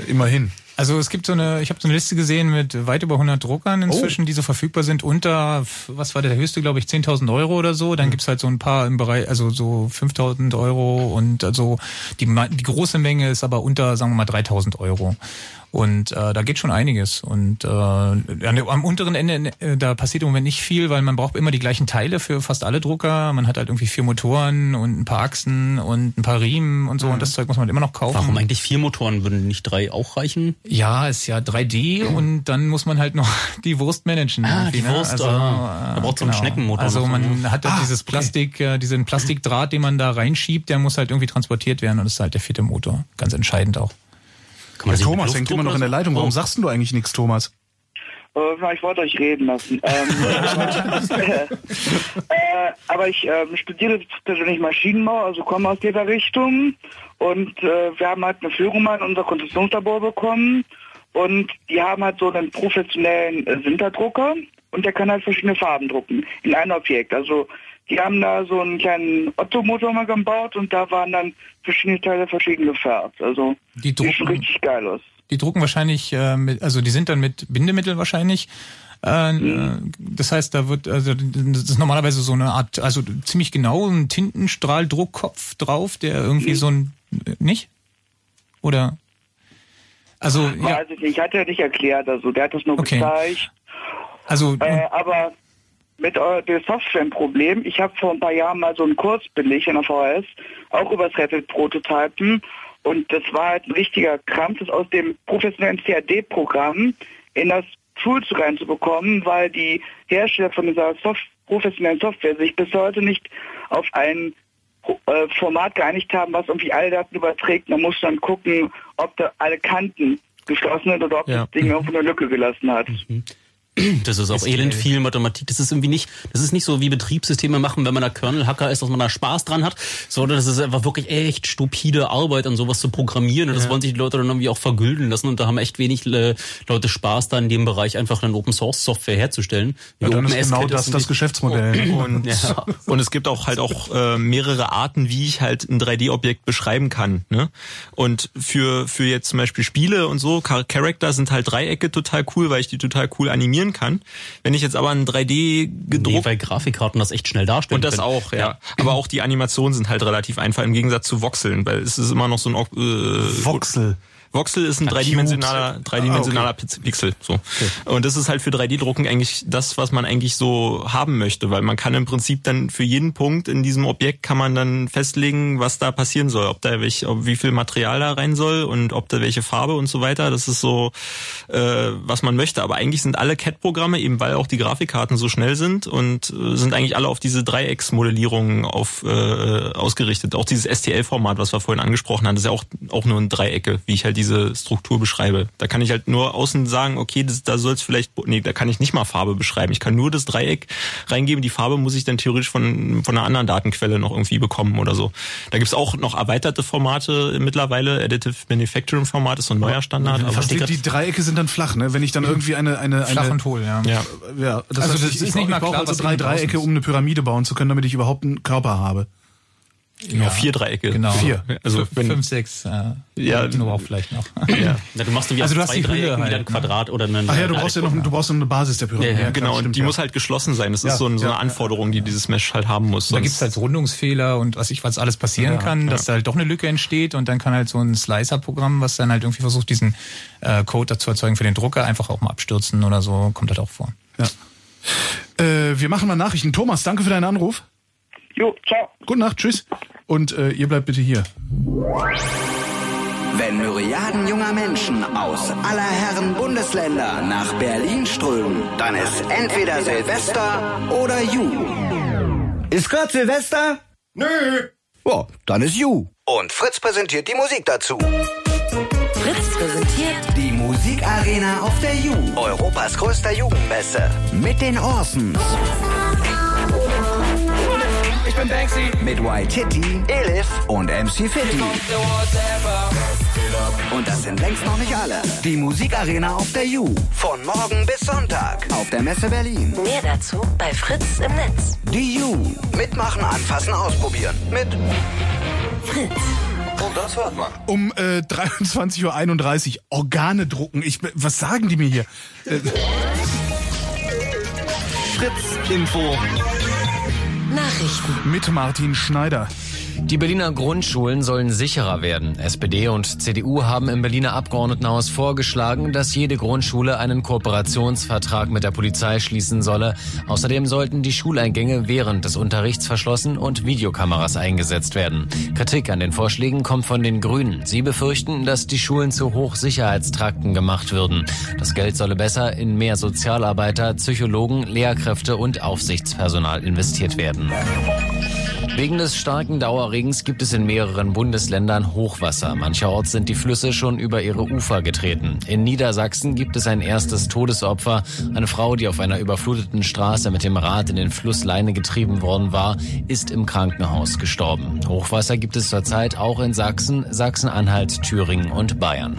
immerhin. Also es gibt ich habe so eine Liste gesehen mit weit über 100 Druckern inzwischen, die so verfügbar sind unter, was war der höchste, glaube ich, 10.000 Euro oder so. Dann gibt's halt so ein paar im Bereich, also so 5.000 Euro und also die große Menge ist aber unter, sagen wir mal, 3.000 Euro. Und da geht schon einiges. Und am unteren Ende, da passiert im Moment nicht viel, weil man braucht immer die gleichen Teile für fast alle Drucker. Man hat halt irgendwie 4 Motoren und ein paar Achsen und ein paar Riemen und so. Und das Zeug muss man halt immer noch kaufen. Warum eigentlich 4 Motoren? Würden nicht 3 auch reichen? Ja, ist ja 3D und dann muss man halt noch die Wurst managen. Ah, die Wurst. Also, da braucht so einen Schneckenmotor. Also man hat halt dieses Plastik, diesen Plastikdraht, den man da reinschiebt, der muss halt irgendwie transportiert werden. Und das ist halt der 4. Motor. Ganz entscheidend auch. Der Thomas hängt immer noch in der Leitung. Warum sagst denn du eigentlich nichts, Thomas? Ich wollte euch reden lassen. Aber ich studiere persönlich Maschinenbau, also komme aus dieser Richtung. Und wir haben halt eine Führung mal in unser Konstruktionslabor bekommen. Und die haben halt so einen professionellen Sinterdrucker. Und der kann halt verschiedene Farben drucken in ein Objekt. Also die haben da so einen kleinen Ottomotor mal gebaut und da waren dann verschiedene Teile verschieden gefärbt. Also die sieht richtig geil aus. Die drucken wahrscheinlich, die sind dann mit Bindemittel wahrscheinlich. Das heißt, da wird, das ist normalerweise so eine Art, ziemlich genau ein Tintenstrahldruckkopf drauf, der irgendwie nicht? Oder? Also, ja. Also ich hatte ja nicht erklärt, der hat das nur gezeigt. Also, aber mit der Software ein Problem. Ich habe vor ein paar Jahren mal so einen Kurs belegt in der VHS, auch über das Rapid-Prototypen. Und das war halt ein richtiger Krampf, das aus dem professionellen CAD-Programm in das Tool reinzubekommen, weil die Hersteller von dieser professionellen Software sich bis heute nicht auf ein Format geeinigt haben, was irgendwie alle Daten überträgt. Man muss dann gucken, ob da alle Kanten geschlossen sind oder ob das Ding irgendwo eine Lücke gelassen hat. Mhm. Das ist auch elend viel Mathematik. Das ist nicht so wie Betriebssysteme machen, wenn man da Kernel-Hacker ist, dass man da Spaß dran hat, sondern das ist einfach wirklich echt stupide Arbeit, an sowas zu programmieren. Und das wollen sich die Leute dann irgendwie auch vergülden lassen. Und da haben echt wenig Leute Spaß, da in dem Bereich einfach dann Open-Source-Software herzustellen. Ja, dann ist genau das Geschäftsmodell. Und es gibt auch halt mehrere Arten, wie ich halt ein 3D-Objekt beschreiben kann. Ne? Und für jetzt zum Beispiel Spiele und so, Charakter sind halt Dreiecke total cool, weil ich die total cool animieren kann. Wenn ich jetzt aber ein 3D gedruckt... weil Grafikkarten das echt schnell darstellen können. Und das auch, ja. Aber auch die Animationen sind halt relativ einfach im Gegensatz zu Voxeln, weil es ist immer noch so ein... Voxel. Voxel ist ein dreidimensionaler Pixel. So. Okay. Und das ist halt für 3D-Drucken eigentlich das, was man eigentlich so haben möchte, weil man kann im Prinzip dann für jeden Punkt in diesem Objekt kann man dann festlegen, was da passieren soll, ob wie viel Material da rein soll und ob da welche Farbe und so weiter. Das ist so, was man möchte. Aber eigentlich sind alle CAD-Programme, eben weil auch die Grafikkarten so schnell sind und sind eigentlich alle auf diese Dreiecksmodellierung ausgerichtet. Auch dieses STL-Format, was wir vorhin angesprochen haben, das ist ja auch nur ein Dreiecke, wie ich halt diese Struktur beschreibe. Da kann ich halt nur außen sagen, okay, da soll es vielleicht, nee, da kann ich nicht mal Farbe beschreiben. Ich kann nur das Dreieck reingeben. Die Farbe muss ich dann theoretisch von einer anderen Datenquelle noch irgendwie bekommen oder so. Da gibt's auch noch erweiterte Formate mittlerweile. Additive Manufacturing Format ist so ein neuer Standard. Ja, aber die Dreiecke sind dann flach, ne? Wenn ich dann irgendwie eine flach und hohl, ja. Das also das ist nicht mal klar, also 3 Dreiecke, um eine Pyramide bauen zu können, damit ich überhaupt einen Körper habe. Genau, ja, 4 Dreiecke. Genau. 4. Also 5, 6. Ja, aber auch vielleicht noch. Ja. Na, du machst irgendwie also aus 2 Dreiecken halt, wieder ein Quadrat oder einen. Ach ja, du brauchst ja eine Basis der Pyramide. Ja, genau, und die muss halt geschlossen sein. Das ist so eine Anforderung, die dieses Mesh halt haben muss. Da gibt es halt Rundungsfehler und was alles passieren kann, dass da halt doch eine Lücke entsteht und dann kann halt so ein Slicer-Programm, was dann halt irgendwie versucht, diesen Code zu erzeugen für den Drucker, einfach auch mal abstürzen oder so, kommt halt auch vor. Ja. Wir machen mal Nachrichten. Thomas, danke für deinen Anruf. Jo, ciao. Gute Nacht, tschüss. Und ihr bleibt bitte hier. Wenn Myriaden junger Menschen aus aller Herren Bundesländer nach Berlin strömen, dann ist entweder Silvester oder Ju. Ist Gott Silvester? Nö. Ja, dann ist Ju. Und Fritz präsentiert die Musik dazu. Fritz präsentiert die Musikarena auf der Ju, Europas größter Jugendmesse. Mit den Orsons. Ich bin Banksy. Mit Y-Titty, Elif und MC Fitty. Und das sind längst noch nicht alle. Die Musikarena auf der Ju. Von morgen bis Sonntag. Auf der Messe Berlin. Mehr dazu bei Fritz im Netz. Die Ju. Mitmachen, anfassen, ausprobieren. Mit Fritz. Und das hört man. Um 23.31 Uhr. Organe drucken. Was sagen die mir hier? Fritz Info. Nachrichten mit Martin Schneider. Die Berliner Grundschulen sollen sicherer werden. SPD und CDU haben im Berliner Abgeordnetenhaus vorgeschlagen, dass jede Grundschule einen Kooperationsvertrag mit der Polizei schließen solle. Außerdem sollten die Schuleingänge während des Unterrichts verschlossen und Videokameras eingesetzt werden. Kritik an den Vorschlägen kommt von den Grünen. Sie befürchten, dass die Schulen zu Hochsicherheitstrakten gemacht würden. Das Geld solle besser in mehr Sozialarbeiter, Psychologen, Lehrkräfte und Aufsichtspersonal investiert werden. Wegen des starken Dauerregens gibt es in mehreren Bundesländern Hochwasser. Mancherorts sind die Flüsse schon über ihre Ufer getreten. In Niedersachsen gibt es ein erstes Todesopfer. Eine Frau, die auf einer überfluteten Straße mit dem Rad in den Fluss Leine getrieben worden war, ist im Krankenhaus gestorben. Hochwasser gibt es zurzeit auch in Sachsen, Sachsen-Anhalt, Thüringen und Bayern.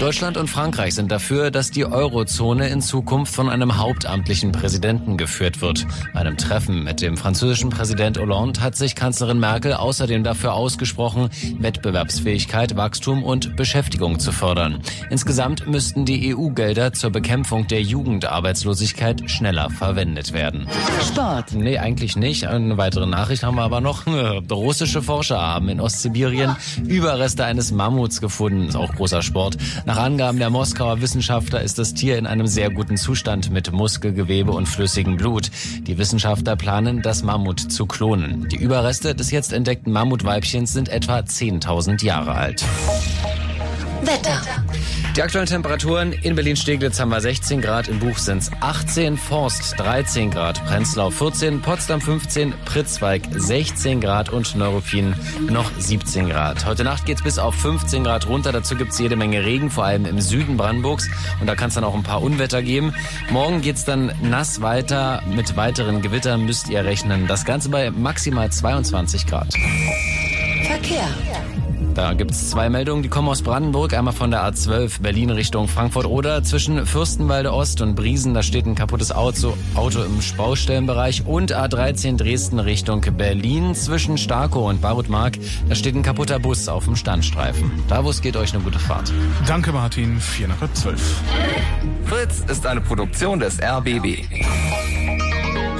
Deutschland und Frankreich sind dafür, dass die Eurozone in Zukunft von einem hauptamtlichen Präsidenten geführt wird. Bei einem Treffen mit dem französischen Präsident Hollande hat sich Kanzlerin Merkel außerdem dafür ausgesprochen, Wettbewerbsfähigkeit, Wachstum und Beschäftigung zu fördern. Insgesamt müssten die EU-Gelder zur Bekämpfung der Jugendarbeitslosigkeit schneller verwendet werden. Sport. Nee, eigentlich nicht. Eine weitere Nachricht haben wir aber noch. Russische Forscher haben in Ostsibirien Überreste eines Mammuts gefunden. Ist auch großer Sport. Nach Angaben der Moskauer Wissenschaftler ist das Tier in einem sehr guten Zustand mit Muskelgewebe und flüssigem Blut. Die Wissenschaftler planen, das Mammut zu klonen. Die Überreste des jetzt entdeckten Mammutweibchens sind etwa 10.000 Jahre alt. Wetter. Die aktuellen Temperaturen in Berlin-Steglitz haben wir 16 Grad, in Buch sind es 18, Forst 13 Grad, Prenzlau 14, Potsdam 15, Pritzwalk 16 Grad und Neuruppin noch 17 Grad. Heute Nacht geht's bis auf 15 Grad runter, dazu gibt's jede Menge Regen, vor allem im Süden Brandenburgs und da kann's dann auch ein paar Unwetter geben. Morgen geht's dann nass weiter, mit weiteren Gewittern müsst ihr rechnen. Das Ganze bei maximal 22 Grad. Verkehr. Da gibt's 2 Meldungen, die kommen aus Brandenburg. Einmal von der A12 Berlin Richtung Frankfurt-Oder. Zwischen Fürstenwalde Ost und Briesen, da steht ein kaputtes Auto im Baustellenbereich. Und A13 Dresden Richtung Berlin. Zwischen Starkow und Barutmark, da steht ein kaputter Bus auf dem Standstreifen. Da wo es geht, euch eine gute Fahrt. Danke Martin, 4:12. Fritz ist eine Produktion des RBB.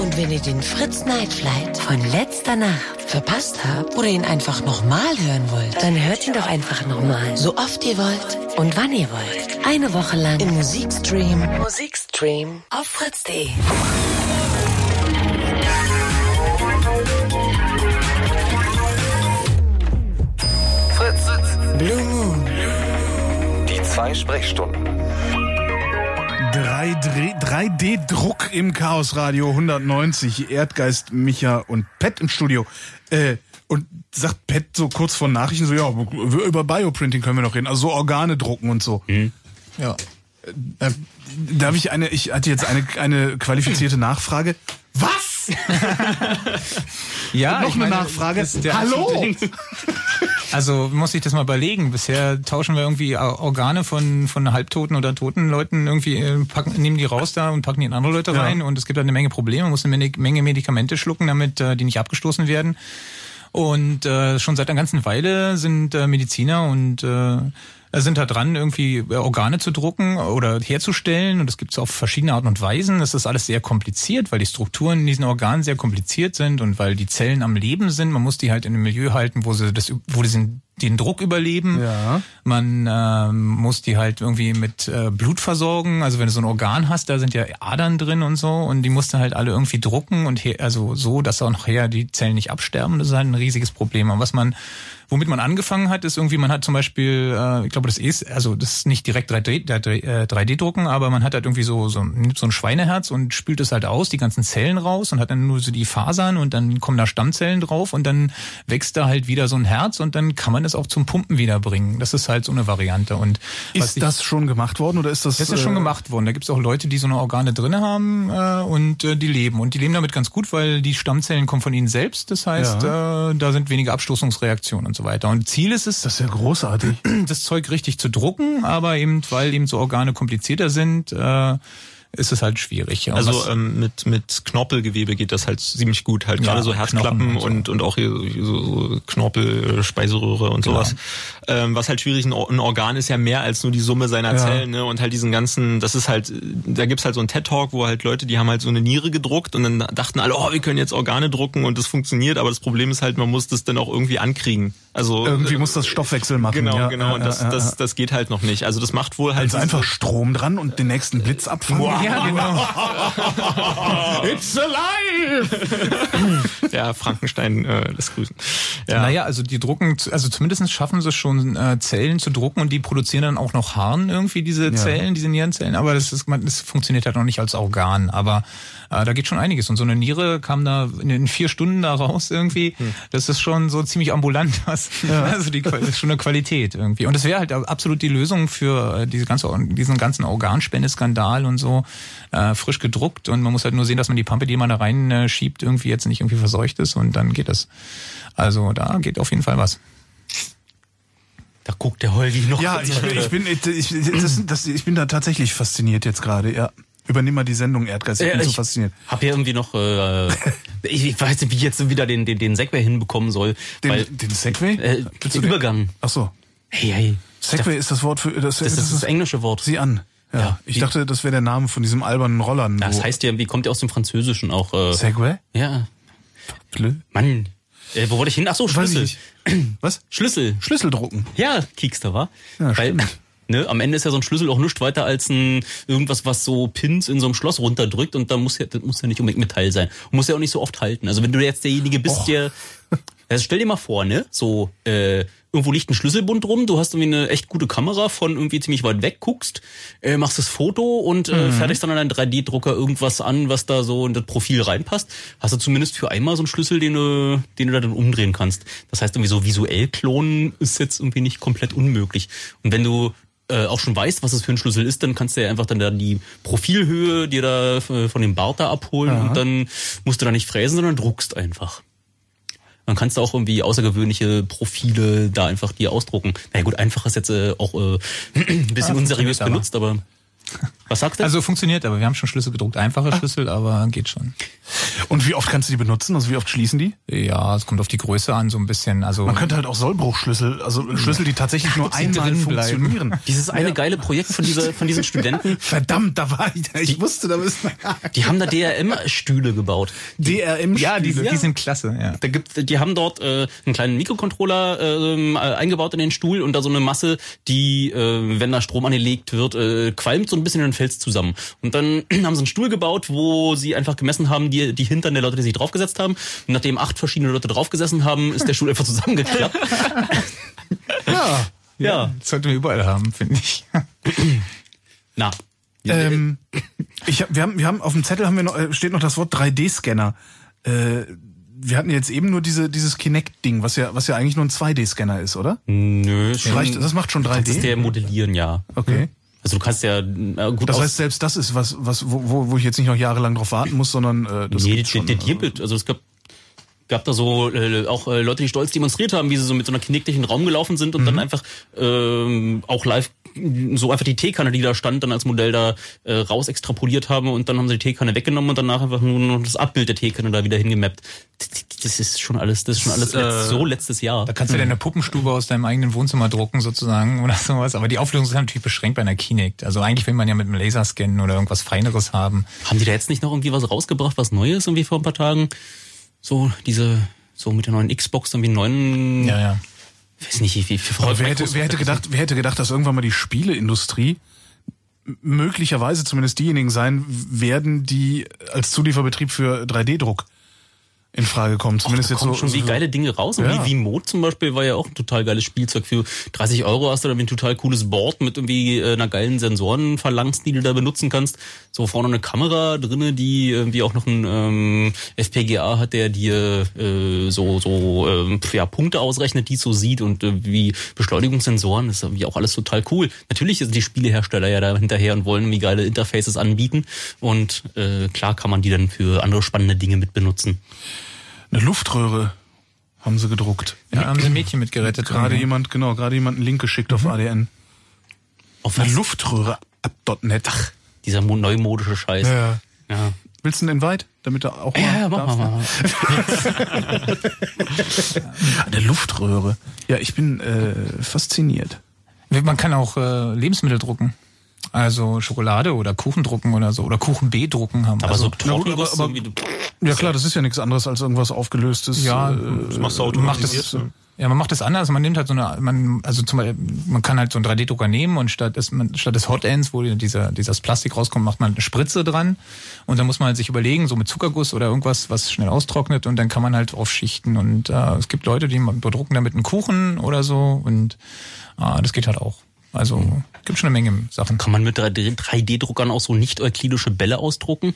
Und wenn ihr den Fritz Night Flight von letzter Nacht verpasst habt oder ihn einfach nochmal hören wollt, dann hört ihn doch einfach nochmal. So oft ihr wollt und wann ihr wollt. Eine Woche lang im Musikstream auf fritz.de. Fritz. Blue Moon. Die 2 Sprechstunden. 3D-Druck im Chaos Radio 190. Erdgeist, Micha und Pat im Studio. Und sagt Pat so kurz vor Nachrichten so, ja, über Bioprinting können wir noch reden. Also so Organe drucken und so. Mhm. Ja. Darf ich ich hatte jetzt eine qualifizierte Nachfrage. Was? Ja, noch eine Nachfrage. Hallo? Also muss ich das mal überlegen. Bisher tauschen wir irgendwie Organe von halbtoten oder toten Leuten irgendwie, nehmen die raus da und packen die in andere Leute rein. Und es gibt eine Menge Probleme. Man muss eine Menge Medikamente schlucken, damit die nicht abgestoßen werden. Und schon seit einer ganzen Weile sind Mediziner und sind da dran, irgendwie Organe zu drucken oder herzustellen. Und das gibt es auf verschiedene Arten und Weisen. Das ist alles sehr kompliziert, weil die Strukturen in diesen Organen sehr kompliziert sind und weil die Zellen am Leben sind. Man muss die halt in einem Milieu halten, wo sie den Druck überleben. Ja. Man muss die halt irgendwie mit Blut versorgen. Also wenn du so ein Organ hast, da sind ja Adern drin und so. Und die musst du halt alle irgendwie drucken und also so, dass auch nachher die Zellen nicht absterben. Das ist halt ein riesiges Problem. Aber womit man angefangen hat, ist irgendwie, man hat zum Beispiel, ich glaube, das ist nicht direkt 3D-Drucken, aber man hat halt irgendwie nimmt so ein Schweineherz und spült es halt aus, die ganzen Zellen raus und hat dann nur so die Fasern und dann kommen da Stammzellen drauf und dann wächst da halt wieder so ein Herz und dann kann man das auch zum Pumpen wiederbringen. Das ist halt so eine Variante. Und ist das schon gemacht worden oder ist das? Das ist schon gemacht worden. Da gibt es auch Leute, die so eine Organe drin haben und die leben. Und die leben damit ganz gut, weil die Stammzellen kommen von ihnen selbst. Das heißt, da sind weniger Abstoßungsreaktionen und so weiter. Und Ziel ist es, das ist ja großartig, das Zeug richtig zu drucken, aber eben, weil eben so Organe komplizierter sind, ist es halt schwierig. Und also mit Knorpelgewebe geht das halt ziemlich gut, halt gerade so Herzklappen und auch hier so Knorpel, Speiseröhre und sowas. Was halt schwierig, ein Organ ist ja mehr als nur die Summe seiner Zellen, ne? Und halt diesen ganzen, das ist halt, da gibt's halt so einen TED-Talk, wo halt Leute, die haben halt so eine Niere gedruckt und dann dachten alle, oh, wir können jetzt Organe drucken und das funktioniert, aber das Problem ist halt, man muss das dann auch irgendwie ankriegen. Also irgendwie muss das Stoffwechsel machen. Genau, und das geht halt noch nicht. Also das macht wohl halt... Also einfach Strom dran und den nächsten Blitz abfangen. Wow. Ja, genau. It's alive! Ja, Frankenstein lässt grüßen. Ja. Naja, also die drucken, also zumindest schaffen sie schon Zellen zu drucken und die produzieren dann auch noch Harn irgendwie, diese Zellen, diese Nierenzellen, aber das funktioniert halt noch nicht als Organ, aber da geht schon einiges und so eine Niere kam da in 4 Stunden da raus irgendwie, das ist schon so ziemlich ambulant, also das ist schon eine Qualität irgendwie und das wäre halt absolut die Lösung für diesen ganzen Organspendeskandal und so, frisch gedruckt und man muss halt nur sehen, dass man die Pampe, die man da reinschiebt, irgendwie jetzt nicht irgendwie verseucht ist und dann geht das. Also da geht auf jeden Fall was. Da guckt der Holgi noch. Ja, ich bin da tatsächlich fasziniert jetzt gerade, ja. Übernimm mal die Sendung, Erdgeist, ich bin so fasziniert. Hab ja irgendwie noch, ich weiß nicht, wie ich jetzt wieder den Segway hinbekommen soll. Den Segway? Den Übergang. Ach so. Hey. Segway ist das Wort für... Das ist das englische Wort. Sieh an. Ja, ich dachte, das wäre der Name von diesem albernen Rollern. Das heißt ja, wie kommt ja aus dem Französischen auch... Segway? Ja. Mann. Wo wollte ich hin? Ach so, Schlüssel. Was? Schlüssel drucken. Ja, Kiekster, wa? Ja, weil, ne, am Ende ist ja so ein Schlüssel auch nichts weiter als irgendwas, was so Pins in so einem Schloss runterdrückt und da muss ja nicht unbedingt Metall sein. Und muss ja auch nicht so oft halten. Also wenn du jetzt derjenige bist, der... Also stell dir mal vor, ne, so... Irgendwo liegt ein Schlüsselbund rum, du hast irgendwie eine echt gute Kamera von irgendwie ziemlich weit weg, guckst, machst das Foto und fertigst dann an einen 3D-Drucker irgendwas an, was da so in das Profil reinpasst. Hast du zumindest für einmal so einen Schlüssel, den du da dann umdrehen kannst. Das heißt irgendwie so visuell klonen ist jetzt irgendwie nicht komplett unmöglich. Und wenn du auch schon weißt, was das für ein Schlüssel ist, dann kannst du ja einfach dann da die Profilhöhe dir da von dem Bart da abholen und dann musst du da nicht fräsen, sondern druckst einfach. Dann kannst du auch irgendwie außergewöhnliche Profile da einfach dir ausdrucken. Na ja, gut, einfach ist jetzt auch ein bisschen unseriös benutzt, aber was sagst du? Also funktioniert, aber wir haben schon Schlüssel gedruckt. Einfacher Schlüssel, aber geht schon. Und wie oft kannst du die benutzen? Also wie oft schließen die? Ja, es kommt auf die Größe an, so ein bisschen. Also man könnte halt auch Sollbruchschlüssel, also Schlüssel, die tatsächlich nur einmal funktionieren. Dieses eine geile Projekt von diesen Studenten. Verdammt, da war ich da. Ich wusste, da müssen wir. Die haben da DRM-Stühle gebaut. DRM-Stühle? Ja, die sind klasse. Ja. Die haben dort einen kleinen Mikrocontroller eingebaut in den Stuhl und da so eine Masse, die, wenn da Strom angelegt wird, qualmt so ein bisschen in den Fels zusammen. Und dann haben sie einen Stuhl gebaut, wo sie einfach gemessen haben, die Hintern der Leute, die sich draufgesetzt haben. Und nachdem 8 verschiedene Leute draufgesessen haben, ist der Stuhl einfach zusammengeklappt. Ja. Das sollten wir überall haben, finde ich. Na. Wir haben auf dem Zettel steht noch das Wort 3D-Scanner. wir hatten jetzt eben nur dieses Kinect-Ding, was ja eigentlich nur ein 2D-Scanner ist, oder? Nö, schon. Reicht, das macht schon 3D? Das ist der Modellieren, ja. Okay. Also du kannst ja gut. Das heißt, selbst das ist was wo ich jetzt nicht noch jahrelang drauf warten muss, sondern das geht schon. Der Jimpelt, also es gab da so auch Leute, die stolz demonstriert haben, wie sie so mit so einer Kinect durch den Raum gelaufen sind und dann einfach auch live so einfach die Teekanne, die da stand, dann als Modell da raus extrapoliert haben und dann haben sie die Teekanne weggenommen und danach einfach nur noch das Abbild der Teekanne da wieder hingemappt. Das ist schon alles so letztes Jahr. Da kannst du deine Puppenstube aus deinem eigenen Wohnzimmer drucken sozusagen oder sowas, aber die Auflösung ist natürlich beschränkt bei einer Kinect. Also eigentlich will man ja mit einem Laser scannen oder irgendwas Feineres haben. Haben die da jetzt nicht noch irgendwie was rausgebracht, was Neues irgendwie vor ein paar Tagen? So diese, so mit der neuen Xbox, irgendwie neuen... Ja. Ich weiß nicht, wie viel Freude. Wer hätte gedacht, dass irgendwann mal die Spieleindustrie möglicherweise zumindest diejenigen sein werden, die als Zulieferbetrieb für 3D-Druck in Frage kommen. Zumindest da jetzt kommen so, schon so wie geile Dinge raus. Ja. Wie Mode zum Beispiel war ja auch ein total geiles Spielzeug. Für 30 Euro hast du da ein total cooles Board mit irgendwie einer geilen Sensorenphalanx, die du da benutzen kannst. So vorne eine Kamera drinne, die irgendwie auch noch ein FPGA hat, der dir Punkte ausrechnet, die es so sieht und wie Beschleunigungssensoren. Das ist irgendwie auch alles total cool. Natürlich sind die Spielehersteller ja da hinterher und wollen irgendwie geile Interfaces anbieten. Und klar kann man die dann für andere spannende Dinge mit benutzen. Eine Luftröhre haben sie gedruckt. Ja, haben sie ein Mädchen mitgerettet. Gerade jemand einen Link geschickt auf ADN. Auf eine Luftröhre ab .net. Ach, dieser neumodische Scheiß. Ja. Willst du einen Invite, damit er auch mal darfst? Mach mal. Eine Luftröhre. Ja, ich bin fasziniert. Man kann auch Lebensmittel drucken. Also Schokolade oder Kuchen drucken oder so. Oder Kuchen B drucken haben. Aber also, so Trockenguss. Ja klar, das ist ja nichts anderes als irgendwas Aufgelöstes. Ja, das machst du automatisiert. Man macht das anders. Man nimmt halt man kann halt so einen 3D-Drucker nehmen und statt des Hot Ends, wo dieses Plastik rauskommt, macht man eine Spritze dran. Und dann muss man halt sich überlegen, so mit Zuckerguss oder irgendwas, was schnell austrocknet. Und dann kann man halt aufschichten. Und es gibt Leute, die bedrucken damit einen Kuchen oder so. Und das geht halt auch. Also gibt schon eine Menge Sachen. Kann man mit 3D-Druckern auch so nicht-euklidische Bälle ausdrucken?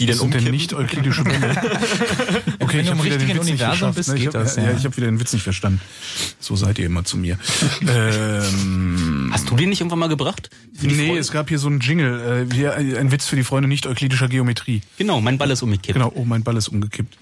Die dann umkippen? Nicht-euklidische Bälle? Okay, ich habe wieder den Witz nicht verstanden. Ich habe wieder den Witz nicht verstanden. So seid ihr immer zu mir. Hast du den nicht irgendwann mal gebracht? Nee, es gab hier so einen Jingle. Ein Witz für die Freunde nicht-euklidischer Geometrie. Genau, mein Ball ist umgekippt. Genau, mein Ball ist umgekippt.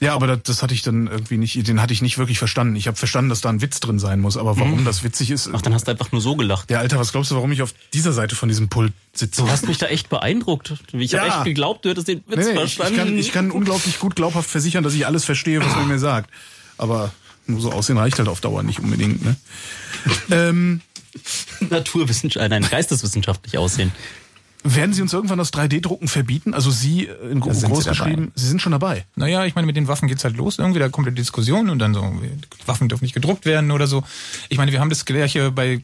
Ja, aber das hatte ich dann irgendwie nicht, den hatte ich nicht wirklich verstanden. Ich habe verstanden, dass da ein Witz drin sein muss, aber warum das witzig ist... Ach, dann hast du einfach nur so gelacht. Ja, Alter, was glaubst du, warum ich auf dieser Seite von diesem Pult sitze? Du hast mich da echt beeindruckt. Ich habe echt geglaubt, du hättest den Witz verstanden. Ich kann unglaublich gut glaubhaft versichern, dass ich alles verstehe, was man mir sagt. Aber nur so aussehen reicht halt auf Dauer nicht unbedingt, ne? Geisteswissenschaftlich aussehen. Werden Sie uns irgendwann das 3D-Drucken verbieten? Also Sie, in groß geschrieben, Sie sind schon dabei. Naja, ich meine, mit den Waffen geht's halt los. Irgendwie da kommt eine Diskussion und dann so, Waffen dürfen nicht gedruckt werden oder so. Ich meine, wir haben das Gleiche bei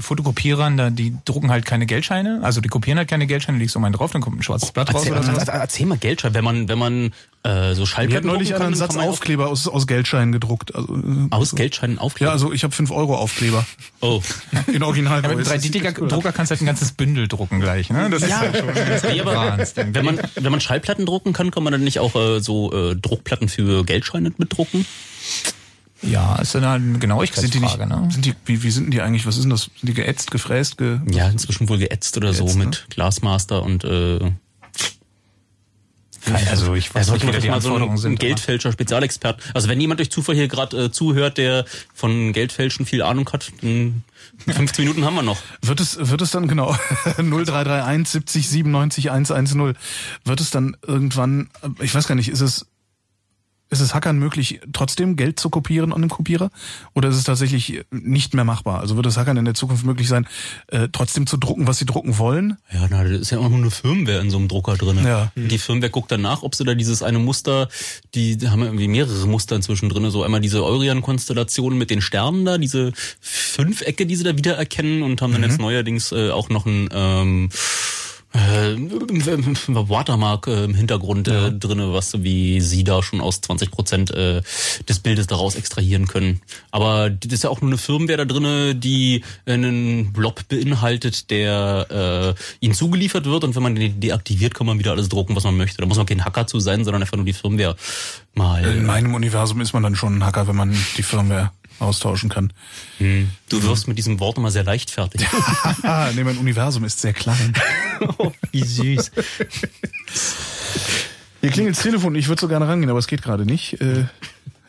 Fotokopierern, da die drucken halt keine Geldscheine. Also die kopieren halt keine Geldscheine, legst du mal einen drauf, dann kommt ein schwarzes Blatt raus. Erzähl mal Geldschein, wenn man so Schallplatten drucken kann. Ich habe neulich einen Satz Aufkleber aus Geldscheinen gedruckt. Also, aus Geldscheinen Aufkleber? Ja, also ich habe 5 Euro Aufkleber. Oh. In Original. Aber mit 3D-Drucker kannst du halt ein ganzes Bündel drucken gleich, ne? Das ja, ist halt schon aber wenn man Schallplatten drucken kann man dann nicht auch Druckplatten für Geldscheine mitdrucken? Ja, ist dann halt eine Genauigkeitsfrage, ne? Wie sind denn die eigentlich, was ist denn das? Sind die geätzt, gefräst? Ja, inzwischen wohl geätzt oder geätzt, so mit ne? Glasmaster und... Also ich weiß nicht, wie die Anforderungen sind. Ein Geldfälscher, Spezialexpert. Also wenn jemand durch Zufall hier gerade zuhört, der von Geldfälschen viel Ahnung hat, 15 Minuten haben wir noch. Wird es dann, genau, 0331 70 97 110, wird es dann irgendwann, ich weiß gar nicht, ist es Hackern möglich, trotzdem Geld zu kopieren an einem Kopierer? Oder ist es tatsächlich nicht mehr machbar? Also wird es Hackern in der Zukunft möglich sein, trotzdem zu drucken, was sie drucken wollen? Ja, na, das ist ja auch nur eine Firmware in so einem Drucker drin. Ja. Die Firmware guckt danach, ob sie da dieses eine Muster, die haben ja irgendwie mehrere Muster inzwischen drin, so einmal diese Eurian-Konstellationen mit den Sternen da, diese Fünfecke, die sie da wiedererkennen und haben dann jetzt neuerdings auch noch ein Watermark im Hintergrund drinne, was wie sie da schon aus 20% des Bildes daraus extrahieren können. Aber das ist ja auch nur eine Firmware da drinne, die einen Blob beinhaltet, der ihnen zugeliefert wird, und wenn man den deaktiviert, kann man wieder alles drucken, was man möchte. Da muss man kein Hacker zu sein, sondern einfach nur die Firmware mal. In meinem Universum ist man dann schon ein Hacker, wenn man die Firmware austauschen kann. Du wirst mit diesem Wort immer sehr leichtfertig. Nee, mein Universum ist sehr klein. Oh, wie süß. Hier klingelt das Telefon. Ich würde so gerne rangehen, aber es geht gerade nicht.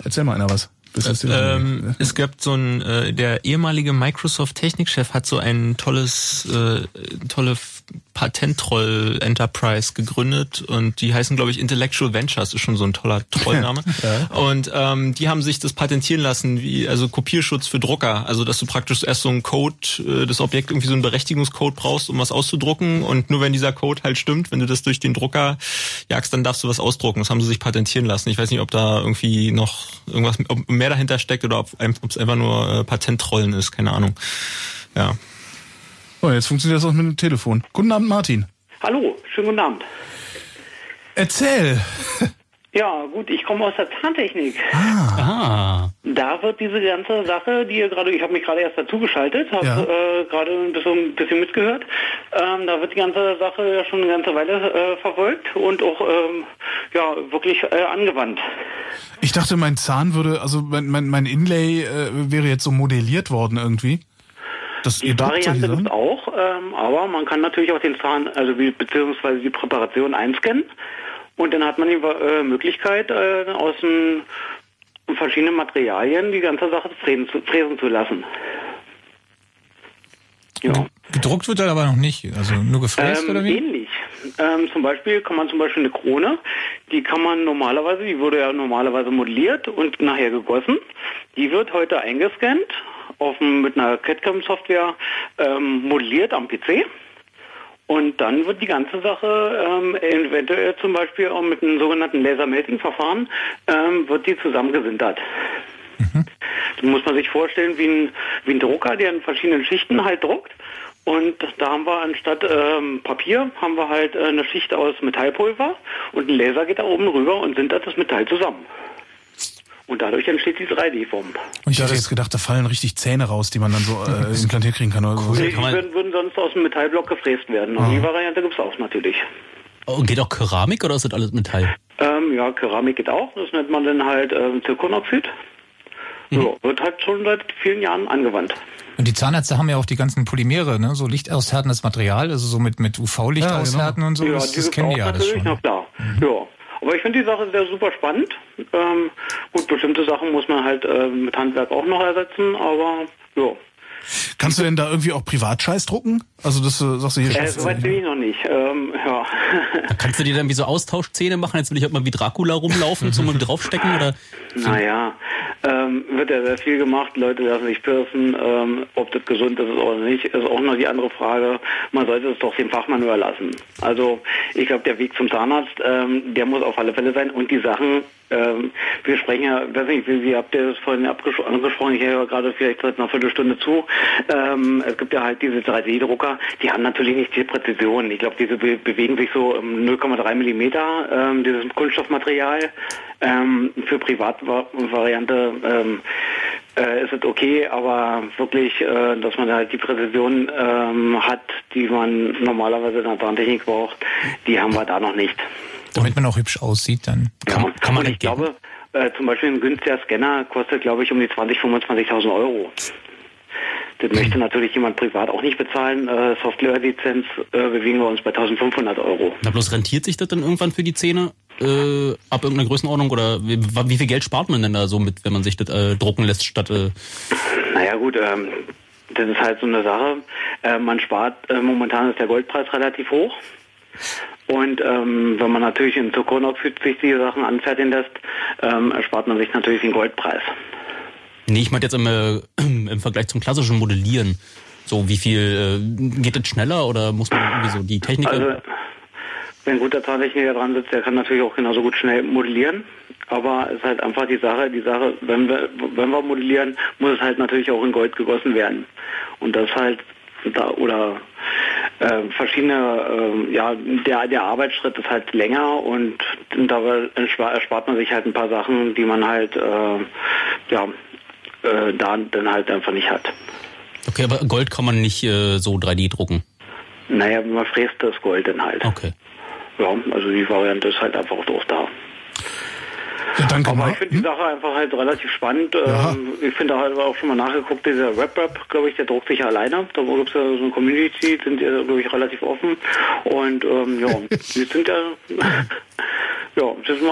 Erzähl mal einer was. Es gibt so ein, der ehemalige Microsoft-Technikchef hat so ein tolle Patent-Troll-Enterprise gegründet, und die heißen, glaube ich, Intellectual Ventures, ist schon so ein toller Trollname. Ja. Und die haben sich das patentieren lassen, also Kopierschutz für Drucker, also dass du praktisch erst so einen Code, das Objekt irgendwie so einen Berechtigungscode brauchst, um was auszudrucken, und nur wenn dieser Code halt stimmt, wenn du das durch den Drucker jagst, dann darfst du was ausdrucken. Das haben sie sich patentieren lassen. Ich weiß nicht, ob da irgendwie noch irgendwas mehr dahinter steckt oder ob es einfach nur Patent-Trollen ist, keine Ahnung. Ja. Oh, jetzt funktioniert das auch mit dem Telefon. Guten Abend, Martin. Hallo, schönen guten Abend. Erzähl. Ja, gut, ich komme aus der Zahntechnik. Ah. Da wird diese ganze Sache, ich habe mich gerade erst dazugeschaltet, gerade ein bisschen mitgehört. Da wird die ganze Sache ja schon eine ganze Weile verfolgt und auch wirklich angewandt. Ich dachte, mein Zahn würde, also mein Inlay wäre jetzt so modelliert worden irgendwie. Die Variante gibt es auch, aber man kann natürlich auch den Zahn, beziehungsweise die Präparation einscannen, und dann hat man die Möglichkeit, aus verschiedenen Materialien die ganze Sache fräsen zu lassen. Ja. Gedruckt wird er aber noch nicht, also nur gefräst oder wie? Ähnlich. Zum Beispiel eine Krone, die wurde ja normalerweise modelliert und nachher gegossen. Die wird heute eingescannt, mit einer CAD-CAM-Software modelliert am PC, und dann wird die ganze Sache eventuell zum Beispiel auch mit einem sogenannten Laser-Melting-Verfahren wird die zusammengesintert. Mhm. Das muss man sich vorstellen wie ein Drucker, der in verschiedenen Schichten halt druckt, und da haben wir anstatt Papier haben wir halt eine Schicht aus Metallpulver, und ein Laser geht da oben rüber und sintert das Metall zusammen. Und dadurch entsteht die 3D-Form. Und ich hatte jetzt gedacht, da fallen richtig Zähne raus, die man dann so implantiert kriegen kann. Oder so. Die würden sonst aus dem Metallblock gefräst werden. Und die Variante gibt es auch natürlich. Oh, geht auch Keramik oder ist das alles Metall? Keramik geht auch. Das nennt man dann halt Zirkonoxid. So, wird halt schon seit vielen Jahren angewandt. Und die Zahnärzte haben ja auch die ganzen Polymere, ne? So lichtaushärtendes Material, also so mit UV-Licht aushärten und so. Ja, das kennen die ja alles schon. Na klar. Mhm. Ja. Aber ich finde die Sache sehr super spannend. Bestimmte Sachen muss man halt mit Handwerk auch noch ersetzen, aber ja. Kannst du denn da irgendwie auch Privatscheiß drucken? Also das sagst du hier schon. Soweit bin ich noch nicht. Da kannst du dir dann wie so Austauschzähne machen? Jetzt will ich halt mal wie Dracula rumlaufen, zum draufstecken oder? Naja, wird ja sehr viel gemacht. Leute lassen sich piercen. Ob das gesund ist oder nicht, ist auch noch die andere Frage. Man sollte es doch dem Fachmann überlassen. Also ich glaube, der Weg zum Zahnarzt, der muss auf alle Fälle sein, und die Sachen. Wir sprechen ja, weiß nicht, wie habt ihr das vorhin angesprochen, ich höre gerade vielleicht seit einer Viertelstunde zu, es gibt ja halt diese 3D-Drucker, die haben natürlich nicht die Präzision. Ich glaube, diese bewegen sich so um 0,3 Millimeter, dieses Kunststoffmaterial. Für Privatvariante ist es okay, aber wirklich, dass man halt die Präzision hat, die man normalerweise in der Zahntechnik braucht, die haben wir da noch nicht. Damit man auch hübsch aussieht, dann kann man. Und ich glaube, zum Beispiel ein günstiger Scanner kostet, glaube ich, um die 25.000 €. Das möchte natürlich jemand privat auch nicht bezahlen. Software-Lizenz bewegen wir uns bei 1.500 €. Na bloß, rentiert sich das dann irgendwann für die Zähne ab irgendeiner Größenordnung? Oder wie viel Geld spart man denn da so mit, wenn man sich das drucken lässt statt... Naja gut, das ist halt so eine Sache. Man spart, momentan ist der Goldpreis relativ hoch. Und wenn man natürlich in Zirkonoxid sich die Sachen anfertigen lässt, erspart man sich natürlich den Goldpreis. Nee, ich meine jetzt im Vergleich zum klassischen Modellieren. So, wie viel geht das schneller oder muss man irgendwie so die Technik... Also, wenn ein guter Zahntechniker dran sitzt, der kann natürlich auch genauso gut schnell modellieren. Aber es ist halt einfach die Sache, wenn wir modellieren, muss es halt natürlich auch in Gold gegossen werden. Und das halt... Da, oder verschiedene, ja, der Arbeitsschritt ist halt länger und dabei erspart man sich halt ein paar Sachen, die man halt, da dann halt einfach nicht hat. Okay, aber Gold kann man nicht so 3D drucken? Naja, man fräst das Gold dann halt. Okay. Ja, also die Variante ist halt einfach auch da. Ja, danke. Aber ich finde die Sache einfach halt relativ spannend. Ja. Ich finde da halt auch schon mal nachgeguckt, dieser RepRap, glaube ich, der druckt sich ja alleine. Da gibt es ja so eine Community, sind ja, glaube ich, relativ offen. Und wir sind ja... Ja, das ist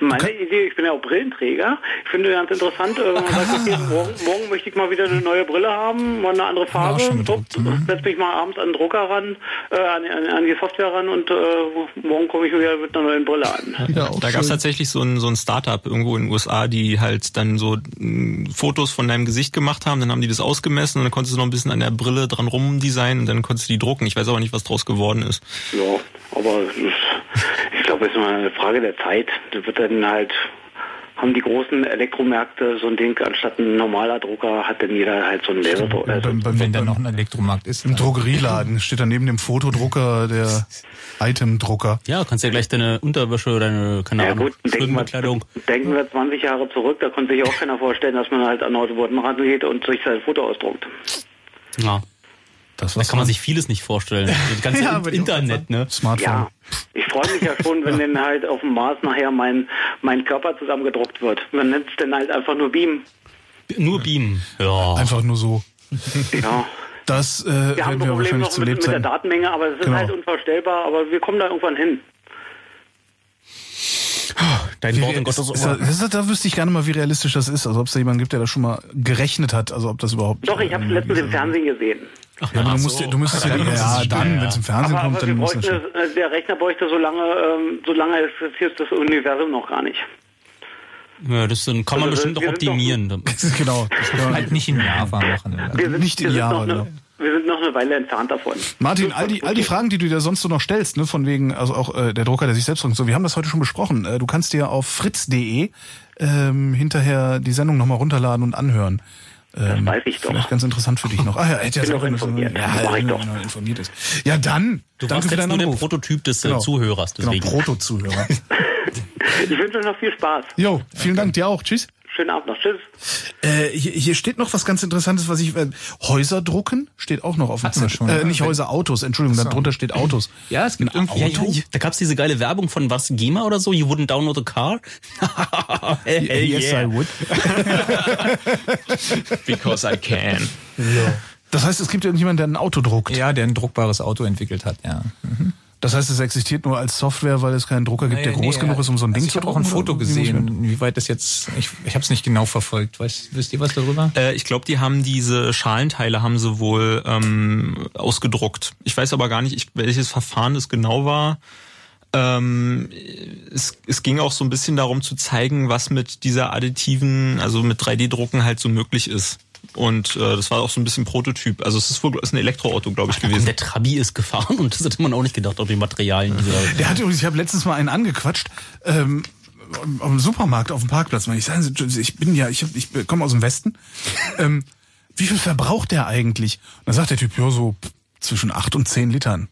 meine Idee. Ich bin ja auch Brillenträger. Ich finde ganz interessant, wenn man sagt, okay, morgen möchte ich mal wieder eine neue Brille haben, mal eine andere Farbe, setze mich mal abends an den Drucker ran, an die Software ran und morgen komme ich wieder mit einer neuen Brille an. Ja, da gab es tatsächlich so ein Startup irgendwo in den USA, die halt dann so Fotos von deinem Gesicht gemacht haben, dann haben die das ausgemessen und dann konntest du noch ein bisschen an der Brille dran rumdesignen und dann konntest du die drucken. Ich weiß aber nicht, was draus geworden ist. Ja, aber ich glaube, es ist mal eine Frage der Zeit. Das wird dann halt, haben die großen Elektromärkte so ein Ding, anstatt ein normaler Drucker hat dann jeder halt so ein Laser. Wenn dann noch ein Elektromarkt ist. Im Drogerieladen steht dann neben dem Fotodrucker der Itemdrucker. Ja, kannst ja gleich deine Unterwäsche oder deine, keine Ahnung, Schwimmbekleidung. Denken wir 20 Jahre zurück, da konnte sich auch keiner vorstellen, dass man halt an den Automaten rangeht und sich sein Foto ausdruckt. Ja. Da kann man sich vieles nicht vorstellen. Das ganze Internet, ne? Smartphone. Ja, ich freue mich ja schon, wenn dann halt auf dem Mars nachher mein Körper zusammengedruckt wird. Man nennt es dann halt einfach nur Beam. Nur Beam. Ja. Einfach nur so. Ja. Das werden wir wahrscheinlich zu Lebzeiten. Wir haben ein Problem noch mit der Datenmenge, aber es ist halt unvorstellbar. Aber wir kommen da irgendwann hin. Dein Wort in Gottes Ohr. Da wüsste ich gerne mal, wie realistisch das ist. Also ob es da jemanden gibt, der da schon mal gerechnet hat. Also ob das überhaupt... Doch, ich habe es letztens im Fernsehen gesehen. Ach, ja, aber du müsstest wenn es im Fernsehen kommt, dann muss das. Der Rechner bräuchte so lange existiert das Universum noch gar nicht. Ja, das kann man bestimmt noch optimieren. Genau. Das kann man halt nicht in Java machen. Wir sind noch eine Weile entfernt davon. Martin, all die Fragen, die du dir sonst so noch stellst, ne, von wegen, also auch der Drucker, der sich selbst druckt, so, wir haben das heute schon besprochen. Du kannst dir auf fritz.de hinterher die Sendung nochmal runterladen und anhören. Das weiß ich doch. Vielleicht ganz interessant für dich noch. Ah ja, hätte ich auch informiert. Informiert ist. Ja, dann. Du warst jetzt nur der Prototyp des Zuhörers. Deswegen. Genau, Proto-Zuhörer. Ich wünsche euch noch viel Spaß. Jo, vielen Dank, dir auch. Tschüss. Schönen Abend noch, tschüss. Hier steht noch was ganz Interessantes, was ich... Häuser drucken steht auch noch auf dem Zettel. Nicht Häuser, Autos. Entschuldigung, so. Da drunter steht Autos. Ja, es gibt irgendwie... Auto? Ja, da gab es diese geile Werbung von was, GEMA oder so? You wouldn't download a car? Yes, I would. Because I can. Ja. Das heißt, es gibt irgendjemanden, der ein Auto druckt. Ja, der ein druckbares Auto entwickelt hat, ja. Mhm. Das heißt, es existiert nur als Software, weil es keinen Drucker gibt, der groß genug ist, um so ein Ding zu drucken? Ich habe auch ein Foto gesehen, wie weit das jetzt... Ich habe es nicht genau verfolgt. Wisst ihr was darüber? Ich glaube, die haben diese Schalenteile haben sie wohl ausgedruckt. Ich weiß aber gar nicht, welches Verfahren das genau war. Es ging auch so ein bisschen darum zu zeigen, was mit dieser additiven, also mit 3D-Drucken halt so möglich ist. Und das war auch so ein bisschen Prototyp. Also es ist wohl ein Elektroauto, glaube ich, gewesen. Der Trabi ist gefahren und das hätte man auch nicht gedacht, ob die Materialien... Der hat übrigens, ich habe letztens mal einen angequatscht, am Supermarkt, auf dem Parkplatz. Ich komme aus dem Westen. Wie viel verbraucht der eigentlich? Und dann sagt der Typ, ja, so zwischen 8 und 10 Litern.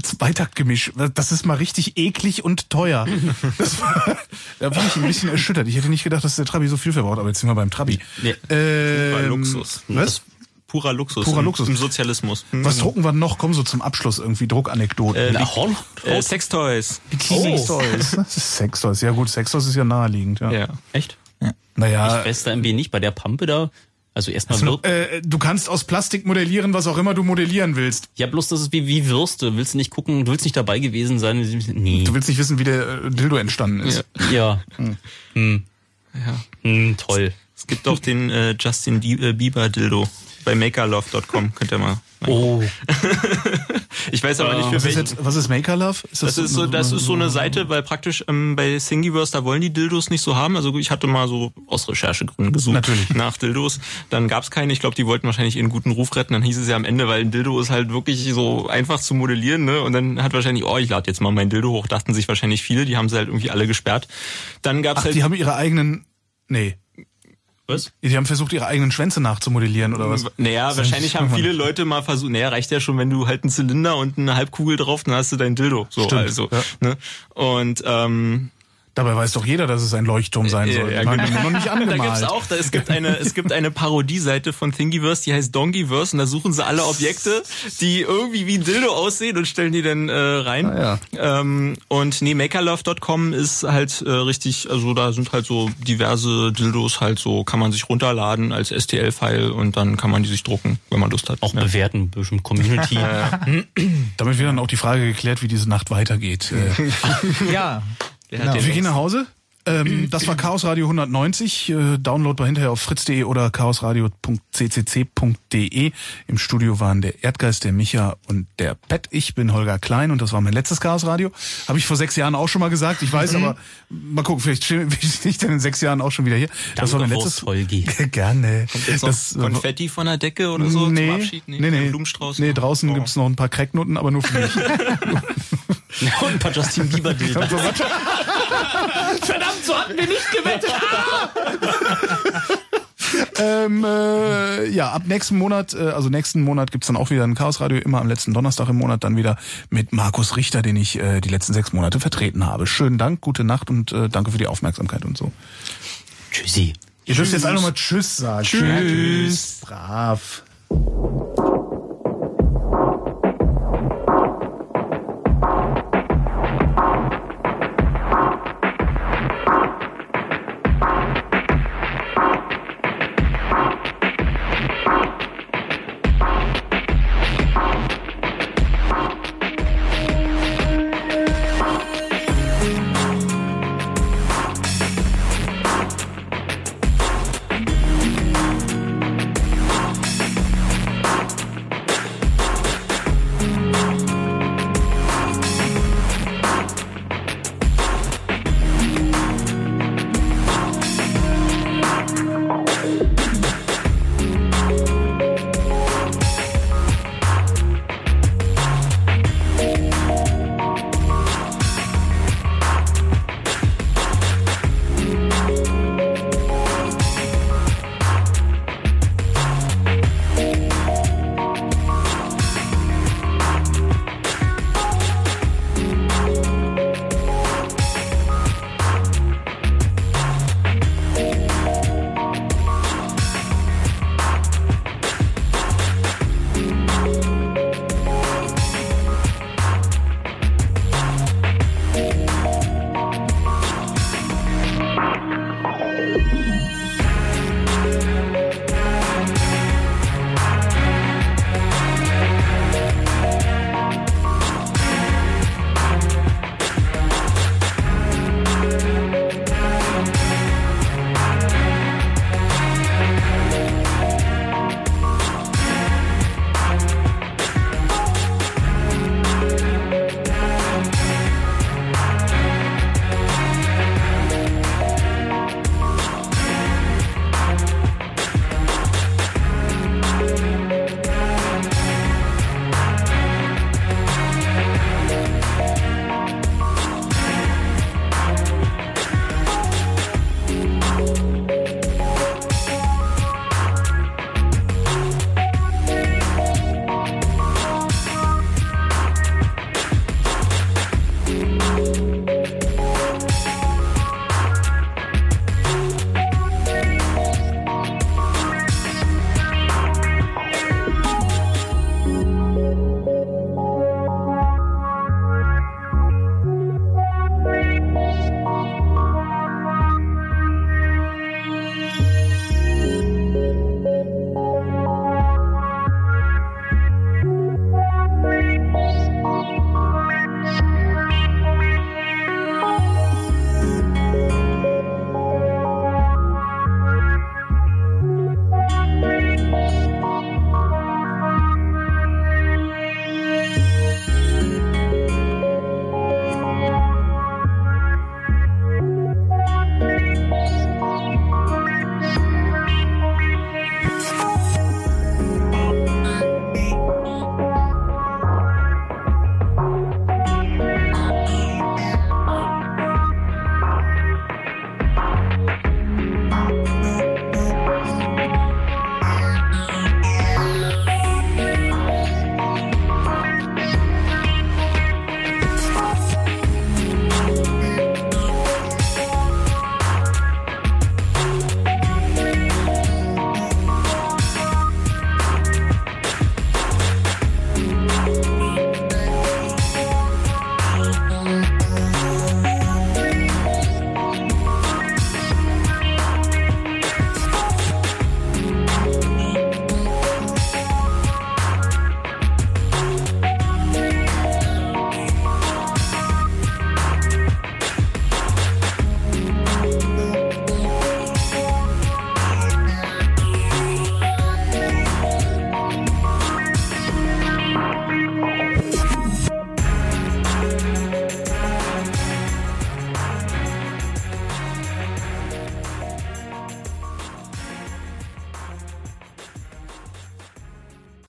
Zweitaktgemisch. Das ist mal richtig eklig und teuer. Da war ich ein bisschen erschüttert. Ich hätte nicht gedacht, dass der Trabi so viel verbraucht, aber jetzt sind wir beim Trabi. Nee. Das war Luxus. Was? Das purer Luxus. Purer Luxus. Im Sozialismus. Was drucken wir noch? Kommen so zum Abschluss irgendwie Druckanekdoten. Sextoys. Sextoys. Sextoys. Ja gut, Sextoys ist ja naheliegend. Ja. Echt? Ja. Naja. Ich weiß da MB nicht, bei der Pampe da... Also erstmal du kannst aus Plastik modellieren, was auch immer du modellieren willst. Ja, bloß das ist wie Würste. Willst du nicht gucken, du willst nicht dabei gewesen sein. Nee. Du willst nicht wissen, wie der Dildo entstanden ist. Ja. Toll. Es gibt auch den Justin Bieber Dildo bei Makerlove.com. Könnt ihr mal. Oh. Ich weiß aber nicht, für welchen. Was ist Makerlove? Das ist so eine Seite, weil praktisch bei Thingiverse, da wollen die Dildos nicht so haben. Also ich hatte mal so aus Recherchegründen gesucht nach Dildos. Dann gab's keine. Ich glaube, die wollten wahrscheinlich ihren guten Ruf retten. Dann hieß es ja am Ende, weil ein Dildo ist halt wirklich so einfach zu modellieren, ne? Und dann hat wahrscheinlich, ich lade jetzt mal mein Dildo hoch. Dachten sich wahrscheinlich viele. Die haben sie halt irgendwie alle gesperrt. Dann gab's die haben ihre eigenen... Nee. Was? Die haben versucht, ihre eigenen Schwänze nachzumodellieren, oder was? Naja, wahrscheinlich haben viele Leute mal versucht, naja, reicht ja schon, wenn du halt einen Zylinder und eine Halbkugel drauf, dann hast du dein Dildo. So, stimmt, also, ja, ne? Und dabei weiß doch jeder, dass es ein Leuchtturm sein soll. Ja, genau. Noch nicht angemalt. Da gibt's auch, es gibt eine Parodieseite von Thingiverse, die heißt Dongiverse, und da suchen sie alle Objekte, die irgendwie wie ein Dildo aussehen, und stellen die dann rein. Ah, ja. Und nee, Makerlove.com ist halt richtig, also da sind halt so diverse Dildos halt so, kann man sich runterladen als STL-File und dann kann man die sich drucken, wenn man Lust hat. Auch bewerten, bestimmt Community. Damit wird dann auch die Frage geklärt, wie diese Nacht weitergeht. Ja. Genau. Wir gehen nach Hause. Das war Chaos Radio 190. Downloadbar hinterher auf fritz.de oder chaosradio.ccc.de. Im Studio waren der Erdgeist, der Micha und der Pat. Ich bin Holger Klein und das war mein letztes Chaos Radio. Habe ich vor 6 Jahren auch schon mal gesagt. Ich weiß, aber mal gucken, vielleicht stehe ich dann in 6 Jahren auch schon wieder hier. Das war mein letztes. Holgi. Gerne. Kommt jetzt noch das Konfetti von der Decke oder so zum Abschied? Nee. Blumenstrauß. Nee, draußen gibt's noch ein paar Cracknoten, aber nur für mich. Und ein paar Justin Bieber-Dilder. Verdammt, so hatten wir nicht gewettet. Ja, ab nächsten Monat gibt's dann auch wieder ein Chaos Radio, immer am letzten Donnerstag im Monat, dann wieder mit Markus Richter, den ich die letzten 6 Monate vertreten habe. Schönen Dank, gute Nacht und danke für die Aufmerksamkeit und so. Tschüssi. Ihr dürft jetzt alle nochmal Tschüss sagen. Tschüss. Brav.